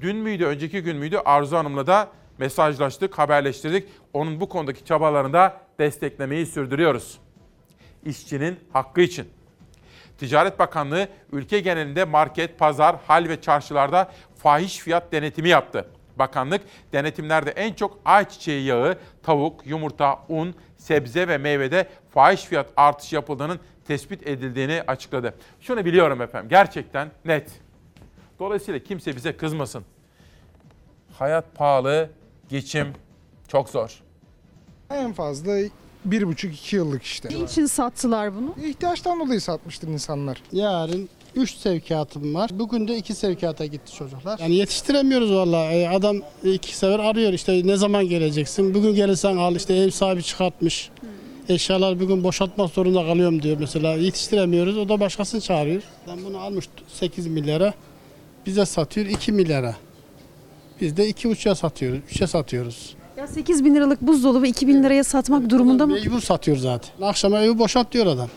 Dün müydü, önceki gün müydü Arzu Hanım'la da mesajlaştık, haberleştirdik. Onun bu konudaki çabalarını da desteklemeyi sürdürüyoruz. İşçinin hakkı için. Ticaret Bakanlığı ülke genelinde market, pazar, hal ve çarşılarda fahiş fiyat denetimi yaptı. Bakanlık denetimlerde en çok ayçiçeği yağı, tavuk, yumurta, un, sebze ve meyvede fahiş fiyat artışı yapıldığının tespit edildiğini açıkladı. Şunu biliyorum efendim, gerçekten net. Dolayısıyla kimse bize kızmasın. Hayat pahalı, geçim çok zor. En fazla bir buçuk iki yıllık işte. Niçin sattılar bunu? İhtiyaçtan dolayı satmıştır insanlar. Yarın üç sevkiyatım var. Bugün de iki sevkiyata gitti çocuklar. Yani yetiştiremiyoruz vallahi. Adam iki sefer arıyor işte, ne zaman geleceksin? Bugün gelirsen al işte, ev sahibi çıkartmış. Eşyalar bugün boşaltmak zorunda kalıyorum diyor mesela. Yetiştiremiyoruz, o da başkasını çağırıyor. Adam bunu almış sekiz milyara. Bize satıyor iki milyara. Biz de iki buçuğa satıyoruz, üçe satıyoruz. Ya sekiz bin liralık buzdolabı iki bin liraya satmak durumunda mı? Mecbur satıyor zaten. Akşama evi boşalt diyor adam.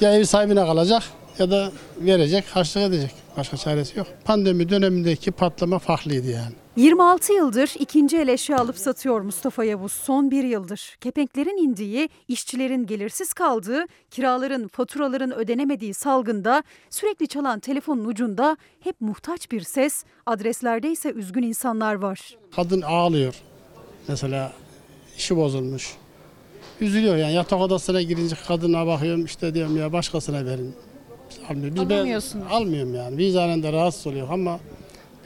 Ya ev sahibine kalacak ya da verecek, harçlık edecek. Başka çaresi yok. Pandemi dönemindeki patlama farklıydı yani. yirmi altı yıldır ikinci el eşya alıp satıyor Mustafa Yavuz. Son bir yıldır kepenklerin indiği, işçilerin gelirsiz kaldığı, kiraların, faturaların ödenemediği salgında sürekli çalan telefonun ucunda hep muhtaç bir ses, adreslerde ise üzgün insanlar var. Kadın ağlıyor mesela, işi bozulmuş. Üzülüyor yani, yatak odasına girince kadına bakıyorum, işte diyorum ya başkasına verin. Alamıyorsunuz. Almıyorum yani, vicdanen de rahatsız oluyor ama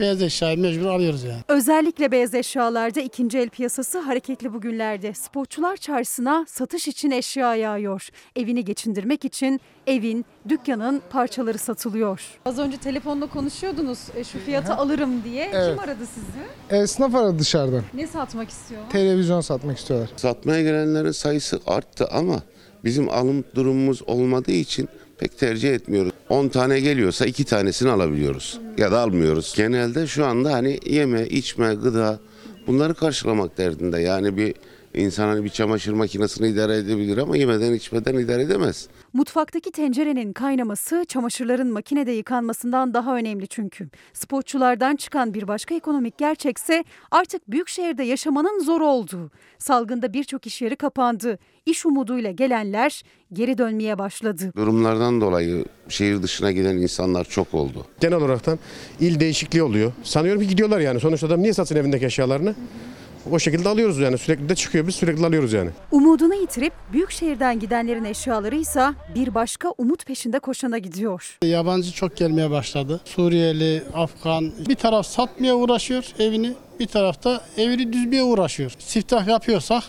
beyaz eşyayı mecbur alıyoruz yani. Özellikle beyaz eşyalarda ikinci el piyasası hareketli bugünlerde. Sporcular çarşısına satış için eşya yağıyor. Evini geçindirmek için evin, dükkanın parçaları satılıyor. Az önce telefonla konuşuyordunuz şu fiyata alırım diye. Evet. Kim aradı sizi? Esnaf aradı dışarıdan. Ne satmak istiyorlar? Televizyon satmak istiyorlar. Satmaya gelenlerin sayısı arttı ama bizim alım durumumuz olmadığı için pek tercih etmiyoruz. on tane geliyorsa iki tanesini alabiliyoruz ya da almıyoruz. Genelde şu anda hani yeme, içme, gıda, bunları karşılamak derdinde. Yani bir insan hani bir çamaşır makinesini idare edebilir ama yemeden içmeden idare edemez. Mutfaktaki tencerenin kaynaması çamaşırların makinede yıkanmasından daha önemli çünkü. Sporculardan çıkan bir başka ekonomik gerçekse artık büyük şehirde yaşamanın zor olduğu. Salgında birçok iş yeri kapandı. İş umuduyla gelenler geri dönmeye başladı. Durumlardan dolayı şehir dışına giden insanlar çok oldu. Genel olaraktan il değişikliği oluyor. Sanıyorum ki gidiyorlar yani. Sonuçta adam niye satsın evindeki eşyalarını? O şekilde alıyoruz yani, sürekli de çıkıyor, biz sürekli alıyoruz yani. Umudunu yitirip büyük şehirden gidenlerin eşyaları ise bir başka umut peşinde koşana gidiyor. Yabancı çok gelmeye başladı. Suriyeli, Afgan, bir taraf satmaya uğraşıyor evini, bir tarafta evini düzmeye uğraşıyor. Siftah yapıyorsak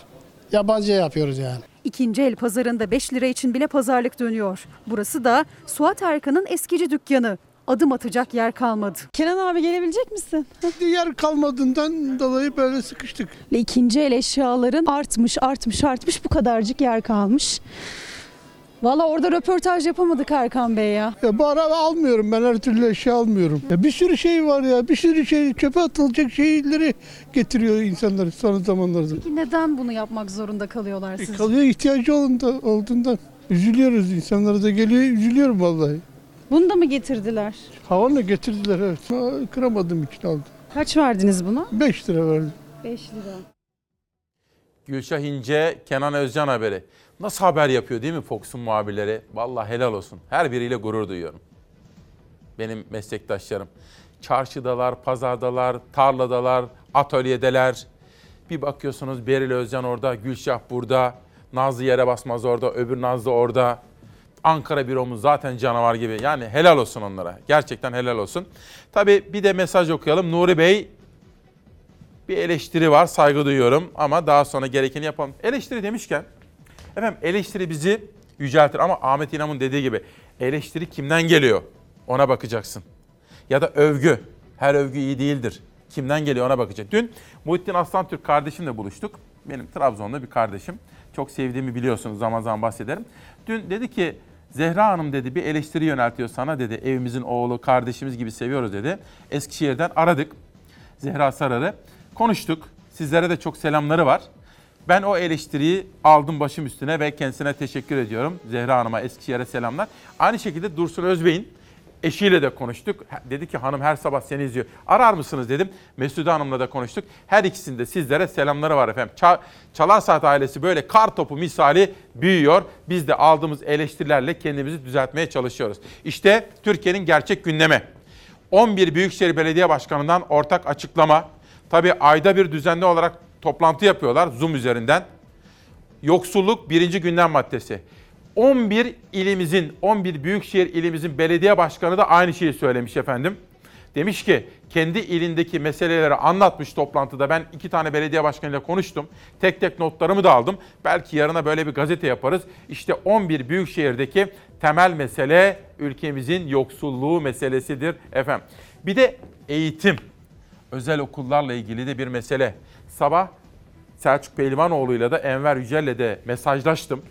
yabancıya yapıyoruz yani. İkinci el pazarında beş lira için bile pazarlık dönüyor. Burası da Suat Erkan'ın eskici dükkanı. Adım atacak yer kalmadı. Kenan abi gelebilecek misin? Yer kalmadığından dolayı böyle sıkıştık. İkinci el eşyaların artmış, artmış, artmış, bu kadarcık yer kalmış. Valla orada röportaj yapamadık Erkan Bey ya. ya. Bu araba almıyorum, ben her türlü eşya almıyorum. Ya bir sürü şey var ya, bir sürü şey, çöpe atılacak şeyleri getiriyor insanlar son zamanlarda. Peki neden bunu yapmak zorunda kalıyorlar siz? E, kalıyor, ihtiyacı olduğundan. Üzülüyoruz, insanlara da geliyor, üzülüyorum vallahi. Bunu da mı getirdiler? Havanı getirdiler, evet. Kıramadığım için aldım. Kaç verdiniz buna? beş lira verdim. beş lira. Gülşah İnce, Kenan Özcan haberi. Nasıl haber yapıyor değil mi Fox'un muhabirleri? Vallahi helal olsun. Her biriyle gurur duyuyorum. Benim meslektaşlarım. Çarşıdalar, pazardalar, tarladalar, atölyedeler. Bir bakıyorsunuz Beril Özcan orada, Gülşah burada. Nazlı yere basmaz orada, öbür Nazlı orada. Ankara büromuz zaten canavar gibi. Yani helal olsun onlara. Gerçekten helal olsun. Tabii bir de mesaj okuyalım. Nuri Bey, bir eleştiri var, saygı duyuyorum ama daha sonra gerekeni yapalım. Eleştiri demişken, efendim eleştiri bizi yüceltir ama Ahmet İnam'ın dediği gibi eleştiri kimden geliyor? Ona bakacaksın. Ya da övgü. Her övgü iyi değildir. Kimden geliyor ona bakacak. Dün Muhittin Aslantürk kardeşimle buluştuk. Benim Trabzon'da bir kardeşim. Çok sevdiğimi biliyorsunuz, zaman zaman bahsederim. Dün dedi ki, Zehra Hanım dedi bir eleştiri yöneltiyor sana dedi. Evimizin oğlu, kardeşimiz gibi seviyoruz dedi. Eskişehir'den aradık Zehra Sarar'ı. Konuştuk. Sizlere de çok selamları var. Ben o eleştiriyi aldım başım üstüne ve kendisine teşekkür ediyorum. Zehra Hanım'a, Eskişehir'e selamlar. Aynı şekilde Dursun Özbey'in eşiyle de konuştuk. Dedi ki hanım her sabah seni izliyor. Arar mısınız dedim. Mesude Hanım'la da konuştuk. Her ikisinde sizlere selamları var efendim. Ç- Çalar Saat ailesi böyle kar topu misali büyüyor. Biz de aldığımız eleştirilerle kendimizi düzeltmeye çalışıyoruz. İşte Türkiye'nin gerçek gündemi. on bir Büyükşehir Belediye Başkanı'ndan ortak açıklama. Tabii ayda bir düzenli olarak toplantı yapıyorlar Zoom üzerinden. Yoksulluk birinci gündem maddesi. on bir ilimizin, on bir büyükşehir ilimizin belediye başkanı da aynı şeyi söylemiş efendim. Demiş ki kendi ilindeki meseleleri anlatmış toplantıda. Ben iki tane belediye başkanıyla konuştum. Tek tek notlarımı da aldım. Belki yarına böyle bir gazete yaparız. İşte on bir büyükşehirdeki temel mesele ülkemizin yoksulluğu meselesidir efendim. Bir de eğitim. Özel okullarla ilgili de bir mesele. Sabah Selçuk Pehlivanoğlu'yla da Enver Yücel'le de mesajlaştım.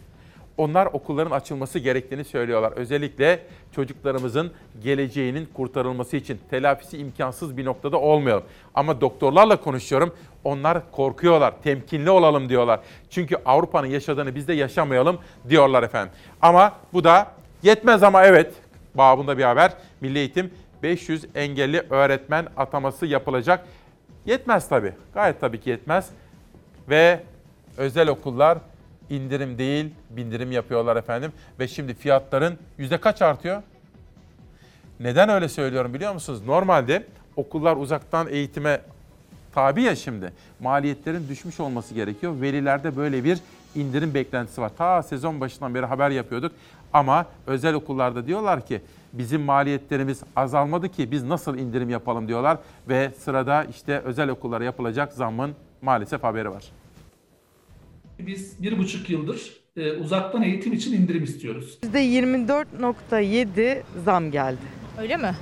Onlar okulların açılması gerektiğini söylüyorlar. Özellikle çocuklarımızın geleceğinin kurtarılması için telafisi imkansız bir noktada olmayalım. Ama doktorlarla konuşuyorum. Onlar korkuyorlar. Temkinli olalım diyorlar. Çünkü Avrupa'nın yaşadığını biz de yaşamayalım diyorlar efendim. Ama bu da yetmez ama evet. Babında bir haber. Milli Eğitim beş yüz engelli öğretmen ataması yapılacak. Yetmez tabii. Gayet tabii ki yetmez. Ve özel okullar indirim değil, bindirim yapıyorlar efendim. Ve şimdi fiyatların yüzde kaç artıyor? Neden öyle söylüyorum biliyor musunuz? Normalde okullar uzaktan eğitime tabi ya şimdi. Maliyetlerin düşmüş olması gerekiyor. Velilerde böyle bir indirim beklentisi var. Ta sezon başından beri haber yapıyorduk. Ama özel okullarda diyorlar ki bizim maliyetlerimiz azalmadı ki biz nasıl indirim yapalım diyorlar. Ve sırada işte özel okullara yapılacak zammın maalesef haberi var. Biz bir buçuk yıldır e, uzaktan eğitim için indirim istiyoruz. yüzde yirmi dört nokta yedi zam geldi. Öyle mi?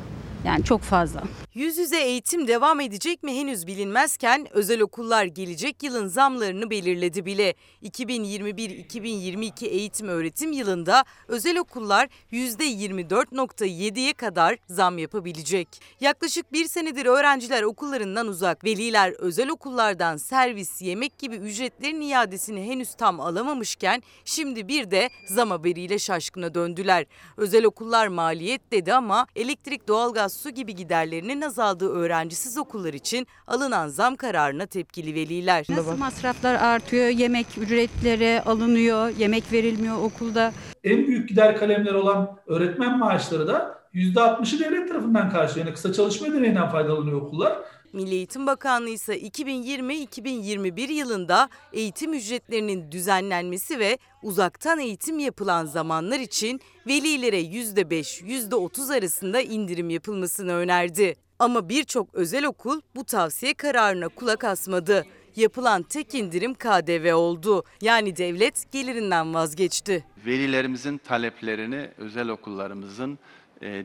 Yani çok fazla. Yüz yüze eğitim devam edecek mi henüz bilinmezken özel okullar gelecek yılın zamlarını belirledi bile. iki bin yirmi bir iki bin yirmi iki eğitim öğretim yılında özel okullar yüzde yirmi dört nokta yediye kadar zam yapabilecek. Yaklaşık bir senedir öğrenciler okullarından uzak. Veliler özel okullardan servis, yemek gibi ücretlerin iadesini henüz tam alamamışken şimdi bir de zam haberiyle şaşkına döndüler. Özel okullar maliyet dedi ama elektrik, doğalgaz, su gibi giderlerinin azaldığı öğrencisiz okullar için alınan zam kararına tepkili veliler. Nasıl masraflar artıyor, yemek ücretleri alınıyor, yemek verilmiyor okulda. En büyük gider kalemleri olan öğretmen maaşları da yüzde altmışı devlet tarafından karşılıyor. Yani kısa çalışma ödeneğinden faydalanıyor okullar. Milli Eğitim Bakanlığı ise iki bin yirmi iki bin yirmi bir yılında eğitim ücretlerinin düzenlenmesi ve uzaktan eğitim yapılan zamanlar için velilere yüzde beş yüzde otuz arasında indirim yapılmasını önerdi. Ama birçok özel okul bu tavsiye kararına kulak asmadı. Yapılan tek indirim K D V oldu. Yani devlet gelirinden vazgeçti. Velilerimizin taleplerini özel okullarımızın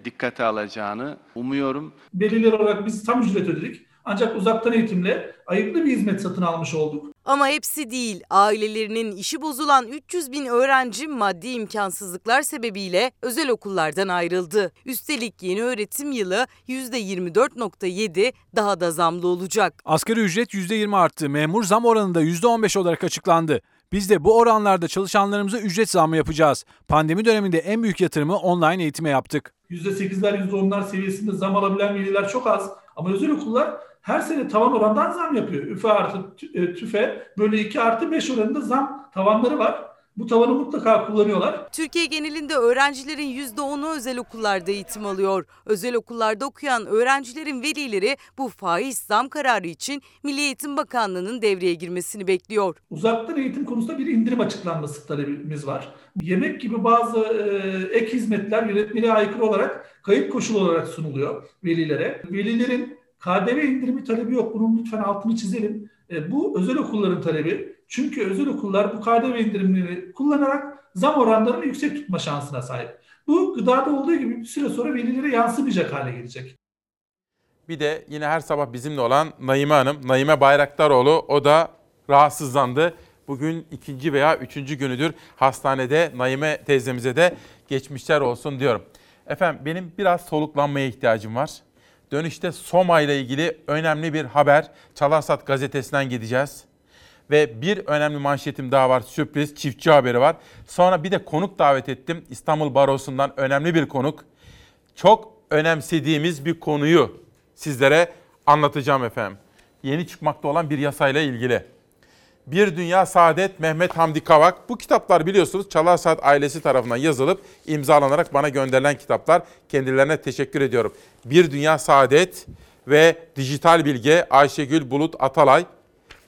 dikkate alacağını umuyorum. Veliler olarak biz tam ücret ödedik. Ancak uzaktan eğitimle ayıplı bir hizmet satın almış olduk. Ama hepsi değil. Ailelerinin işi bozulan üç yüz bin öğrenci maddi imkansızlıklar sebebiyle özel okullardan ayrıldı. Üstelik yeni öğretim yılı yüzde yirmi dört nokta yedi daha da zamlı olacak. Asgari ücret yüzde yirmi arttı. Memur zam oranı da yüzde on beş olarak açıklandı. Biz de bu oranlarda çalışanlarımıza ücret zammı yapacağız. Pandemi döneminde en büyük yatırımı online eğitime yaptık. yüzde sekizler yüzde onlar seviyesinde zam alabilen veliler çok az. Ama özel okullar her sene tavan orandan zam yapıyor. ÜFE artı TÜFE böyle iki artı beş oranında zam tavanları var. Bu tavanı mutlaka kullanıyorlar. Türkiye genelinde öğrencilerin yüzde onu özel okullarda eğitim alıyor. Özel okullarda okuyan öğrencilerin velileri bu faiz zam kararı için Milli Eğitim Bakanlığı'nın devreye girmesini bekliyor. Uzaktan eğitim konusunda bir indirim açıklanması talebimiz var. Yemek gibi bazı ek hizmetler yönetmeliğe aykırı olarak kayıt koşulu olarak sunuluyor velilere. Velilerin K D V indirimi talebi yok. Bunun lütfen altını çizelim. Bu özel okulların talebi. Çünkü özel okullar bu K D V indirimleri kullanarak zam oranlarını yüksek tutma şansına sahip. Bu gıdada olduğu gibi bir süre sonra velilere yansımayacak hale gelecek. Bir de yine her sabah bizimle olan Naime Hanım, Naime Bayraktaroğlu, o da rahatsızlandı. Bugün ikinci veya üçüncü günüdür hastanede. Naime teyzemize de geçmişler olsun diyorum. Efendim benim biraz soluklanmaya ihtiyacım var. Dönüşte Soma ile ilgili önemli bir haber. Çalarsat gazetesinden gideceğiz. Ve bir önemli manşetim daha var, sürpriz çiftçi haberi var. Sonra bir de konuk davet ettim İstanbul Barosu'ndan, önemli bir konuk. Çok önemsediğimiz bir konuyu sizlere anlatacağım efendim. Yeni çıkmakta olan bir yasayla ilgili. Bir Dünya Saadet, Mehmet Hamdi Kavak. Bu kitaplar biliyorsunuz Çalarsat ailesi tarafından yazılıp imzalanarak bana gönderilen kitaplar. Kendilerine teşekkür ediyorum. Bir Dünya Saadet ve Dijital Bilge Ayşegül Bulut Atalay.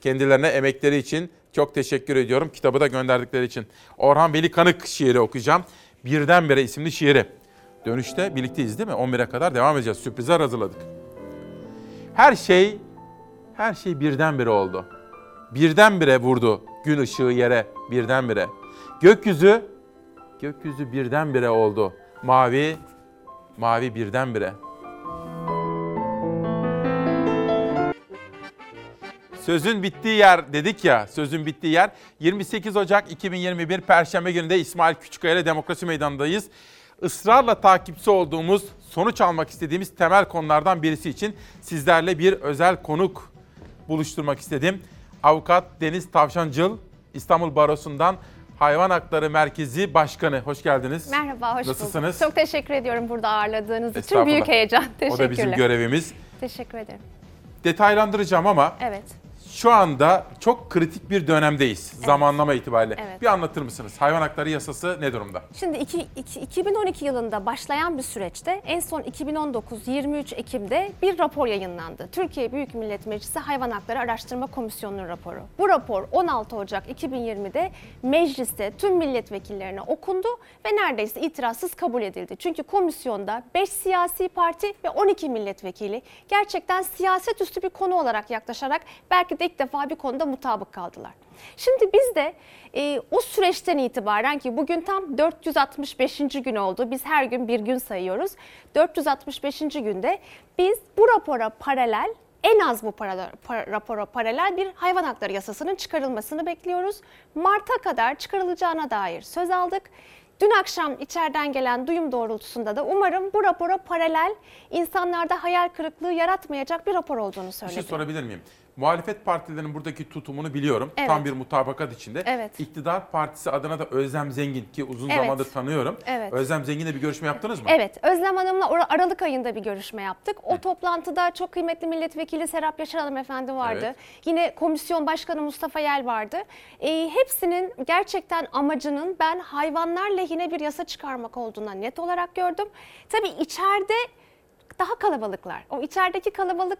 Kendilerine emekleri için çok teşekkür ediyorum. Kitabı da gönderdikleri için. Orhan Veli Kanık şiiri okuyacağım. Birdenbire isimli şiiri. Dönüşte birlikteyiz değil mi? on bire kadar devam edeceğiz. Sürprizler hazırladık. Her şey, her şey birdenbire oldu. Birdenbire vurdu gün ışığı yere birdenbire. Gökyüzü, gökyüzü birdenbire oldu. Mavi, mavi birdenbire. Sözün bittiği yer dedik ya, sözün bittiği yer. yirmi sekiz Ocak iki bin yirmi bir Perşembe günü de İsmail Küçükkaya ile Demokrasi Meydanı'ndayız. Israrla takipçi olduğumuz, sonuç almak istediğimiz temel konulardan birisi için sizlerle bir özel konuk buluşturmak istedim. Avukat Deniz Tavşancıl, İstanbul Barosu'ndan Hayvan Hakları Merkezi Başkanı. Hoş geldiniz. Merhaba, hoş Nasılsınız? Bulduk. Çok teşekkür ediyorum burada ağırladığınız için. Büyük heyecan. Teşekkürler. O da bizim görevimiz. Teşekkür ederim. detaylandıracağım ama evet, şu anda çok kritik bir dönemdeyiz, evet, zamanlama itibariyle. Evet. Bir anlatır mısınız? Hayvan hakları yasası ne durumda? Şimdi iki, iki, iki bin on iki yılında başlayan bir süreçte en son iki bin on dokuz yirmi üç Ekim'de bir rapor yayınlandı. Türkiye Büyük Millet Meclisi Hayvan Hakları Araştırma Komisyonu'nun raporu. Bu rapor on altı Ocak iki bin yirmi'de mecliste tüm milletvekillerine okundu ve neredeyse itirazsız kabul edildi. Çünkü komisyonda beş siyasi parti ve on iki milletvekili gerçekten siyaset üstü bir konu olarak yaklaşarak belki de ilk defa bir konuda mutabık kaldılar. Şimdi biz de e, o süreçten itibaren ki bugün tam dört yüz altmış beşinci gün oldu. Biz her gün bir gün sayıyoruz. dört yüz altmış beşinci günde biz bu rapora paralel, en az bu para, para, rapora paralel bir hayvan hakları yasasının çıkarılmasını bekliyoruz. Mart'a kadar çıkarılacağına dair söz aldık. Dün akşam içeriden gelen duyum doğrultusunda da umarım bu rapora paralel, insanlarda hayal kırıklığı yaratmayacak bir rapor olduğunu söyledim. Bir şey sorabilir miyim? Muhalefet partilerinin buradaki tutumunu biliyorum. Evet. Tam bir mutabakat içinde. Evet. İktidar Partisi adına da Özlem Zengin, ki uzun evet, zamandır tanıyorum. Evet. Özlem Zengin'le bir görüşme yaptınız mı? Evet. Özlem Hanım'la Aralık ayında bir görüşme yaptık. O Hı. toplantıda çok kıymetli milletvekili Serap Yaşar hanımefendi vardı. Evet. Yine komisyon başkanı Mustafa Yel vardı. E, hepsinin gerçekten amacının ben hayvanlar lehine bir yasa çıkarmak olduğuna net olarak gördüm. Tabii içeride daha kalabalıklar. O içerideki kalabalık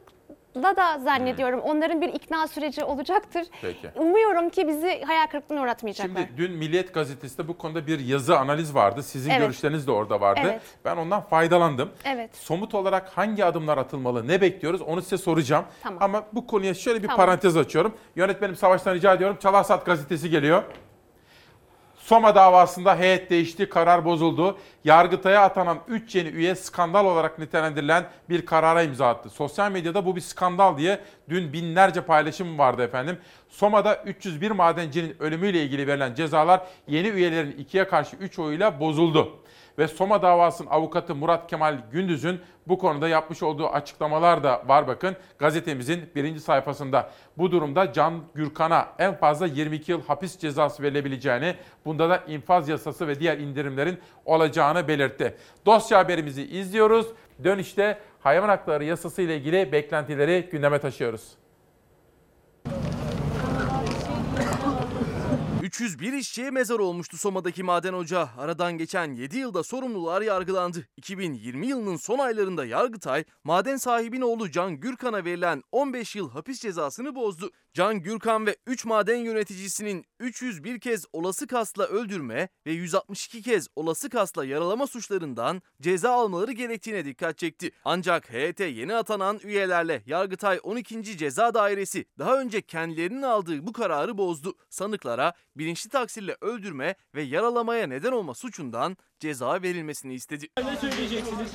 da da zannediyorum hmm. onların bir ikna süreci olacaktır. Peki. Umuyorum ki bizi hayal kırıklığına uğratmayacaklar. Şimdi dün Milliyet Gazetesi'nde bu konuda bir yazı, analiz vardı. Sizin evet, görüşleriniz de orada vardı. Evet. Ben ondan faydalandım. Evet. Somut olarak hangi adımlar atılmalı, ne bekliyoruz onu size soracağım. Tamam. Ama bu konuya şöyle bir tamam, parantez açıyorum. Yönetmenim Savaş'tan rica ediyorum. Çalarsat gazetesi geliyor. Soma davasında heyet değişti, karar bozuldu. Yargıtay'a atanan üç yeni üye skandal olarak nitelendirilen bir karara imza attı. Sosyal medyada bu bir skandal diye dün binlerce paylaşım vardı efendim. Soma'da üç yüz bir madencinin ölümüyle ilgili verilen cezalar yeni üyelerin ikiye karşı üç oyuyla bozuldu. Ve Soma davasının avukatı Murat Kemal Gündüz'ün bu konuda yapmış olduğu açıklamalar da var, bakın gazetemizin birinci sayfasında. Bu durumda Can Gürkan'a en fazla yirmi iki yıl hapis cezası verilebileceğini, bunda da infaz yasası ve diğer indirimlerin olacağını belirtti. Dosya haberimizi izliyoruz. Dönüşte hayvan hakları yasası ile ilgili beklentileri gündeme taşıyoruz. üç yüz bir işçiye mezar olmuştu Soma'daki maden ocağı. Aradan geçen yedi yılda sorumlular yargılandı. iki bin yirmi yılının son aylarında Yargıtay, maden sahibinin oğlu Can Gürkan'a verilen on beş yıl hapis cezasını bozdu. Can Gürkan ve üç maden yöneticisinin üç yüz bir kez olası kasla öldürme ve yüz altmış iki kez olası kasla yaralama suçlarından ceza almaları gerektiğine dikkat çekti. Ancak heyete yeni atanan üyelerle Yargıtay on ikinci Ceza Dairesi daha önce kendilerinin aldığı bu kararı bozdu. Sanıklara bilinçli taksirle öldürme ve yaralamaya neden olma suçundan ceza verilmesini istedi. Ne söyleyeceksiniz?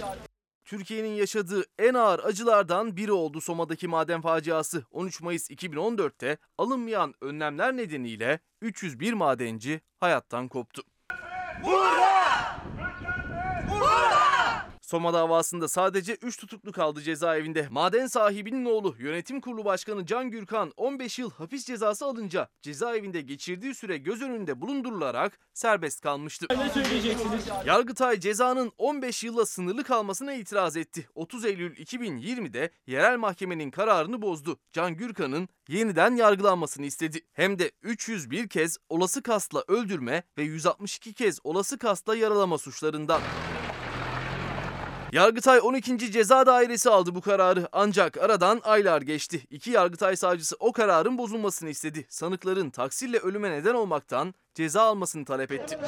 Türkiye'nin yaşadığı en ağır acılardan biri oldu Soma'daki maden faciası. on üç Mayıs iki bin on dört'te alınmayan önlemler nedeniyle üç yüz bir madenci hayattan koptu. Burada! Burada! Soma davasında sadece üç tutuklu kaldı cezaevinde. Maden sahibinin oğlu Yönetim Kurulu Başkanı Can Gürkan on beş yıl hapis cezası alınca cezaevinde geçirdiği süre göz önünde bulundurularak serbest kalmıştı. Ne söyleyeceksiniz? Yargıtay cezanın on beş yıla sınırlı kalmasına itiraz etti. otuz Eylül iki bin yirmi'de yerel mahkemenin kararını bozdu. Can Gürkan'ın yeniden yargılanmasını istedi. Hem de üç yüz bir kez olası kasla öldürme ve yüz altmış iki kez olası kasla yaralama suçlarından. Yargıtay on ikinci Ceza Dairesi aldı bu kararı, ancak aradan aylar geçti. İki Yargıtay savcısı o kararın bozulmasını istedi. Sanıkların taksirle ölüme neden olmaktan ceza almasını talep etti.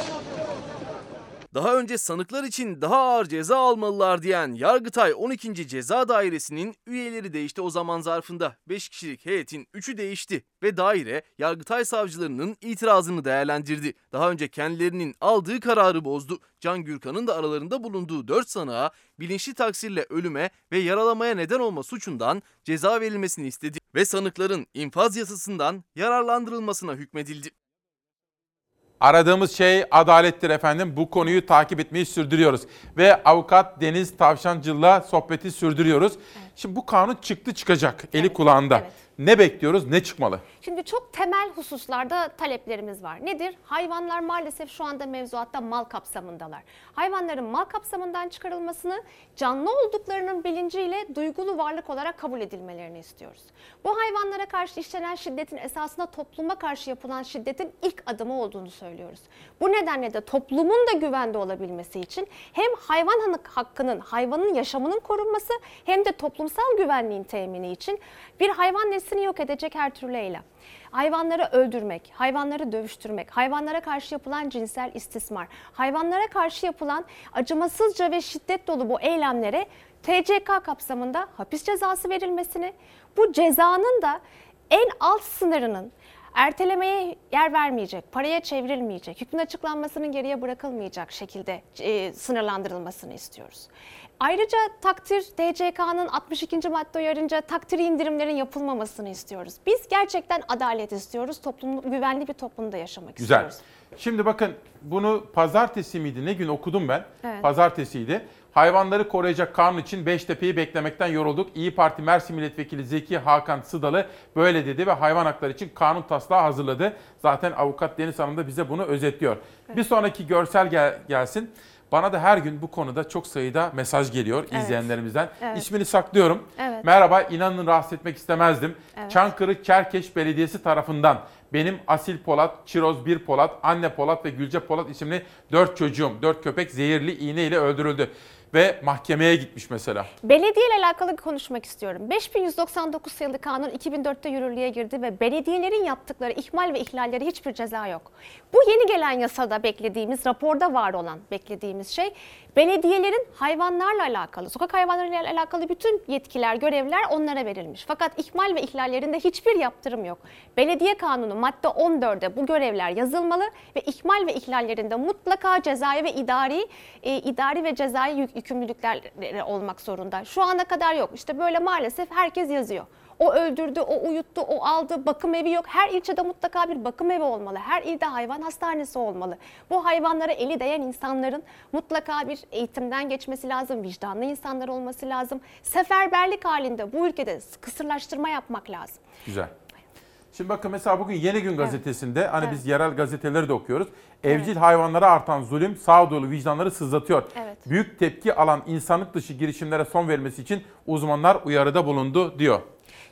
Daha önce sanıklar için daha ağır ceza almalılar diyen Yargıtay on ikinci Ceza Dairesi'nin üyeleri değişti o zaman zarfında. beş kişilik heyetin üçü değişti ve daire Yargıtay savcılarının itirazını değerlendirdi. Daha önce kendilerinin aldığı kararı bozdu. Can Gürkan'ın da aralarında bulunduğu dört sanığa bilinçli taksirle ölüme ve yaralamaya neden olma suçundan ceza verilmesini istedi ve sanıkların infaz yasasından yararlandırılmasına hükmedildi. Aradığımız şey adalettir efendim. Bu konuyu takip etmeyi sürdürüyoruz. Ve avukat Deniz Tavşancıl'la sohbeti sürdürüyoruz. Evet. Şimdi bu kanun çıktı çıkacak, eli evet, kulağında. Evet. Ne bekliyoruz, ne çıkmalı? Şimdi çok temel hususlarda taleplerimiz var. Nedir? Hayvanlar maalesef şu anda mevzuatta mal kapsamındalar. Hayvanların mal kapsamından çıkarılmasını, canlı olduklarının bilinciyle duygulu varlık olarak kabul edilmelerini istiyoruz. Bu hayvanlara karşı işlenen şiddetin esasında topluma karşı yapılan şiddetin ilk adımı olduğunu söylüyoruz. Bu nedenle de toplumun da güvende olabilmesi için hem hayvan hakkının, hayvanın yaşamının korunması hem de toplumsal güvenliğin temini için bir hayvan nesil yok edecek her türlü eylem. Hayvanları öldürmek, hayvanları dövüştürmek, hayvanlara karşı yapılan cinsel istismar, hayvanlara karşı yapılan acımasızca ve şiddet dolu bu eylemlere T C K kapsamında hapis cezası verilmesini, bu cezanın da en alt sınırının ertelemeye yer vermeyecek, paraya çevrilmeyecek, hükmün açıklanmasının geriye bırakılmayacak şekilde e, sınırlandırılmasını istiyoruz. Ayrıca takdir T C K'nın altmış ikinci madde uyarınca takdiri indirimlerin yapılmamasını istiyoruz. Biz gerçekten adalet istiyoruz, toplum, güvenli bir toplumda yaşamak Güzel. istiyoruz. Şimdi bakın, bunu pazartesi miydi ne gün okudum ben, evet. pazartesiydi. Hayvanları koruyacak kanun için Beştepe'yi beklemekten yorulduk. İyi Parti Mersin Milletvekili Zeki Hakan Sıdalı böyle dedi ve hayvan hakları için kanun taslağı hazırladı. Zaten avukat Deniz Hanım da bize bunu özetliyor. Evet. Bir sonraki görsel gel- gelsin. Bana da her gün bu konuda çok sayıda mesaj geliyor evet. izleyenlerimizden. Evet. İsmini saklıyorum. Evet. Merhaba, inanın rahatsız etmek istemezdim. Evet. Çankırı Çerkeş Belediyesi tarafından benim Asil Polat, Çiroz Bir Polat, Anne Polat ve Gülce Polat isimli dört çocuğum, dört köpek zehirli iğne ile öldürüldü. Ve mahkemeye gitmiş mesela. Belediye ile alakalı konuşmak istiyorum. beş bin yüz doksan dokuz sayılı kanun iki bin dörtte yürürlüğe girdi ve belediyelerin yaptıkları ihmal ve ihlallere hiçbir ceza yok. Bu yeni gelen yasada beklediğimiz, raporda var olan beklediğimiz şey, belediyelerin hayvanlarla alakalı, sokak hayvanlarıyla alakalı bütün yetkiler, görevler onlara verilmiş. Fakat ihmal ve ihlallerinde hiçbir yaptırım yok. Belediye kanunu madde on dörde bu görevler yazılmalı ve ihmal ve ihlallerinde mutlaka cezai ve idari, e, idari ve cezai yük yükümlülükler olmak zorunda. Şu ana kadar yok. İşte böyle maalesef herkes yazıyor. O öldürdü, o uyuttu, o aldı, bakım evi yok. Her ilçede mutlaka bir bakım evi olmalı. Her ilde hayvan hastanesi olmalı. Bu hayvanlara eli değen insanların mutlaka bir eğitimden geçmesi lazım. Vicdanlı insanlar olması lazım. Seferberlik halinde bu ülkede kısırlaştırma yapmak lazım. Güzel. Şimdi bakın, mesela bugün Yeni Gün gazetesinde evet. hani evet. biz yerel gazeteleri de okuyoruz. Evcil evet. hayvanlara artan zulüm sağduyulu vicdanları sızlatıyor. Evet. Büyük tepki alan insanlık dışı girişimlere son verilmesi için uzmanlar uyarıda bulundu diyor.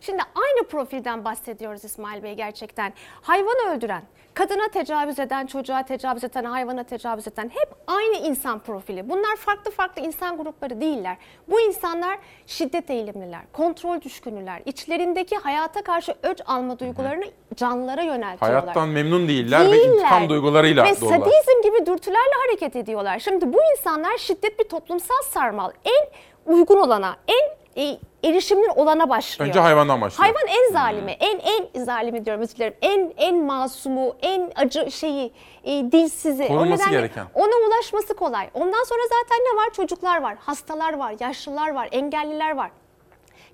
Şimdi aynı profilden bahsediyoruz İsmail Bey gerçekten. Hayvanı öldüren, kadına tecavüz eden, çocuğa tecavüz eden, hayvana tecavüz eden hep aynı insan profili. Bunlar farklı farklı insan grupları değiller. Bu insanlar şiddet eğilimliler, kontrol düşkünüler, içlerindeki hayata karşı öç alma duygularını canlılara yöneltiyorlar. Hayattan memnun değiller, değiller. ve intikam duygularıyla ve doğrular. Ve sadizm gibi dürtülerle hareket ediyorlar. Şimdi bu insanlar şiddet bir toplumsal sarmal. En uygun olana, en erişimin olana başlıyor. Önce hayvandan başlıyor. Hayvan en zalimi, hmm. en en zalimi diyorum, özür dilerim. En en masumu, en acı şeyi, e, dilsizi. Korunması gereken. Ona ulaşması kolay. Ondan sonra zaten ne var? Çocuklar var, hastalar var, yaşlılar var, engelliler var.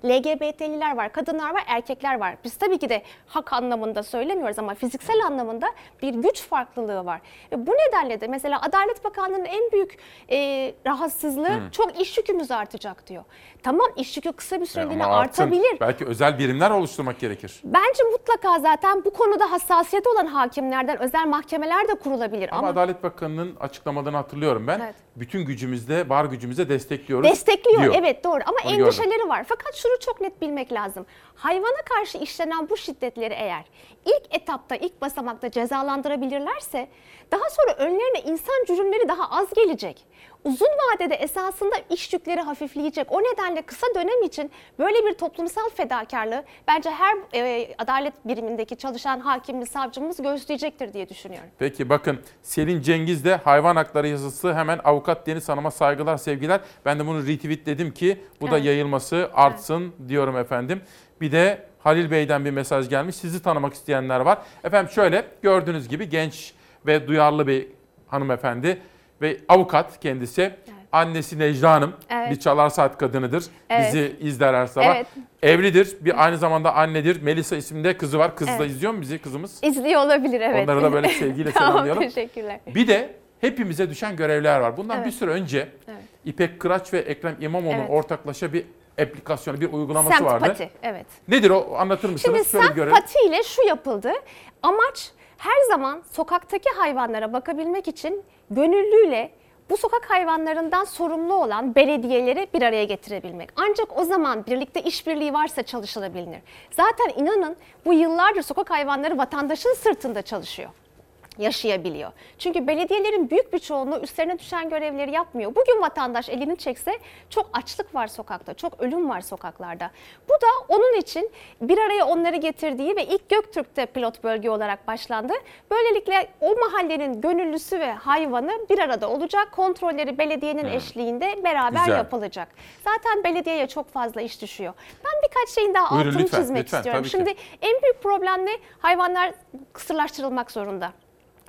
L G B T'liler var, kadınlar var, erkekler var. Biz tabii ki de hak anlamında söylemiyoruz ama fiziksel anlamında bir güç farklılığı var. Ve bu nedenle de mesela Adalet Bakanlığı'nın en büyük e, rahatsızlığı hmm. çok iş yükümüz artacak diyor. Tamam, iş yükü kısa bir süreliğine artabilir. Belki özel birimler oluşturmak gerekir. Bence mutlaka zaten bu konuda hassasiyeti olan hakimlerden özel mahkemeler de kurulabilir. Ama, ama... Adalet Bakanlığı'nın açıklamalarını hatırlıyorum ben. Evet. Bütün gücümüzle, var gücümüzle destekliyoruz. Destekliyor diyor. Evet, doğru ama onu endişeleri gördüm. Var. Fakat şunu çok net bilmek lazım. Hayvana karşı işlenen bu şiddetleri eğer ilk etapta, ilk basamakta cezalandırabilirlerse daha sonra önlerine insan cürümleri daha az gelecek. Uzun vadede esasında iş yükleri hafifleyecek. O nedenle kısa dönem için böyle bir toplumsal fedakarlığı bence her e, adalet birimindeki çalışan hakimimiz, savcımız göğüsleyecektir diye düşünüyorum. Peki bakın, Selin Cengiz de hayvan hakları yazısı hemen avukat Deniz Hanım'a saygılar, sevgiler. Ben de bunu retweetledim ki bu evet. da yayılması artsın evet. diyorum efendim. Bir de Halil Bey'den bir mesaj gelmiş. Sizi tanımak isteyenler var. Efendim şöyle, gördüğünüz gibi genç ve duyarlı bir hanımefendi. Ve avukat kendisi, evet. annesi Necla Hanım evet. bir Çalar Saat kadınıdır, evet. bizi izler her sabah. Evet. Evlidir, bir aynı zamanda annedir. Melisa isimde kızı var, kızı evet. da izliyor mu bizi kızımız? İzliyor olabilir, evet. Onlara da böyle sevgiyle selamlayalım. Tamam, teşekkürler. Bir de hepimize düşen görevler var. Bundan evet. bir süre önce evet. İpek Kıraç ve Ekrem İmamoğlu'nun evet. ortaklaşa bir aplikasyonu, bir uygulaması Semt vardı. Pati, evet. Nedir o? Anlatır mısınız? Şimdi Semt görelim. Pati ile şu yapıldı. Amaç her zaman sokaktaki hayvanlara bakabilmek için gönüllüyle bu sokak hayvanlarından sorumlu olan belediyeleri bir araya getirebilmek. Ancak o zaman birlikte işbirliği varsa çalışılabilir. Zaten inanın bu yıllardır sokak hayvanları vatandaşın sırtında çalışıyor, yaşayabiliyor. Çünkü belediyelerin büyük bir çoğunluğu üstlerine düşen görevleri yapmıyor. Bugün vatandaş elini çekse çok açlık var sokakta, çok ölüm var sokaklarda. Bu da onun için bir araya onları getirdiği ve ilk Göktürk'te pilot bölge olarak başlandı. Böylelikle o mahallenin gönüllüsü ve hayvanı bir arada olacak. Kontrolleri belediyenin evet. eşliğinde beraber Güzel. yapılacak. Zaten belediyeye çok fazla iş düşüyor. Ben birkaç şeyin daha Buyurun, altını lütfen, çizmek lütfen, istiyorum. Şimdi ki. en büyük problem ne? Hayvanlar kısırlaştırılmak zorunda.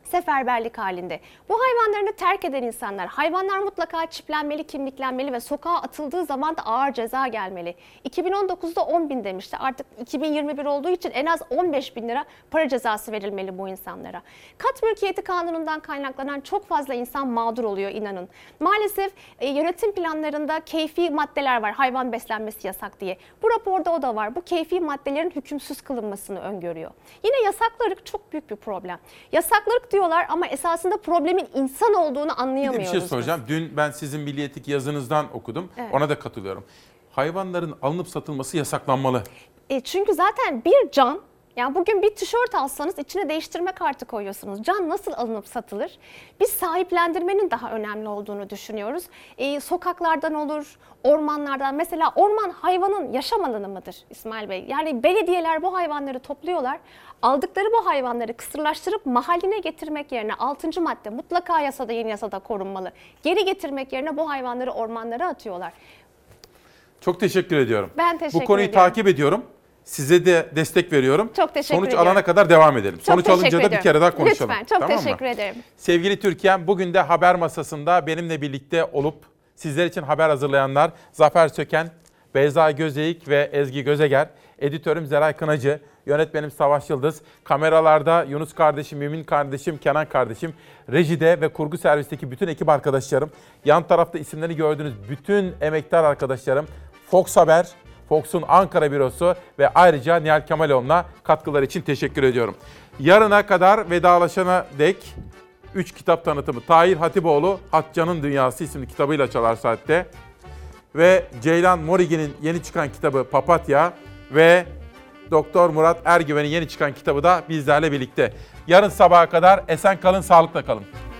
Seferberlik halinde. Bu hayvanlarını terk eden insanlar, hayvanlar mutlaka çiplenmeli, kimliklenmeli ve sokağa atıldığı zaman da ağır ceza gelmeli. iki bin on dokuzda on bin demişti. Artık iki bin yirmi bir olduğu için en az on beş bin lira para cezası verilmeli bu insanlara. Kat mülkiyeti kanunundan kaynaklanan çok fazla insan mağdur oluyor, inanın. Maalesef e, yönetim planlarında keyfi maddeler var. Hayvan beslenmesi yasak diye. Bu raporda o da var. Bu keyfi maddelerin hükümsüz kılınmasını öngörüyor. Yine yasaklarık çok büyük bir problem. Yasaklarık diyorlar ama esasında problemin insan olduğunu anlayamıyoruz. Bir şey soracağım. Biz. Dün ben sizin Milliyet'teki yazınızdan okudum. Evet. Ona da katılıyorum. Hayvanların alınıp satılması yasaklanmalı. E çünkü zaten bir can, yani bugün bir tişört alsanız içine değiştirme kartı koyuyorsunuz. Can nasıl alınıp satılır? Biz sahiplendirmenin daha önemli olduğunu düşünüyoruz. E, sokaklardan olur, ormanlardan. Mesela orman hayvanın yaşam alanı mıdır İsmail Bey? Yani belediyeler bu hayvanları topluyorlar. Aldıkları bu hayvanları kısırlaştırıp mahalline getirmek yerine altıncı madde mutlaka yasada, yeni yasada korunmalı. Geri getirmek yerine bu hayvanları ormanlara atıyorlar. Çok teşekkür ediyorum. Ben teşekkür ediyorum. Bu konuyu ediyorum. takip ediyorum. Size de destek veriyorum. Çok teşekkür Sonuç ediyorum. alana kadar devam edelim. Çok Sonuç alınca ediyorum. da bir kere daha konuşalım. Lütfen, çok tamam teşekkür mı? ederim. Sevgili Türkiye'm, bugün de haber masasında benimle birlikte olup sizler için haber hazırlayanlar Zafer Söken, Beyza Gözeyik ve Ezgi Gözeger, editörüm Zeray Kınacı, yönetmenim Savaş Yıldız, kameralarda Yunus kardeşim, Mümin kardeşim, Kenan kardeşim, rejide ve kurgu servisteki bütün ekip arkadaşlarım, yan tarafta isimlerini gördüğünüz bütün emektar arkadaşlarım, Fox Haber, Fox'un Ankara bürosu ve ayrıca Nihal Kemaloğlu'na katkıları için teşekkür ediyorum. Yarına kadar vedalaşana dek üç kitap tanıtımı. Tahir Hatipoğlu, Hatcan'ın Dünyası isimli kitabıyla Çalar Saat'te ve Ceylan Morigi'nin yeni çıkan kitabı Papatya ve Doktor Murat Ergüven'in yeni çıkan kitabı da bizlerle birlikte. Yarın sabaha kadar esen kalın, sağlıkla kalın.